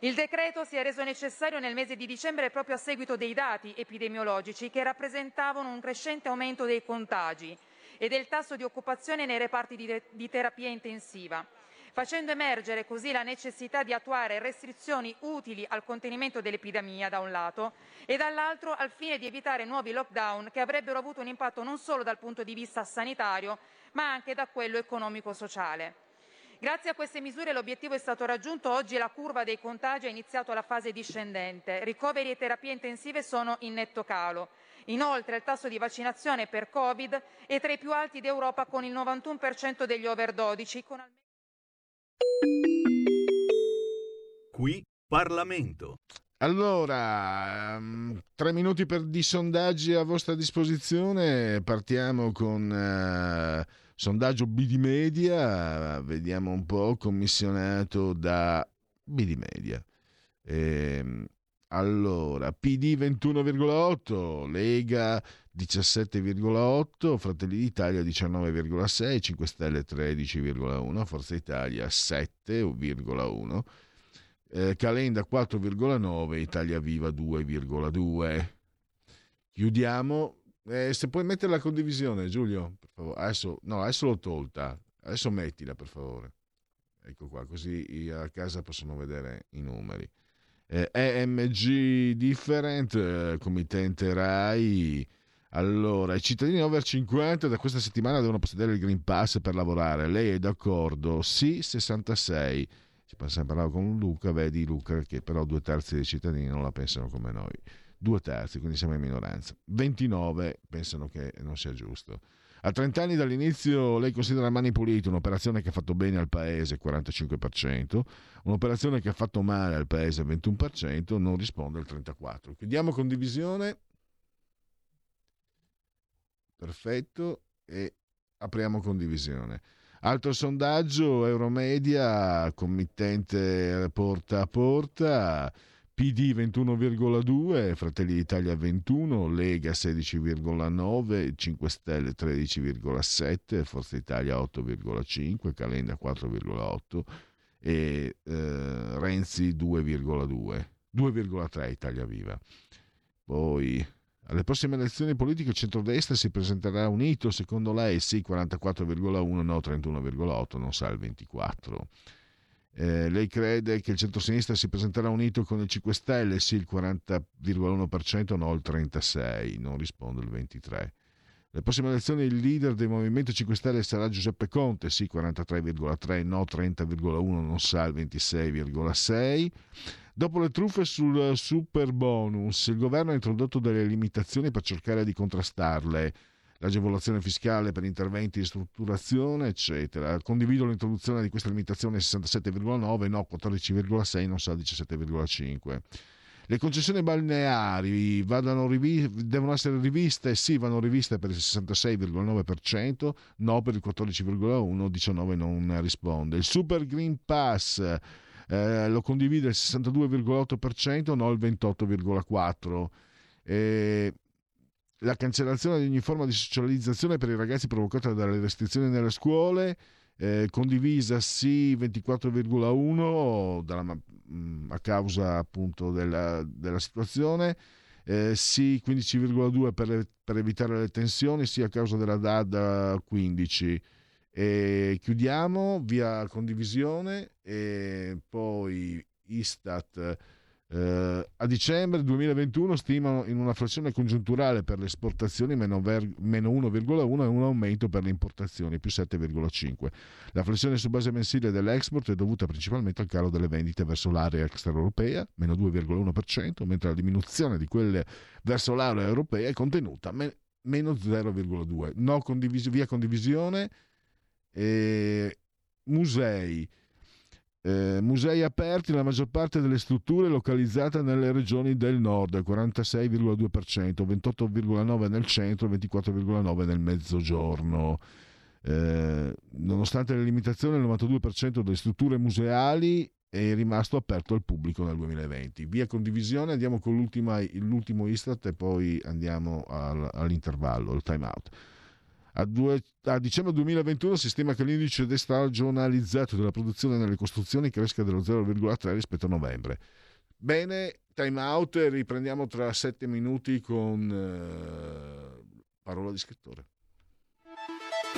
Il decreto si è reso necessario nel mese di dicembre proprio a seguito dei dati epidemiologici che rappresentavano un crescente aumento dei contagi e del tasso di occupazione nei reparti di, di terapia intensiva, facendo emergere così la necessità di attuare restrizioni utili al contenimento dell'epidemia da un lato e dall'altro al fine di evitare nuovi lockdown che avrebbero avuto un impatto non solo dal punto di vista sanitario ma anche da quello economico-sociale. Grazie a queste misure l'obiettivo è stato raggiunto. Oggi la curva dei contagi ha iniziato la fase discendente, ricoveri e terapie intensive sono in netto calo. Inoltre il tasso di vaccinazione per Covid è tra i più alti d'Europa con il novantuno per cento degli over dodici. Con... Qui Parlamento. Allora, tre minuti per di sondaggi a vostra disposizione. Partiamo con uh, sondaggio B D Media, vediamo un po', commissionato da B D Media. Ehm... Allora, P D ventuno virgola otto, Lega diciassette virgola otto, Fratelli d'Italia diciannove virgola sei, cinque Stelle tredici virgola uno, Forza Italia sette virgola uno, eh, Calenda quattro virgola nove, Italia Viva due virgola due. Chiudiamo. Eh, se puoi mettere la condivisione, Giulio, per favore. Adesso, no, adesso l'ho tolta, adesso mettila per favore. Ecco qua, così a casa possono vedere i numeri. Eh, E M G Different, eh, committente Rai. Allora, i cittadini over cinquanta da questa settimana devono possedere il Green Pass per lavorare. Lei è d'accordo? Sì, sessantasei. Ci parlavo con Luca, vedi Luca, che però due terzi dei cittadini non la pensano come noi. Due terzi, quindi siamo in minoranza. ventinove pensano che non sia giusto. A trent'anni dall'inizio lei considera Mani Pulite un'operazione che ha fatto bene al Paese, quarantacinque per cento, un'operazione che ha fatto male al Paese, ventuno per cento, non risponde il trentaquattro per cento. Chiudiamo condivisione. Perfetto. E apriamo condivisione. Altro sondaggio, Euromedia, committente porta a porta, P D ventuno virgola due, Fratelli d'Italia ventuno, Lega sedici virgola nove, cinque Stelle tredici virgola sette, Forza Italia otto virgola cinque, Calenda quattro virgola otto e eh, Renzi due virgola due, due virgola tre Italia Viva. Poi alle prossime elezioni politiche il centrodestra si presenterà unito, secondo lei sì quarantaquattro virgola uno, no trentuno virgola otto, non sa il ventiquattro. Eh, lei crede che il centrosinistra si presenterà unito con il cinque Stelle? Sì, il quaranta virgola uno per cento, no, il trentasei per cento, non risponde il ventitré per cento. Le prossime elezioni il leader del Movimento cinque Stelle sarà Giuseppe Conte? Sì, quarantatré virgola tre per cento, no, trenta virgola uno per cento, non sa il ventisei virgola sei per cento. Dopo le truffe sul super bonus, il governo ha introdotto delle limitazioni per cercare di contrastarle. L'agevolazione fiscale per interventi di strutturazione, eccetera. Condivido l'introduzione di questa limitazione sessantasette virgola nove, no quattordici virgola sei, non sa diciassette virgola cinque. Le concessioni balneari vadano rivi- devono essere riviste? Sì, vanno riviste per il sessantasei virgola nove per cento, no per il quattordici virgola uno, diciannove non risponde. Il Super Green Pass eh, lo condivide il sessantadue virgola otto per cento, no il ventotto virgola quattro per cento. E la cancellazione di ogni forma di socializzazione per i ragazzi provocata dalle restrizioni nelle scuole, eh, condivisa sì ventiquattro virgola uno dalla, a causa appunto della, della situazione, eh, sì quindici virgola due per, per evitare le tensioni, sì a causa della D A D quindici. E chiudiamo via condivisione e poi Istat. Uh, a dicembre duemilaventuno stimano in una flessione congiunturale per le esportazioni meno, ver- meno uno virgola uno e un aumento per le importazioni più sette virgola cinque. La flessione su base mensile dell'export è dovuta principalmente al calo delle vendite verso l'area extraeuropea meno due virgola uno per cento, mentre la diminuzione di quelle verso l'area europea è contenuta me- meno zero virgola due. No condivis- via condivisione e musei. Eh, musei aperti nella maggior parte delle strutture localizzate nelle regioni del nord, quarantasei virgola due per cento, ventotto virgola nove per cento nel centro, ventiquattro virgola nove per cento nel mezzogiorno. Eh, nonostante le limitazioni, il novantadue per cento delle strutture museali è rimasto aperto al pubblico nel duemilaventi. Via condivisione, andiamo con l'ultima, l'ultimo Istat e poi andiamo al, all'intervallo, al time out. A, due, a dicembre duemilaventuno si stima che l'indice destagionalizzato della produzione nelle costruzioni cresca dello zero virgola tre rispetto a novembre. Bene, time out, riprendiamo tra sette minuti con eh, Parola di scrittore.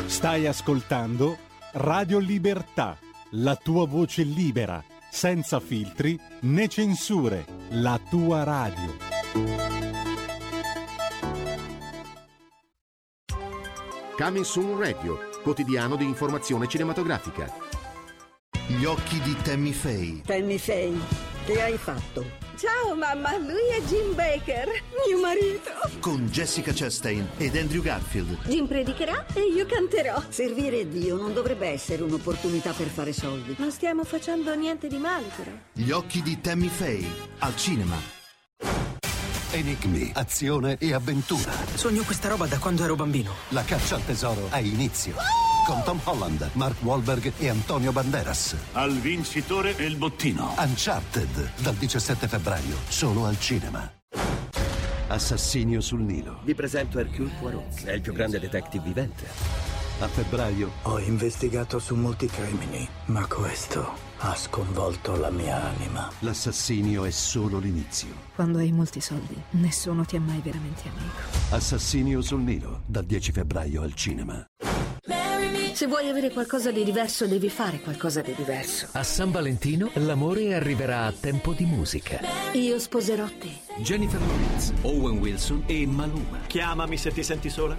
Stai ascoltando Radio Libertà, la tua voce libera, senza filtri né censure, la tua radio. Coming Soon Radio, quotidiano di informazione cinematografica. Gli occhi di Tammy Faye. Tammy Faye, che hai fatto? Ciao mamma, lui è Jim Baker, mio marito. Con Jessica Chastain ed Andrew Garfield. Jim predicherà e io canterò. Servire Dio non dovrebbe essere un'opportunità per fare soldi. Non stiamo facendo niente di male però. Gli occhi di Tammy Faye, al cinema. Enigmi, azione e avventura. Sogno questa roba da quando ero bambino. La caccia al tesoro ha inizio. Ah! con Tom Holland, Mark Wahlberg e Antonio Banderas. Al vincitore e il bottino. Uncharted, dal diciassette febbraio, solo al cinema. Assassinio sul Nilo. Vi presento Hercule Poirot, è il più grande detective vivente. A febbraio ho investigato su molti crimini, ma questo ha sconvolto la mia anima. L'assassinio è solo l'inizio. Quando hai molti soldi, nessuno ti è mai veramente amico. Assassinio sul Nilo, dal dieci febbraio al cinema. Se vuoi avere qualcosa di diverso, devi fare qualcosa di diverso. A San Valentino l'amore arriverà a tempo di musica. Io sposerò te. Jennifer Lawrence, Owen Wilson e Maluma. Chiamami se ti senti sola.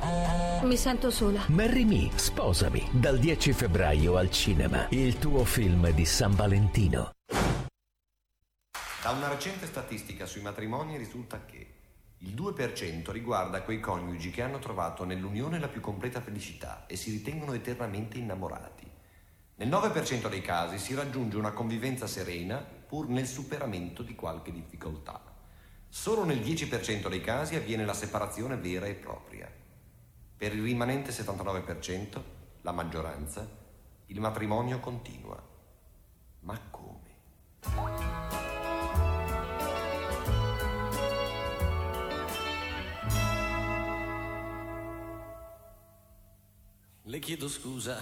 Mi sento sola. Marry Me, sposami, dal dieci febbraio al cinema. Il tuo film di San Valentino. Da una recente statistica sui matrimoni risulta che il due per cento riguarda quei coniugi che hanno trovato nell'unione la più completa felicità e si ritengono eternamente innamorati. Nel nove per cento dei casi si raggiunge una convivenza serena pur nel superamento di qualche difficoltà. Solo nel dieci per cento dei casi avviene la separazione vera e propria. Per il rimanente settantanove per cento, la maggioranza, il matrimonio continua. Ma come? Le chiedo scusa,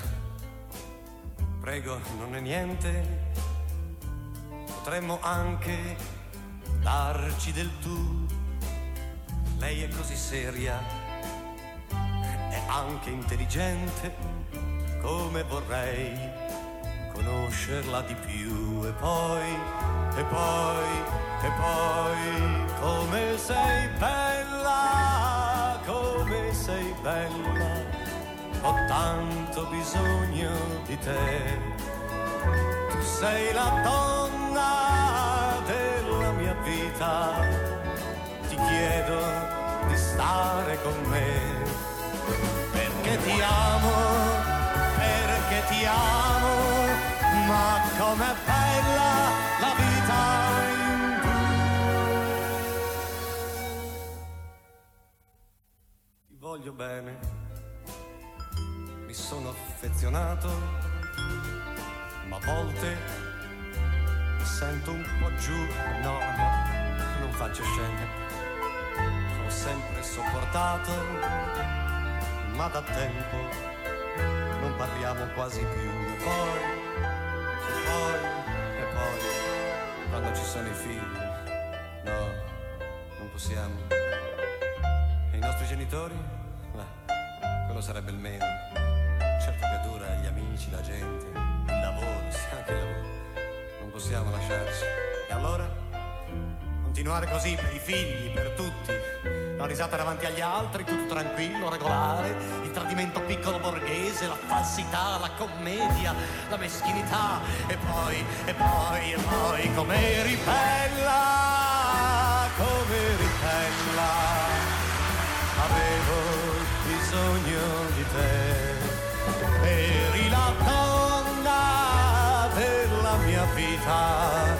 prego, non è niente, potremmo anche darci del tu, lei è così seria, è anche intelligente, come vorrei conoscerla di più, e poi, e poi, e poi, come sei bella, come sei bella. Ho tanto bisogno di te, tu sei la donna della mia vita, ti chiedo di stare con me, perché ti amo, perché ti amo, ma com'è bella la vita. Ti voglio bene. Mi sono affezionato, ma a volte mi sento un po' giù. No, no, non faccio scene. Ho sempre sopportato, ma da tempo non parliamo quasi più. E poi, e poi, e poi, quando ci sono i figli, no, non possiamo. E i nostri genitori? Beh, quello sarebbe il meno. Certo che dura, gli amici, la gente, il lavoro, anche il lavoro. Non possiamo lasciarci. E allora? Continuare così per i figli, per tutti. La risata davanti agli altri, tutto tranquillo, regolare. Il tradimento piccolo borghese, la falsità, la commedia, la meschinità. E poi, e poi, e poi, come ribella, come ribella. Avevo bisogno di te. Eri la donna della mia vita,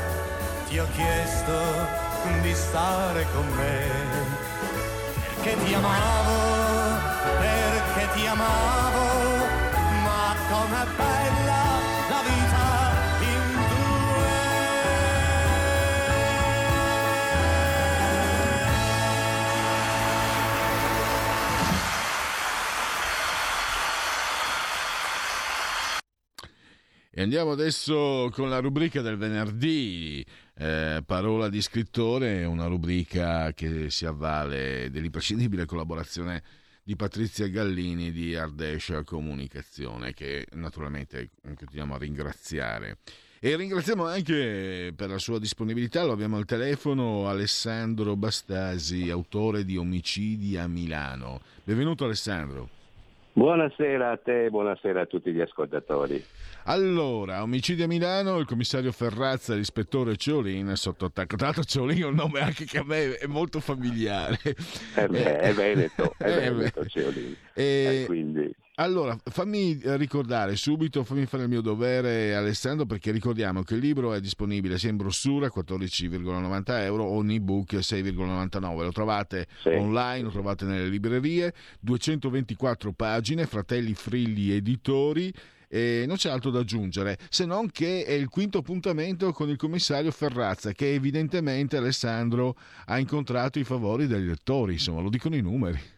ti ho chiesto di stare con me, perché ti amavo, perché ti amavo, ma com'è bella la vita. E andiamo adesso con la rubrica del venerdì, eh, Parola di scrittore, una rubrica che si avvale dell'imprescindibile collaborazione di Patrizia Gallini di Ardescia Comunicazione, che naturalmente continuiamo a ringraziare. E ringraziamo anche per la sua disponibilità, lo abbiamo al telefono, Alessandro Bastasi, autore di Omicidi a Milano. Benvenuto Alessandro. Buonasera a te, buonasera a tutti gli ascoltatori. Allora, omicidio a Milano, il commissario Ferrazza e l'ispettore Ciolin sotto attacco. Tra l'altro Ciolin è un nome anche che a me è molto familiare. Eh beh, è Veneto, è Veneto Ciolin. E eh, quindi... Allora, fammi ricordare subito, fammi fare il mio dovere, Alessandro, perché ricordiamo che il libro è disponibile sia in brossura quattordici virgola novanta euro o in ebook sei virgola novantanove. Lo trovate sì. online, lo trovate nelle librerie, duecentoventiquattro pagine, Fratelli Frilli Editori. E non c'è altro da aggiungere, se non che è il quinto appuntamento con il commissario Ferrazza, che evidentemente, Alessandro, ha incontrato i favori degli lettori, insomma, lo dicono i numeri.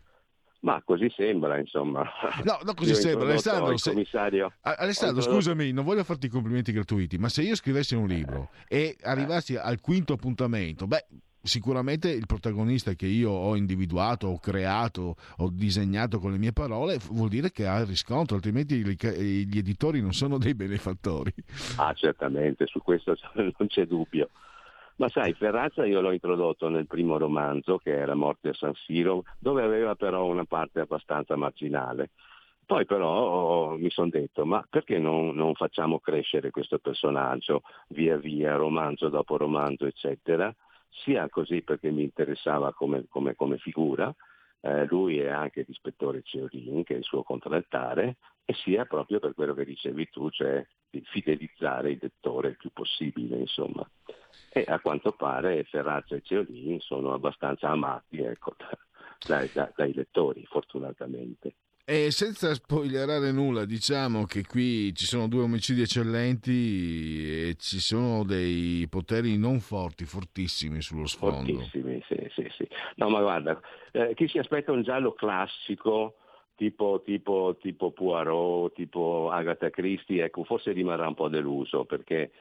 Ma così sembra, insomma. No, no, così io sembra, Alessandro. Se... commissario. Alessandro, introdotto... scusami, non voglio farti complimenti gratuiti, ma se io scrivessi un libro eh. e arrivassi eh. al quinto appuntamento, beh, sicuramente il protagonista che io ho individuato, ho creato, ho disegnato con le mie parole, vuol dire che ha il riscontro, altrimenti gli editori non sono dei benefattori. Ah, certamente, su questo non c'è dubbio. Ma sai, Ferrazza io l'ho introdotto nel primo romanzo, che era Morte a San Siro, dove aveva però una parte abbastanza marginale. Poi però oh, mi sono detto, ma perché non, non facciamo crescere questo personaggio via via, romanzo dopo romanzo, eccetera? Sia così perché mi interessava come, come, come figura, eh, lui è anche l'ispettore Ceolin, che è il suo contraltare, e sia proprio per quello che dicevi tu, cioè di fidelizzare il lettore il più possibile, insomma. E a quanto pare Ferrazza e Ceolin sono abbastanza amati, ecco, dai, dai, dai lettori, fortunatamente. E senza spoilerare nulla, diciamo che qui ci sono due omicidi eccellenti e ci sono dei poteri non forti, fortissimi sullo sfondo. Fortissimi, sì, sì, sì. No, ma guarda, eh, chi si aspetta un giallo classico, tipo, tipo, tipo Poirot, tipo Agatha Christie, ecco, forse rimarrà un po' deluso, perché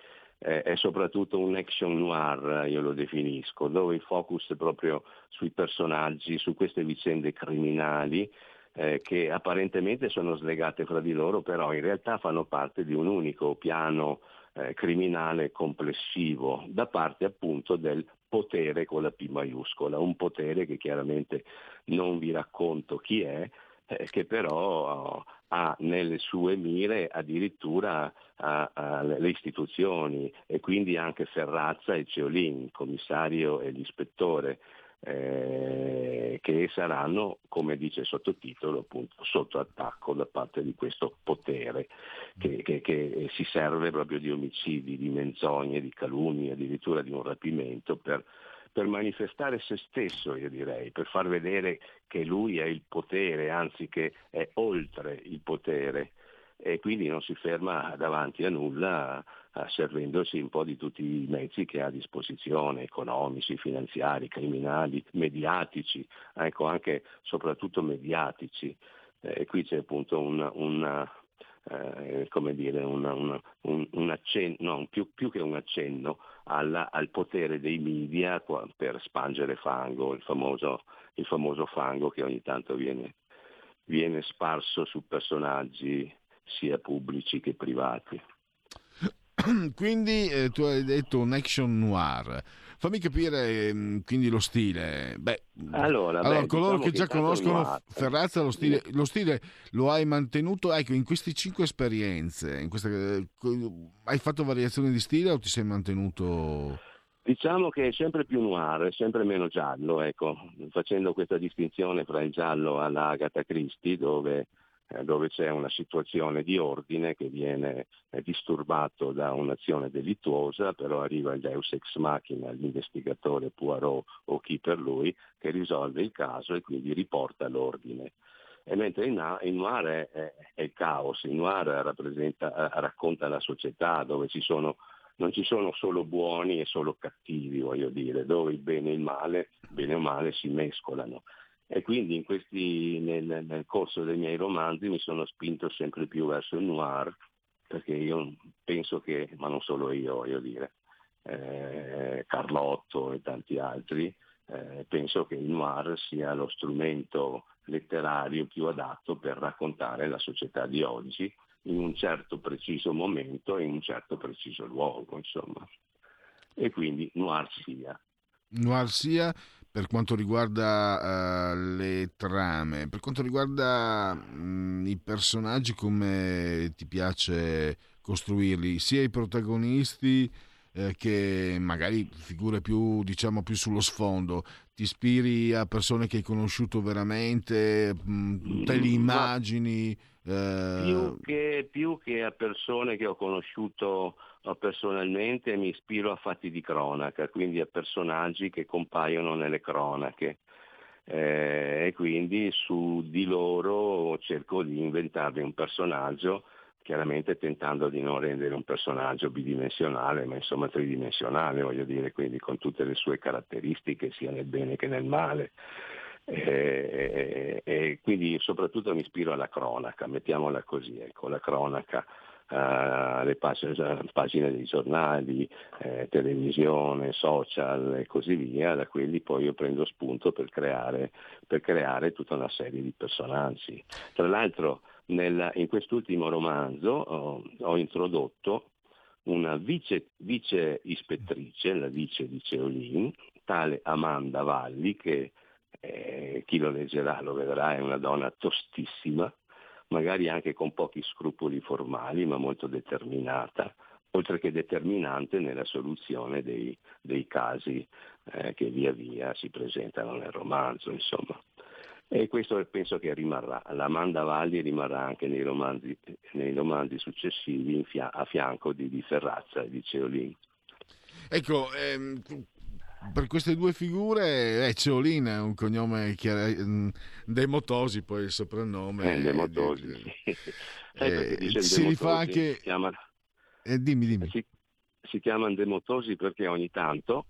eh, è soprattutto un action noir, io lo definisco, dove il focus è proprio sui personaggi, su queste vicende criminali, Eh, che apparentemente sono slegate fra di loro, però in realtà fanno parte di un unico piano eh, criminale complessivo, da parte appunto del potere con la P maiuscola, un potere che chiaramente non vi racconto chi è, eh, che però oh, ha nelle sue mire addirittura a, a le istituzioni, e quindi anche Ferrazza e Ceolin, il commissario e l'ispettore. Eh, che saranno, come dice il sottotitolo, appunto sotto attacco da parte di questo potere che, che, che si serve proprio di omicidi, di menzogne, di calunnie, addirittura di un rapimento per, per manifestare se stesso, io direi, per far vedere che lui è il potere, anzi che è oltre il potere, e quindi non si ferma davanti a nulla, servendosi un po' di tutti i mezzi che ha a disposizione, economici, finanziari, criminali, mediatici, ecco, anche soprattutto mediatici. E eh, qui c'è appunto una, una eh, come dire, una, una, un, un accenno, no, più, più che un accenno alla, al potere dei media per spangere fango, il famoso, il famoso fango che ogni tanto viene, viene sparso su personaggi sia pubblici che privati. Quindi eh, tu hai detto un action noir, fammi capire eh, quindi lo stile. Beh, allora, allora beh, coloro diciamo che già conoscono noir. Ferrazza, lo stile, lo stile lo hai mantenuto, ecco, in queste cinque esperienze, in questa, eh, hai fatto variazioni di stile o ti sei mantenuto? Diciamo che è sempre più noir, è sempre meno giallo, ecco, facendo questa distinzione fra il giallo alla Agatha Christie, dove dove c'è una situazione di ordine che viene disturbato da un'azione delittuosa, però arriva il Deus ex machina, l'investigatore Poirot o chi per lui, che risolve il caso e quindi riporta l'ordine. E mentre il noir è, è, è il caos, il noir rappresenta, racconta la società, dove ci sono, non ci sono solo buoni e solo cattivi, voglio dire, dove il bene e il male, bene o male, si mescolano. E quindi in questi, nel, nel corso dei miei romanzi mi sono spinto sempre più verso il noir, perché io penso che, ma non solo io, voglio dire, eh, Carlotto e tanti altri, eh, penso che il noir sia lo strumento letterario più adatto per raccontare la società di oggi in un certo preciso momento e in un certo preciso luogo, insomma. E quindi noir sia. Noir sia. Per quanto riguarda uh, le trame, per quanto riguarda mh, i personaggi, come ti piace costruirli, sia i protagonisti eh, che magari figure più, diciamo, più sullo sfondo, ti ispiri a persone che hai conosciuto veramente, mh, te li immagini? Eh... Più, che, più che a persone che ho conosciuto personalmente, mi ispiro a fatti di cronaca, quindi a personaggi che compaiono nelle cronache. Eh, e quindi su di loro cerco di inventarvi un personaggio, chiaramente tentando di non rendere un personaggio bidimensionale, ma insomma tridimensionale, voglio dire, quindi con tutte le sue caratteristiche, sia nel bene che nel male. Eh, eh, eh, quindi soprattutto mi ispiro alla cronaca, mettiamola così, ecco, la cronaca, eh, le pag- pagine dei giornali, eh, televisione, social e così via, da quelli poi io prendo spunto per creare, per creare tutta una serie di personaggi. Tra l'altro nel, in quest'ultimo romanzo ho, ho introdotto una vice, vice ispettrice, la vice di Ceolin, tale Amanda Valli, che Eh, chi lo leggerà lo vedrà, è una donna tostissima, magari anche con pochi scrupoli formali, ma molto determinata, oltre che determinante nella soluzione dei, dei casi eh, che via via si presentano nel romanzo, insomma. E questo penso che rimarrà, l'Amanda Valli rimarrà anche nei romanzi, nei romanzi successivi in fia- a fianco di, di Ferrazza e di Ceolin. Ecco, ehm... per queste due figure eh, Ceolin è un cognome chiaro, De Motosi, poi il soprannome eh, De Motosi eh, eh, eh, si rifà anche, si chiama, eh, dimmi, dimmi. Si, si chiama De Motosi perché ogni tanto,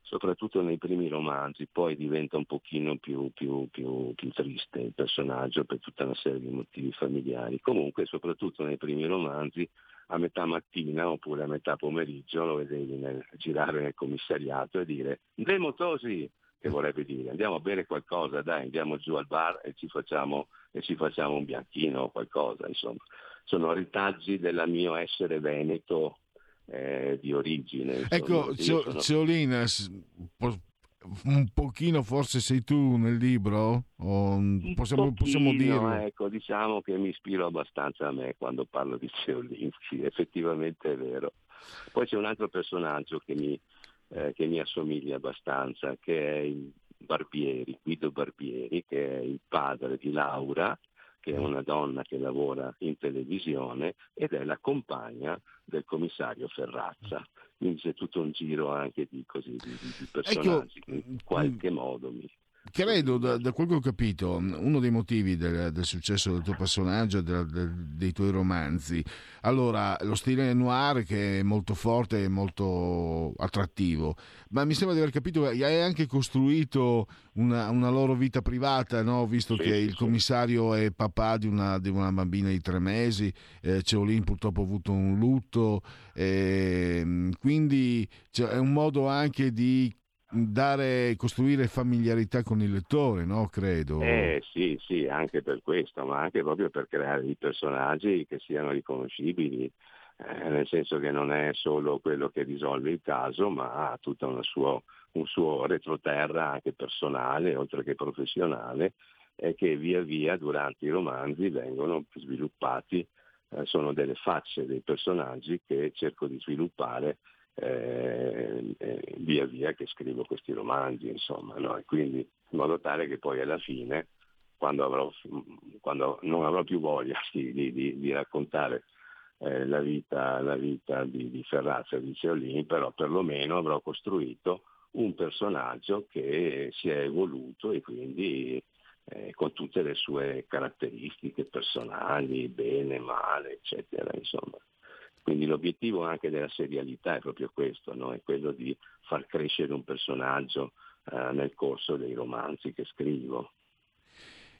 soprattutto nei primi romanzi, poi diventa un pochino più, più, più, più triste il personaggio per tutta una serie di motivi familiari. Comunque soprattutto nei primi romanzi, a metà mattina oppure a metà pomeriggio lo vedevi nel, girare nel commissariato e dire De Motosi, che vorrebbe dire andiamo a bere qualcosa, dai, andiamo giù al bar e ci facciamo, e ci facciamo un bianchino o qualcosa, insomma. Sono ritaggi della mio essere veneto eh, di origine. Insomma. Ecco, Cio, sono... Ceolina, un pochino forse sei tu nel libro? O possiamo, pochino, possiamo dirlo? Ecco, diciamo che mi ispiro abbastanza a me quando parlo di Ceolin, sì, effettivamente è vero. Poi c'è un altro personaggio che mi, eh, che mi assomiglia abbastanza, che è il Barbieri, Guido Barbieri, che è il padre di Laura, che è una donna che lavora in televisione ed è la compagna del commissario Ferrazza. Quindi c'è tutto un giro anche di, così, di, di personaggi che in qualche modo mi... Credo, da, da quel che ho capito, uno dei motivi del, del successo del tuo personaggio, del, del, dei tuoi romanzi, allora lo stile noir che è molto forte e molto attrattivo, ma mi sembra di aver capito che hai anche costruito una, una loro vita privata, no? Visto sì, che sì. Il commissario è papà di una, di una bambina di tre mesi, eh, Ceolin purtroppo ha avuto un lutto, eh, quindi cioè, è un modo anche di dare, costruire familiarità con il lettore, no? Credo. Eh sì, sì, anche per questo, ma anche proprio per creare dei personaggi che siano riconoscibili, eh, nel senso che non è solo quello che risolve il caso, ma ha tutto un suo, un suo retroterra anche personale, oltre che professionale, e che via via durante i romanzi vengono sviluppati, eh, sono delle facce dei personaggi che cerco di sviluppare Eh, eh, via via che scrivo questi romanzi, insomma, no? E quindi in modo tale che poi alla fine, quando avrò quando non avrò più voglia di, di, di, di raccontare eh, la vita la vita di, di Ferrazza e di Ceolin, però perlomeno avrò costruito un personaggio che si è evoluto e quindi eh, con tutte le sue caratteristiche personali, bene, male, eccetera, insomma. Quindi l'obiettivo anche della serialità è proprio questo, no? È quello di far crescere un personaggio eh, nel corso dei romanzi che scrivo.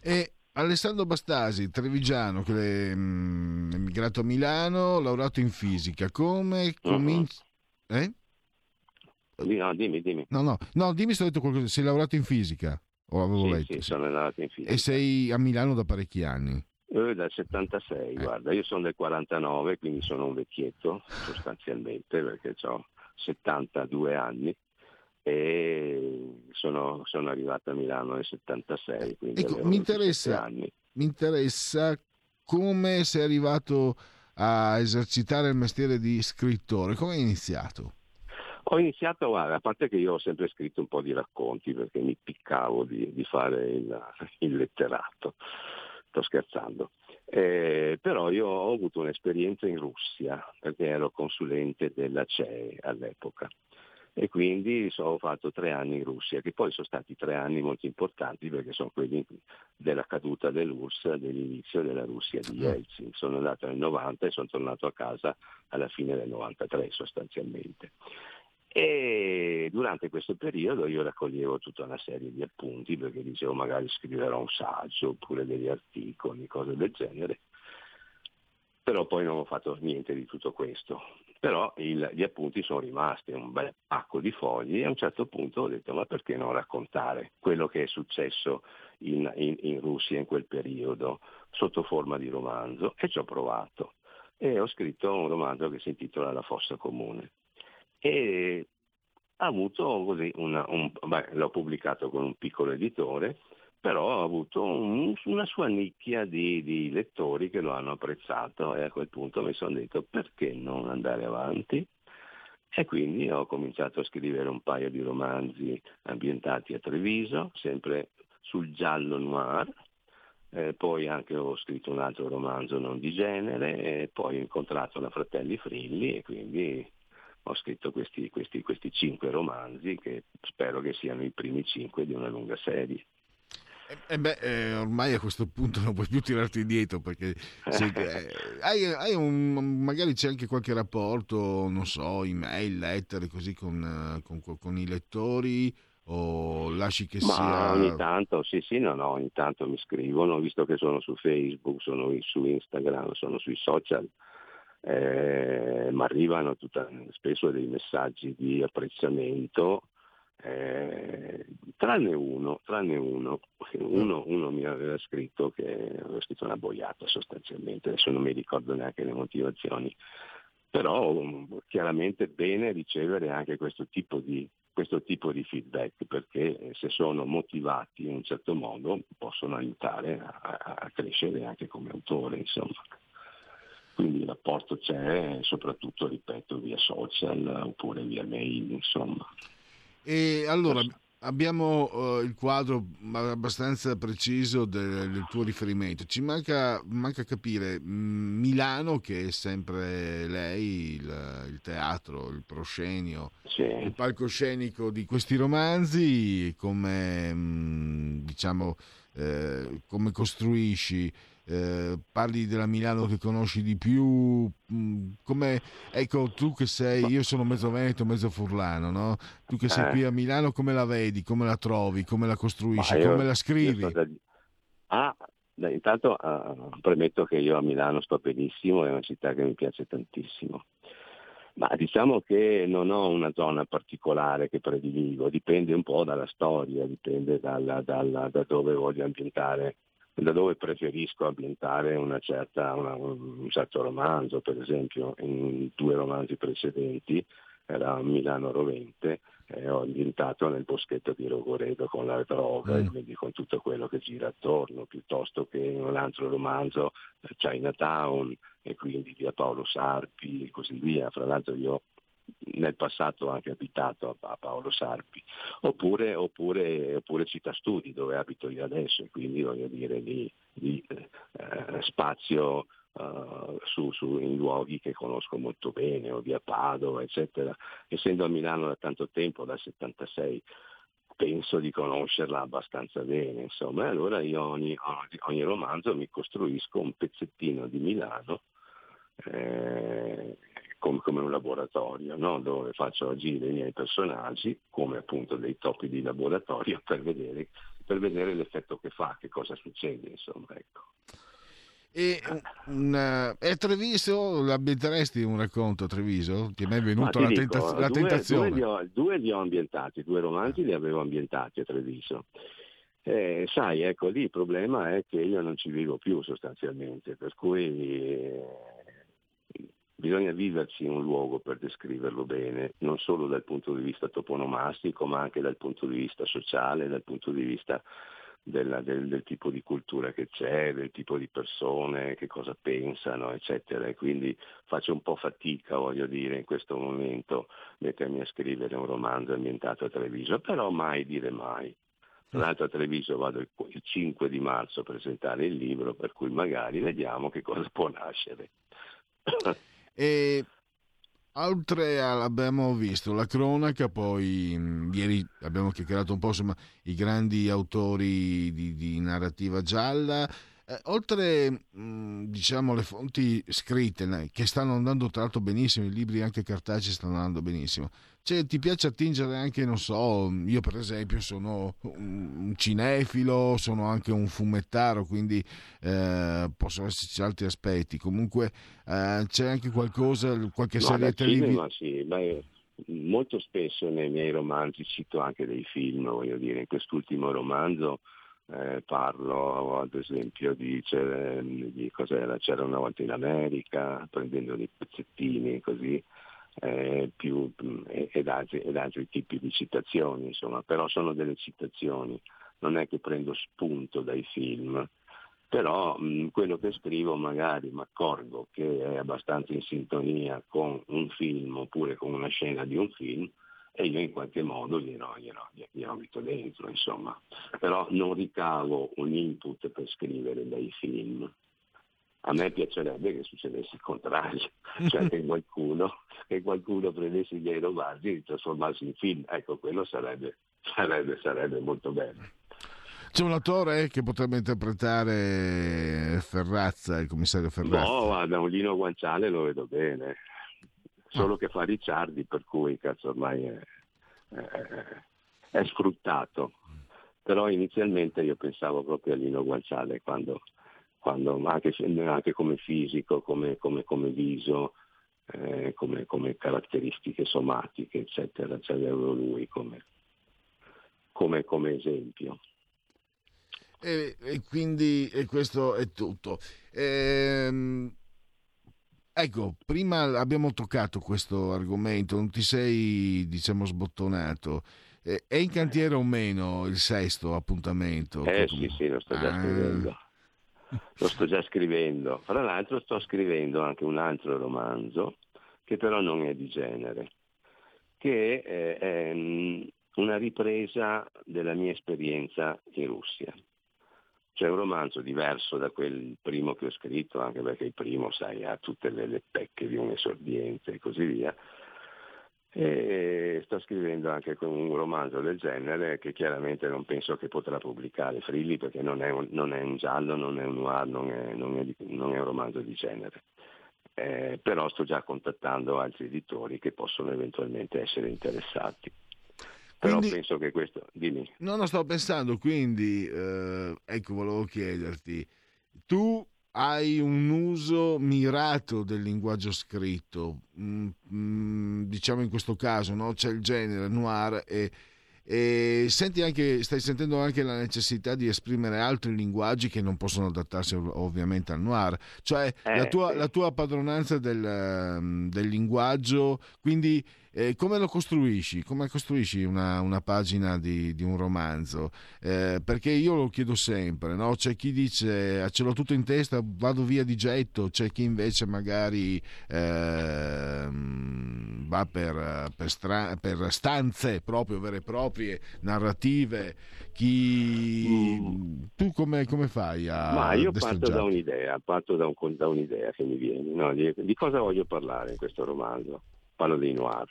E Alessandro Bastasi, trevigiano, che è mm, emigrato a Milano, laureato in fisica, come comincia... Uh-huh. Eh? No, dimmi, dimmi. No, no, no dimmi se ho detto qualcosa, sei laureato in fisica? O avevo sì, letto. Sì, sono laureato in fisica. E sei a Milano da parecchi anni? Dal settantasei, guarda, io sono del quarantanove, quindi sono un vecchietto sostanzialmente perché ho settantadue anni e sono, sono arrivato a Milano nel settantasei, quindi ecco, mi interessa, anni. Mi interessa come sei arrivato a esercitare il mestiere di scrittore? Come hai iniziato? Ho iniziato, guarda, a parte che io ho sempre scritto un po' di racconti perché mi piccavo di, di fare il, il letterato, sto scherzando, eh, però io ho avuto un'esperienza in Russia perché ero consulente della C E I all'epoca e quindi so, ho fatto tre anni in Russia, che poi sono stati tre anni molto importanti perché sono quelli della caduta dell'U R S S, dell'inizio della Russia di Yeltsin. Sono andato nel novanta e sono tornato a casa alla fine del novantatré sostanzialmente. E durante questo periodo io raccoglievo tutta una serie di appunti perché dicevo magari scriverò un saggio oppure degli articoli, cose del genere, però poi non ho fatto niente di tutto questo, però il, gli appunti sono rimasti un bel pacco di fogli e a un certo punto ho detto ma perché non raccontare quello che è successo in, in, in Russia in quel periodo sotto forma di romanzo, e ci ho provato e ho scritto un romanzo che si intitola La Fossa Comune. E ha avuto così una, un, beh, l'ho pubblicato con un piccolo editore, però ha avuto un, una sua nicchia di, di lettori che lo hanno apprezzato e a quel punto mi sono detto perché non andare avanti, e quindi ho cominciato a scrivere un paio di romanzi ambientati a Treviso, sempre sul giallo noir. Eh, poi anche ho scritto un altro romanzo non di genere e poi ho incontrato la Fratelli Frilli e quindi ho scritto questi, questi, questi cinque romanzi che spero che siano i primi cinque di una lunga serie. E beh, eh, ormai a questo punto non puoi più tirarti indietro perché se, eh, hai, hai un, magari c'è anche qualche rapporto, non so, email, lettere così con, con, con i lettori, o lasci che Ma sia... ogni tanto, sì sì, no no, ogni tanto mi scrivono, visto che sono su Facebook, sono su Instagram, sono sui social. Eh, ma arrivano tutta, spesso dei messaggi di apprezzamento, eh, tranne uno, tranne uno, uno, uno mi aveva scritto che aveva scritto una boiata sostanzialmente, adesso non mi ricordo neanche le motivazioni, però um, chiaramente bene ricevere anche questo tipo di, questo tipo di feedback perché se sono motivati in un certo modo possono aiutare a, a crescere anche come autore, insomma. Quindi il rapporto c'è, soprattutto, ripeto, via social oppure via mail, insomma. E allora abbiamo uh, il quadro abbastanza preciso del, del tuo riferimento. Ci manca, manca capire Milano, che è sempre lei, il, il teatro, il proscenio, sì, il palcoscenico di questi romanzi, come mh, diciamo eh, come costruisci. Eh, parli della Milano che conosci di più, come, ecco, tu che sei, io sono mezzo veneto, mezzo furlano, no? Tu che sei eh. qui a Milano, come la vedi, come la trovi, come la costruisci, io, come la scrivi? Da... Ah, da, intanto uh, premetto che io a Milano sto benissimo, è una città che mi piace tantissimo. Ma diciamo che non ho una zona particolare che prediligo, dipende un po' dalla storia, dipende dalla, dalla, da dove voglio ambientare, da dove preferisco ambientare una certa, una, un certo romanzo. Per esempio in due romanzi precedenti era Milano Rovente, eh, ho ambientato nel boschetto di Rogoredo con la droga mm. e quindi con tutto quello che gira attorno, piuttosto che in un altro romanzo Chinatown e quindi via Paolo Sarpi e così via. Fra l'altro io nel passato ho anche abitato a Paolo Sarpi, oppure, oppure, oppure Città Studi, dove abito io adesso, e quindi voglio dire di, di eh, spazio eh, su, su, in luoghi che conosco molto bene, o via Padova, eccetera. Essendo a Milano da tanto tempo, dal settantasei, penso di conoscerla abbastanza bene, insomma. E allora io ogni, ogni romanzo mi costruisco un pezzettino di Milano, eh, come un laboratorio, no? Dove faccio agire i miei personaggi come appunto dei topi di laboratorio per vedere, per vedere l'effetto che fa, che cosa succede, insomma, ecco. E un, uh, a Treviso l'ambienteresti un racconto a Treviso? Ti è mai venuta la, dico, tenta- la due, tentazione? Due li, ho, due li ho ambientati, due romanzi li avevo ambientati a Treviso. Eh, sai, ecco, lì il problema è che io non ci vivo più sostanzialmente, per cui... Eh, bisogna viverci in un luogo per descriverlo bene, non solo dal punto di vista toponomastico, ma anche dal punto di vista sociale, dal punto di vista della, del, del tipo di cultura che c'è, del tipo di persone, che cosa pensano, eccetera. E quindi faccio un po' fatica, voglio dire, in questo momento mettermi a scrivere un romanzo ambientato a Treviso, però mai dire mai. Tra l'altro a Treviso vado il cinque di marzo a presentare il libro, per cui magari vediamo che cosa può nascere. E oltre abbiamo visto la cronaca, poi mh, ieri abbiamo chiacchierato un po', insomma, i grandi autori di, di narrativa gialla. Eh, oltre mh, diciamo le fonti scritte, né, che stanno andando tra l'altro benissimo, i libri anche cartacei stanno andando benissimo. Cioè, ti piace attingere anche, non so, io per esempio sono un cinefilo, sono anche un fumettaro, quindi eh, possono esserci altri aspetti. Comunque eh, c'è anche qualcosa, qualche no, serie televisiva. Sì, beh, molto spesso nei miei romanzi cito anche dei film, voglio dire, in quest'ultimo romanzo eh, parlo ad esempio di, di cos'era, C'era una volta in America, prendendo dei pezzettini così. Eh, più, eh, ed, altri, ed altri tipi di citazioni, insomma, però sono delle citazioni, non è che prendo spunto dai film, però mh, quello che scrivo magari mi accorgo che è abbastanza in sintonia con un film oppure con una scena di un film, e io in qualche modo glielo, glielo, glielo metto dentro, insomma, però non ricavo un input per scrivere dai film. A me piacerebbe che succedesse il contrario, cioè che qualcuno, che qualcuno prendesse i miei romanzi e li trasformasse in film. Ecco, quello sarebbe, sarebbe, sarebbe molto bello. C'è un attore che potrebbe interpretare Ferrazza, il commissario Ferrazza? No, guarda, un Lino Guanciale lo vedo bene, solo che fa Ricciardi, per cui cazzo ormai è, è, è sfruttato. Però inizialmente io pensavo proprio a Lino Guanciale quando... Quando, anche, anche come fisico, come, come, come viso, eh, come, come caratteristiche somatiche, eccetera, ce l'avevo lui come, come, come esempio. E, e quindi e questo è tutto. Ehm, ecco, prima abbiamo toccato questo argomento, non ti sei, diciamo, sbottonato. E, è in cantiere o meno il sesto appuntamento? Eh sì, tu... sì, lo sto già scrivendo. Ah. Lo sto già scrivendo, fra l'altro sto scrivendo anche un altro romanzo che però non è di genere, che è una ripresa della mia esperienza in Russia. Cioè un romanzo diverso da quel primo che ho scritto, anche perché il primo, sai, ha tutte le, le pecche di un esordiente e così via. E sto scrivendo anche un romanzo del genere che chiaramente non penso che potrà pubblicare Frilli, perché non è un, non è un giallo, non è un noir, non è, non è, non è un romanzo di genere, eh, però sto già contattando altri editori che possono eventualmente essere interessati. Però quindi, penso che questo... Dimmi. No, no, sto pensando, quindi eh, ecco, volevo chiederti, tu hai un uso mirato del linguaggio scritto, mm, diciamo in questo caso, no? C'è il genere noir e, e senti anche, stai sentendo anche la necessità di esprimere altri linguaggi che non possono adattarsi ovviamente al noir, cioè eh, la, tua, sì. la tua padronanza del, del linguaggio, quindi eh, come lo costruisci? Come costruisci una, una pagina di, di un romanzo? Eh, perché io lo chiedo sempre, no? C'è chi dice ce l'ho tutto in testa, vado via di getto, c'è chi invece magari eh, va per, per, stra- per stanze proprio vere e proprie, narrative. Chi... Mm. Tu come, come fai a... Ma io parto da un'idea, parto da, un, da un'idea che mi viene, no? Di, di cosa voglio parlare in questo romanzo? Parlo dei noir.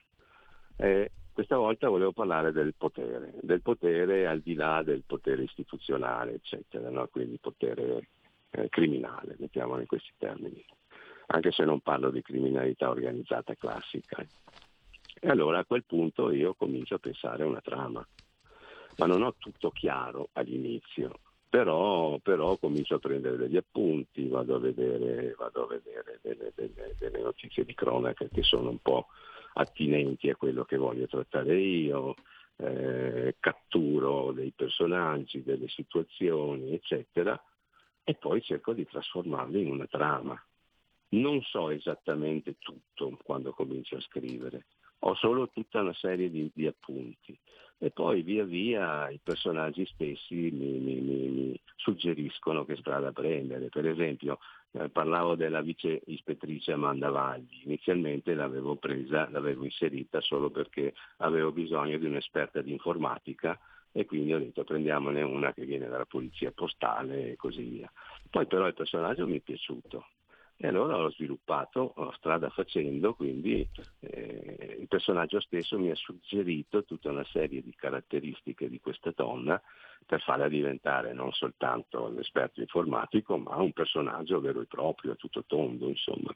Eh, questa volta volevo parlare del potere, del potere al di là del potere istituzionale, eccetera, no? Quindi potere eh, criminale, mettiamolo in questi termini, anche se non parlo di criminalità organizzata classica. E allora a quel punto io comincio a pensare a una trama, ma non ho tutto chiaro all'inizio, però, però comincio a prendere degli appunti, vado a vedere, vado a vedere delle, delle, delle notizie di cronaca che sono un po' attinenti a quello che voglio trattare io, eh, catturo dei personaggi, delle situazioni, eccetera, e poi cerco di trasformarli in una trama. Non so esattamente tutto quando comincio a scrivere, ho solo tutta una serie di, di appunti. E poi via via i personaggi stessi mi, mi, mi, mi suggeriscono che strada prendere. Per esempio, eh, parlavo della vice ispettrice Amanda Valli. Inizialmente l'avevo presa, l'avevo inserita solo perché avevo bisogno di un'esperta di informatica, e quindi ho detto prendiamone una che viene dalla polizia postale e così via. Poi però il personaggio mi è piaciuto. E allora l'ho sviluppato strada facendo, quindi eh, il personaggio stesso mi ha suggerito tutta una serie di caratteristiche di questa donna per farla diventare non soltanto l'esperto informatico, ma un personaggio vero e proprio, a tutto tondo, insomma.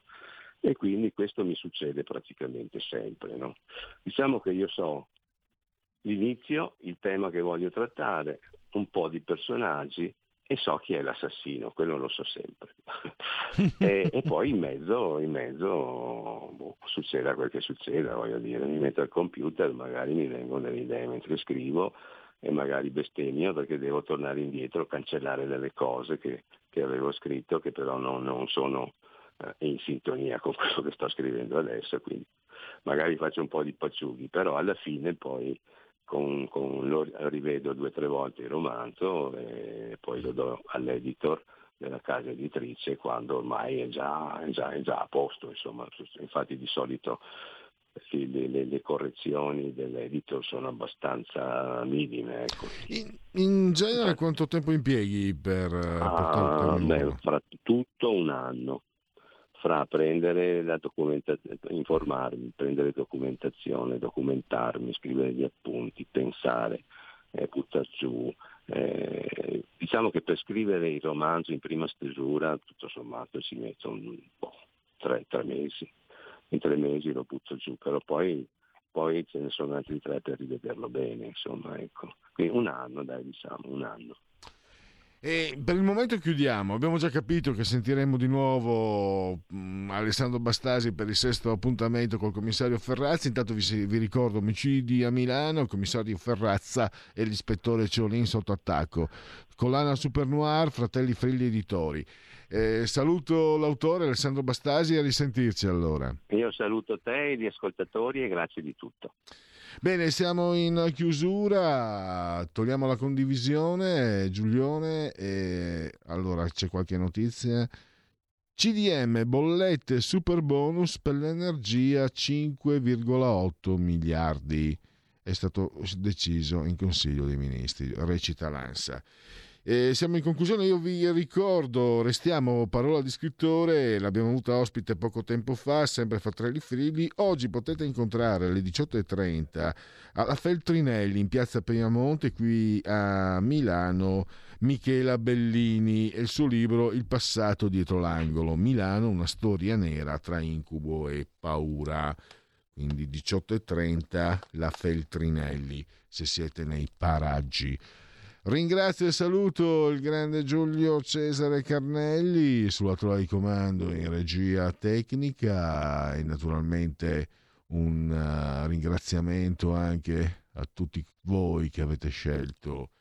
E quindi questo mi succede praticamente sempre, no? Diciamo che io so l'inizio, il tema che voglio trattare, un po' di personaggi, e so chi è l'assassino, quello lo so sempre. e, e poi in mezzo, in mezzo boh, succeda quel che succeda, voglio dire, mi metto al computer, magari mi vengono delle idee mentre scrivo e magari bestemmio perché devo tornare indietro, cancellare delle cose che, che avevo scritto, che però non, non sono eh, in sintonia con quello che sto scrivendo adesso, quindi magari faccio un po' di pacciughi, però alla fine poi Con, con, lo rivedo due o tre volte il romanzo e poi lo do all'editor della casa editrice quando ormai è già, è già, è già a posto, insomma. Infatti di solito sì, le, le, le correzioni dell'editor sono abbastanza minime, ecco. in, in genere quanto tempo impieghi per, ah, per beh, fra tutto un anno, fra prendere la documentazione, informarmi, prendere documentazione, documentarmi, scrivere gli appunti, pensare, eh, buttare giù. Eh, diciamo che per scrivere il romanzo in prima stesura, tutto sommato, ci metto un po' tre, tre mesi. In tre mesi lo butto giù, però poi, poi ce ne sono altri tre per rivederlo bene, insomma, ecco. Quindi un anno, dai, diciamo, un anno. E per il momento chiudiamo. Abbiamo già capito che sentiremo di nuovo Alessandro Bastasi per il sesto appuntamento col commissario Ferrazza. Intanto vi, vi ricordo omicidi a Milano, il commissario Ferrazza e l'ispettore Ciolin sotto attacco, collana Super Noir, Fratelli Frilli Editori. Eh, saluto l'autore Alessandro Bastasi, a risentirci allora. Io saluto te e gli ascoltatori e grazie di tutto. Bene, siamo in chiusura, togliamo la condivisione, Giulione, e allora c'è qualche notizia. C D M, bollette super bonus per l'energia cinque virgola otto miliardi, è stato deciso in Consiglio dei Ministri, recita l'Ansa. E siamo in conclusione, io vi ricordo, restiamo Parola di Scrittore, l'abbiamo avuta ospite poco tempo fa, sempre Fratelli Frilli. Oggi potete incontrare alle diciotto e trenta alla Feltrinelli in piazza Piemonte, qui a Milano, Michela Bellini e il suo libro Il passato dietro l'angolo, Milano, una storia nera tra incubo e paura. Quindi diciotto e trenta la Feltrinelli, se siete nei paraggi. Ringrazio e saluto il grande Giulio Cesare Carnelli sulla Troia di Comando, in regia tecnica, e naturalmente un ringraziamento anche a tutti voi che avete scelto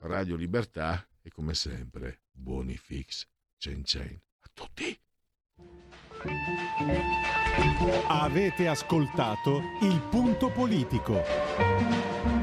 Radio Libertà, e come sempre buoni fix, cen cen a tutti. Avete ascoltato Il Punto Politico.